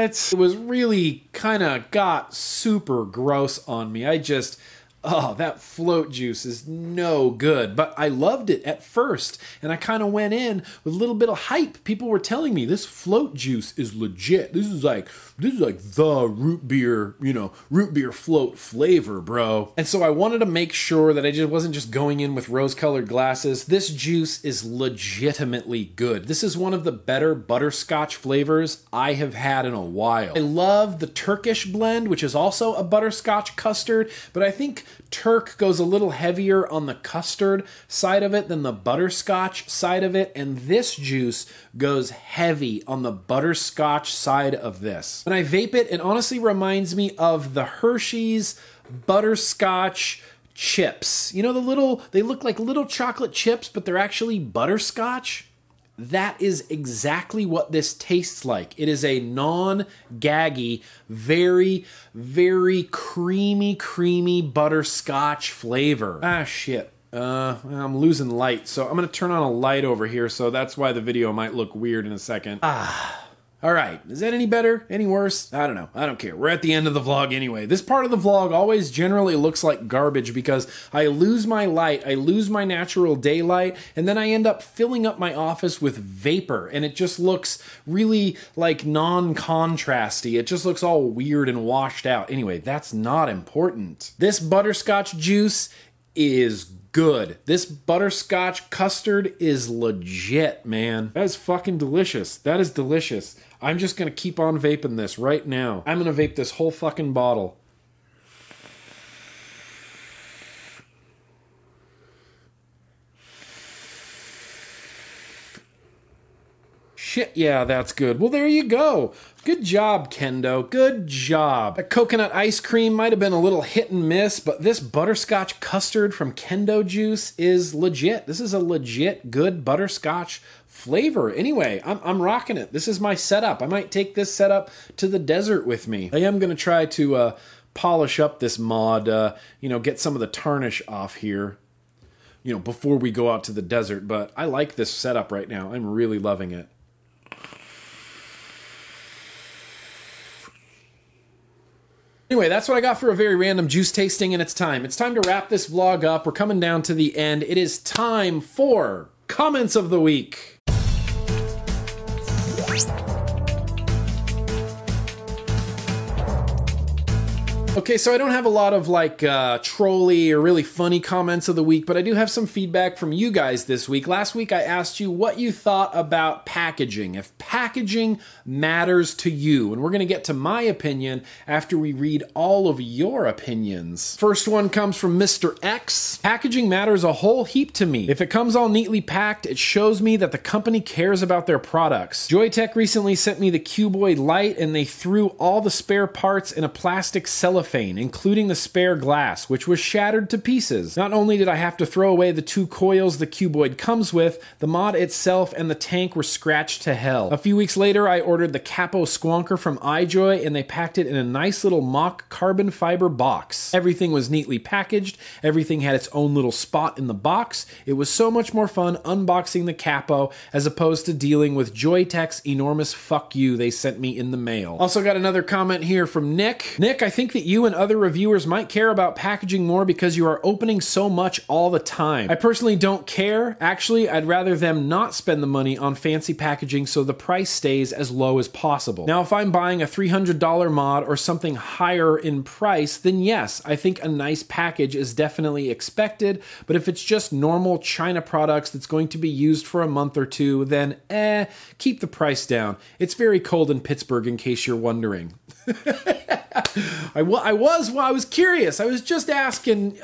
It was really kind of got super gross on me. I just oh, that float juice is no good. But I loved it at first, and I kind of went in with a little bit of hype. People were telling me this float juice is legit. This is like the root beer, you know, root beer float flavor, bro. And so I wanted to make sure that I wasn't just going in with rose-colored glasses. This juice is legitimately good. This is one of the better butterscotch flavors I have had in a while. I love the Turkish blend, which is also a butterscotch custard, but I think Turk goes a little heavier on the custard side of it than the butterscotch side of it, and this juice goes heavy on the butterscotch side of this. When I vape it, it honestly reminds me of the Hershey's butterscotch chips. You know, they look like little chocolate chips, but they're actually butterscotch. That is exactly what this tastes like. It is a non-gaggy, very, very creamy butterscotch flavor. Ah, shit. I'm losing light, so I'm gonna turn on a light over here, so that's why the video might look weird in a second. Ah. All right, is that any better? Any worse? I don't know. I don't care. We're at the end of the vlog anyway. This part of the vlog always generally looks like garbage because I lose my light, I lose my natural daylight, and then I end up filling up my office with vapor, and it just looks really like non-contrasty. It just looks all weird and washed out. Anyway, that's not important. This butterscotch juice is good. This butterscotch custard is legit, man. That is fucking delicious. That is delicious. I'm just gonna keep on vaping this right now. I'm gonna vape this whole fucking bottle. Shit, yeah, that's good. Well, there you go. Good job, Kendo. Good job. The coconut ice cream might have been a little hit and miss, but this butterscotch custard from Kendo Juice is legit. This is a legit good butterscotch flavor. Anyway, I'm rocking it. This is my setup. I might take this setup to the desert with me. I am going to try to polish up this mod, you know, get some of the tarnish off here, you know, before we go out to the desert. But I like this setup right now. I'm really loving it. Anyway, that's what I got for a very random juice tasting, and it's time. It's time to wrap this vlog up. We're coming down to the end. It is time for Comments of the Week. Okay, so I don't have a lot of like trolly or really funny comments of the week, but I do have some feedback from you guys this week. Last week I asked you what you thought about packaging, if packaging matters to you. And we're gonna get to my opinion after we read all of your opinions. First one comes from Mr. X. Packaging matters a whole heap to me. If it comes all neatly packed, it shows me that the company cares about their products. Joytech recently sent me the Cuboid Lite, and they threw all the spare parts in a plastic cellophane, including the spare glass, which was shattered to pieces. Not only did I have to throw away the two coils the cuboid comes with, the mod itself and the tank were scratched to hell. A few weeks later, I ordered the Capo Squonker from iJoy, and they packed it in a nice little mock carbon fiber box. Everything was neatly packaged, everything had its own little spot in the box. It was so much more fun unboxing the Capo as opposed to dealing with Joytech's enormous fuck you they sent me in the mail. Also got another comment here from Nick. Nick, I think that you and other reviewers might care about packaging more because you are opening so much all the time. I personally don't care. Actually, I'd rather them not spend the money on fancy packaging so the price stays as low as possible. Now, if I'm buying a $300 mod or something higher in price, then yes, I think a nice package is definitely expected, but if it's just normal China products that's going to be used for a month or two, then keep the price down. It's very cold in Pittsburgh, in case you're wondering. I was curious. I was just asking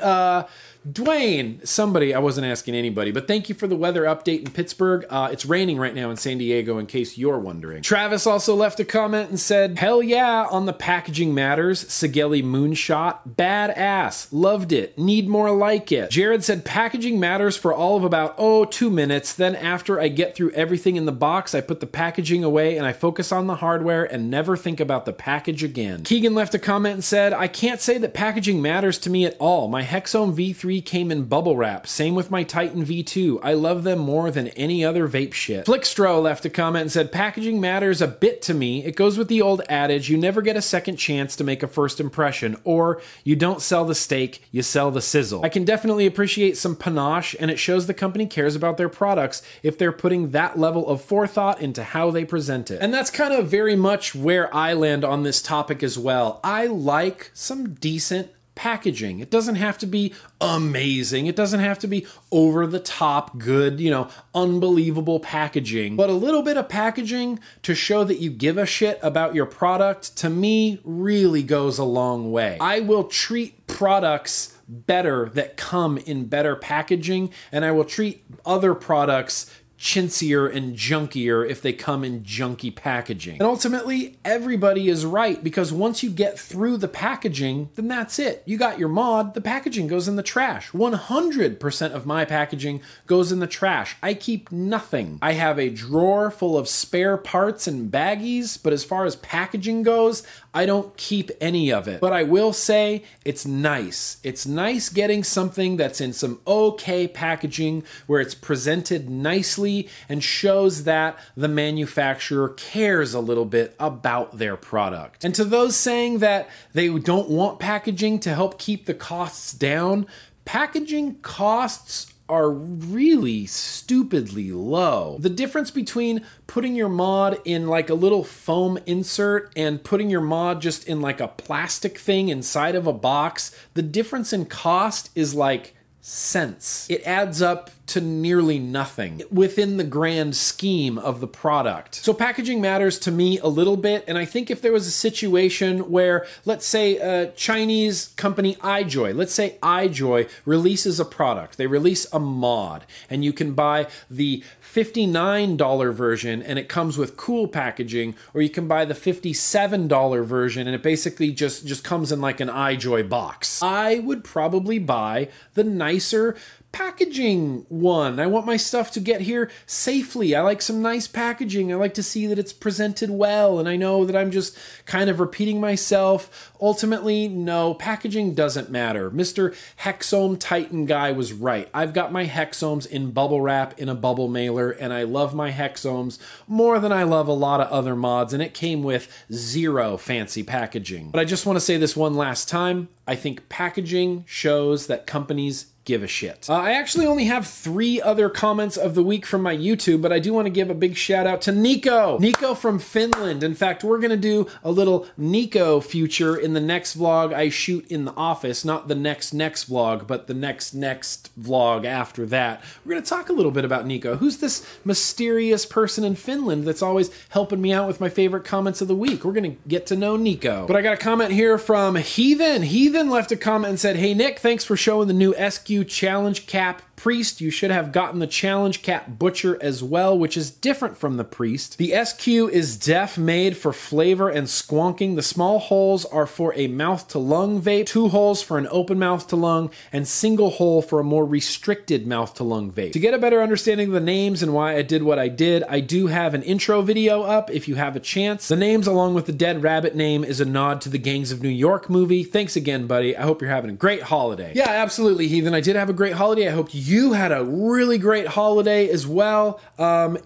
Dwayne, somebody. I wasn't asking anybody, but thank you for the weather update in Pittsburgh. It's raining right now in San Diego, in case you're wondering. Travis also left a comment and said, hell yeah on the packaging matters. Segeli Moonshot, badass. Loved it. Need more like it. Jared said, packaging matters for all of about, 2 minutes. Then after I get through everything in the box, I put the packaging away and I focus on the hardware and never think about the package again. Keegan left a comment and said, I can't say that packaging matters to me at all. My Hexome V3 V3 came in bubble wrap. Same with my Titan V2. I love them more than any other vape shit. Flickstro left a comment and said, packaging matters a bit to me. It goes with the old adage, you never get a second chance to make a first impression, or you don't sell the steak, you sell the sizzle. I can definitely appreciate some panache, and it shows the company cares about their products if they're putting that level of forethought into how they present it. And that's kind of very much where I land on this topic as well. I like some decent packaging. It doesn't have to be amazing. It doesn't have to be over the top good, you know, unbelievable packaging. But a little bit of packaging to show that you give a shit about your product, to me, really goes a long way. I will treat products better that come in better packaging, and I will treat other products chintzier and junkier if they come in junky packaging. And ultimately, everybody is right, because once you get through the packaging, then that's it. You got your mod, the packaging goes in the trash. 100% of my packaging goes in the trash. I keep nothing. I have a drawer full of spare parts and baggies, but as far as packaging goes, I don't keep any of it. But I will say, it's nice. It's nice getting something that's in some okay packaging where it's presented nicely and shows that the manufacturer cares a little bit about their product. And to those saying that they don't want packaging to help keep the costs down, packaging costs are really stupidly low. The difference between putting your mod in like a little foam insert and putting your mod just in like a plastic thing inside of a box, the difference in cost is like cents. It adds up to nearly nothing within the grand scheme of the product. So packaging matters to me a little bit, and I think if there was a situation where, let's say a Chinese company iJoy, let's say iJoy releases a product, they release a mod, and you can buy the $59 version and it comes with cool packaging, or you can buy the $57 version and it basically just comes in like an iJoy box. I would probably buy the nicer packaging one. I want my stuff to get here safely. I like some nice packaging. I like to see that it's presented well, and I know that I'm just kind of repeating myself. Ultimately, no, packaging doesn't matter. Mr. Hexohm Titan guy was right. I've got my Hexohms in bubble wrap in a bubble mailer, and I love my Hexohms more than I love a lot of other mods, and it came with zero fancy packaging. But I just want to say this one last time. I think packaging shows that companies give a shit. I actually only have 3 other comments of the week from my YouTube, but I do want to give a big shout out to Nico. Nico from Finland. In fact, we're going to do a little Nico future in the next vlog I shoot in the office. Not the next vlog, but the next vlog after that. We're going to talk a little bit about Nico. Who's this mysterious person in Finland that's always helping me out with my favorite comments of the week? We're going to get to know Nico. But I got a comment here from Heathen. Heathen left a comment and said, hey Nick, thanks for showing the new SQ Challenge Cap Priest. You should have gotten the Challenge Cap Butcher as well, which is different from the Priest. The SQ is def made for flavor and squonking. The small holes are for a mouth-to-lung vape, 2 holes for an open mouth-to-lung, and single hole for a more restricted mouth-to-lung vape. To get a better understanding of the names and why I did what I did, I do have an intro video up if you have a chance. The names, along with the Dead Rabbit name, is a nod to the Gangs of New York movie. Thanks again, buddy. I hope you're having a great holiday. Yeah, absolutely, Heathen. I did have a great holiday. I hope you had a really great holiday as well.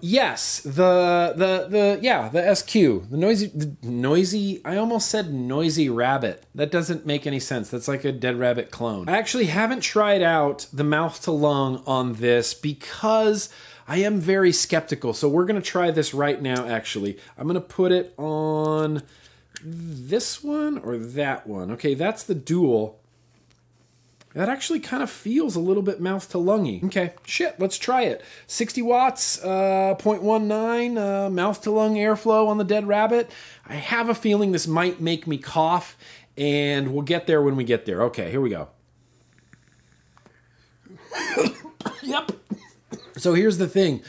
Yes, the SQ, the noisy, I almost said noisy rabbit. That doesn't make any sense. That's like a Dead Rabbit clone. I actually haven't tried out the mouth to lung on this because I am very skeptical. So we're going to try this right now, actually. I'm going to put it on this one or that one. Okay, that's the dual. That actually kind of feels a little bit mouth-to-lungy. Okay, shit, let's try it. 60 watts, 0.19, mouth-to-lung airflow on the Dead Rabbit. I have a feeling this might make me cough, and we'll get there when we get there. Okay, here we go. Yep. So here's the thing.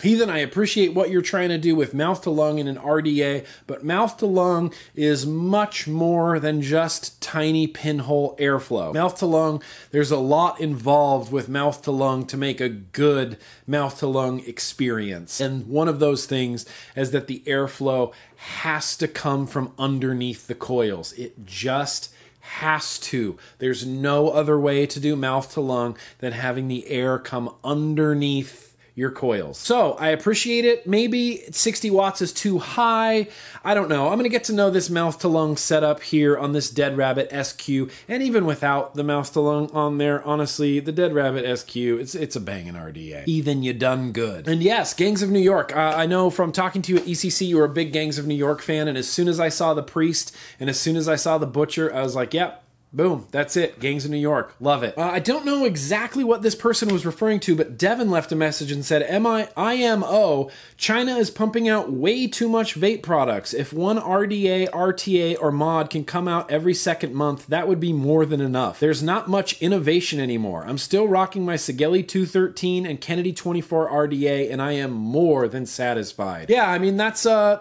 Heathen, I appreciate what you're trying to do with mouth-to-lung in an RDA, but mouth-to-lung is much more than just tiny pinhole airflow. Mouth-to-lung, there's a lot involved with mouth-to-lung to make a good mouth-to-lung experience. And one of those things is that the airflow has to come from underneath the coils. It just has to. There's no other way to do mouth to lung than having the air come underneath your coils. So I appreciate it. Maybe 60 watts is too high. I don't know. I'm going to get to know this mouth to lung setup here on this Dead Rabbit SQ. And even without the mouth to lung on there, honestly, the Dead Rabbit SQ, it's a banging RDA. Even you done good. And yes, Gangs of New York. I know from talking to you at ECC, you were a big Gangs of New York fan. And as soon as I saw the Priest and as soon as I saw the Butcher, I was like, yep. Boom, that's it. Gangs of New York. Love it. I don't know exactly what this person was referring to, but Devin left a message and said, IMO, China is pumping out way too much vape products. If one RDA, RTA, or mod can come out every second month, that would be more than enough. There's not much innovation anymore. I'm still rocking my Segeli 213 and Kennedy 24 RDA, and I am more than satisfied. Yeah, I mean, that's a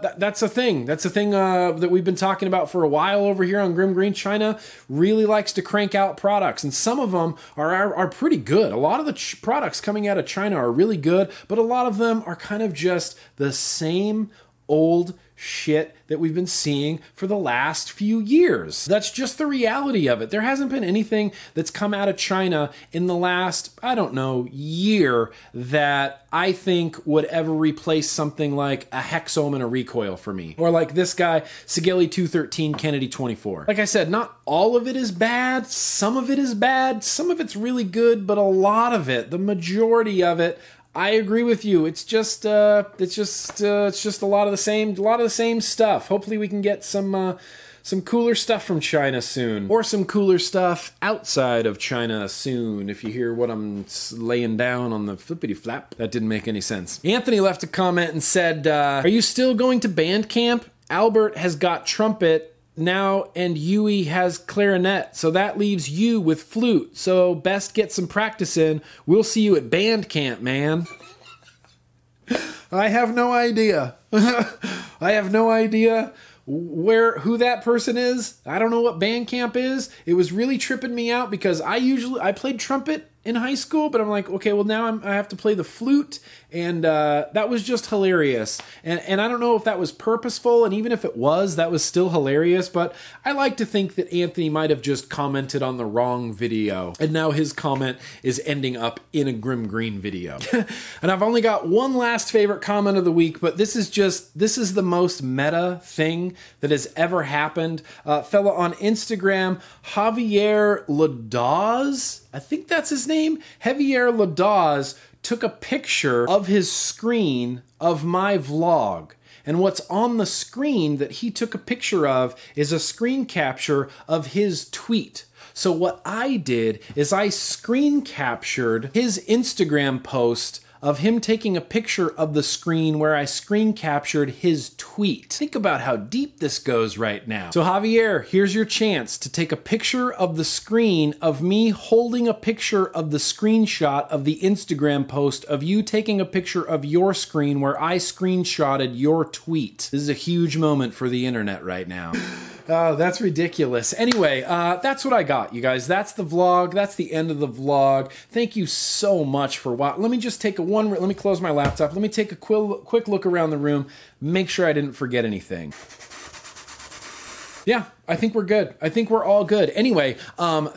thing. That's a thing that we've been talking about for a while over here on Grim Green. China really likes to crank out products, and some of them are pretty good. A lot of the products coming out of China are really good, but a lot of them are kind of just the same old shit that we've been seeing for the last few years. That's just the reality of it. There hasn't been anything that's come out of China in the last, I don't know, year that I think would ever replace something like a Hexohm and a Recoil for me. Or like this guy, Segeli 213, Kennedy 24. Like I said, not all of it is bad. Some of it is bad. Some of it's really good, but a lot of it, the majority of it, I agree with you. It's just a lot of the same stuff. Hopefully we can get some cooler stuff from China soon, or some cooler stuff outside of China soon. If you hear what I'm laying down on the flippity flap, that didn't make any sense. Anthony left a comment and said, "Are you still going to band camp? Albert has got trumpet now, and Yui has clarinet, so that leaves you with flute, so best get some practice in. We'll see you at band camp, man." I have no idea. I have no idea who that person is. I don't know what band camp is. It was really tripping me out because I played trumpet in high school, but I'm like, okay, well now I have to play the flute, and that was just hilarious. And I don't know if that was purposeful, and even if it was, that was still hilarious, but I like to think that Anthony might have just commented on the wrong video, and now his comment is ending up in a Grim Green video. And I've only got one last favorite comment of the week, but this is the most meta thing that has ever happened. Fella on Instagram, Javier Ladaz, I think that's his name, Javier Ladaz, took a picture of his screen of my vlog. And what's on the screen that he took a picture of is a screen capture of his tweet. So what I did is I screen captured his Instagram post of him taking a picture of the screen where I screen captured his tweet. Think about how deep this goes right now. So Javier, here's your chance to take a picture of the screen of me holding a picture of the screenshot of the Instagram post of you taking a picture of your screen where I screenshotted your tweet. This is a huge moment for the internet right now. Oh, that's ridiculous. Anyway, that's what I got, you guys. That's the vlog. That's the end of the vlog. Thank you so much for watching. Let me just take let me close my laptop. Let me take a quick look around the room, make sure I didn't forget anything. Yeah, I think we're good. I think we're all good. Anyway,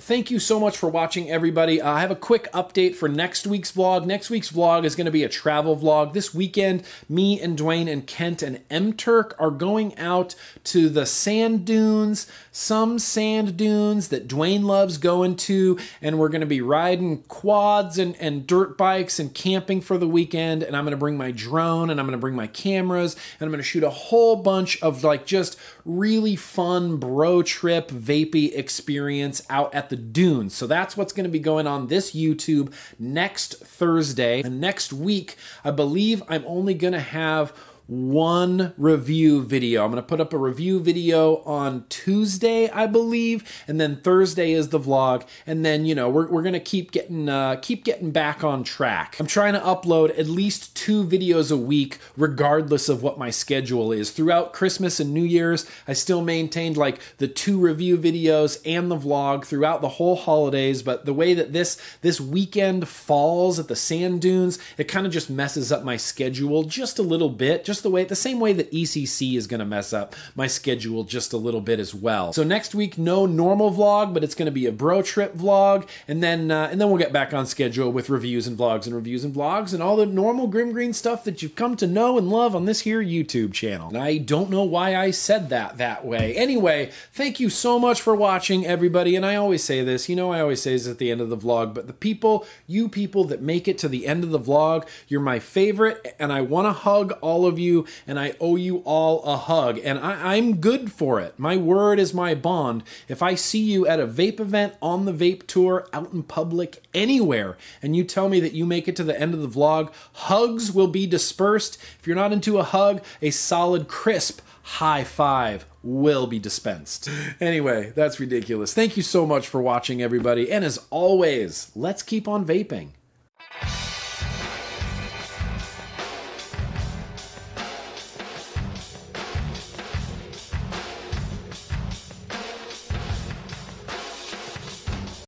thank you so much for watching, everybody. I have a quick update for next week's vlog. Next week's vlog is going to be a travel vlog. This weekend, me and Dwayne and Kent and M-Turk are going out to the sand dunes, some sand dunes that Dwayne loves going to, and we're going to be riding quads and dirt bikes and camping for the weekend, and I'm going to bring my drone, and I'm going to bring my cameras, and I'm going to shoot a whole bunch of like just really fun bro trip vapey experience out at the dunes. So that's what's going to be going on this YouTube next Thursday. And next week, I believe I'm only going to have one review video. I'm going to put up a review video on Tuesday, I believe, and then Thursday is the vlog, and then, you know, we're going to keep getting back on track. I'm trying to upload at least 2 videos a week regardless of what my schedule is. Throughout Christmas and New Year's, I still maintained like the 2 review videos and the vlog throughout the whole holidays, but the way that this weekend falls at the sand dunes, it kind of just messes up my schedule just a little bit. just the same way that ECC is going to mess up my schedule just a little bit as well. So next week, no normal vlog, but it's going to be a bro trip vlog, and then we'll get back on schedule with reviews and vlogs and reviews and vlogs and all the normal Grim Green stuff that you've come to know and love on this here YouTube channel. And I don't know why I said that way. Anyway, thank you so much for watching, everybody. And I always say this, you know, I always say this at the end of the vlog, but the people, you people that make it to the end of the vlog, you're my favorite, and I want to hug all of you, and I owe you all a hug, and I'm good for it. My word is my bond. If I see you at a vape event, on the vape tour, out in public, anywhere, and you tell me that you make it to the end of the vlog, hugs will be dispersed. If you're not into a hug, a solid, crisp high five will be dispensed. Anyway, that's ridiculous. Thank you so much for watching, everybody. And as always, let's keep on vaping.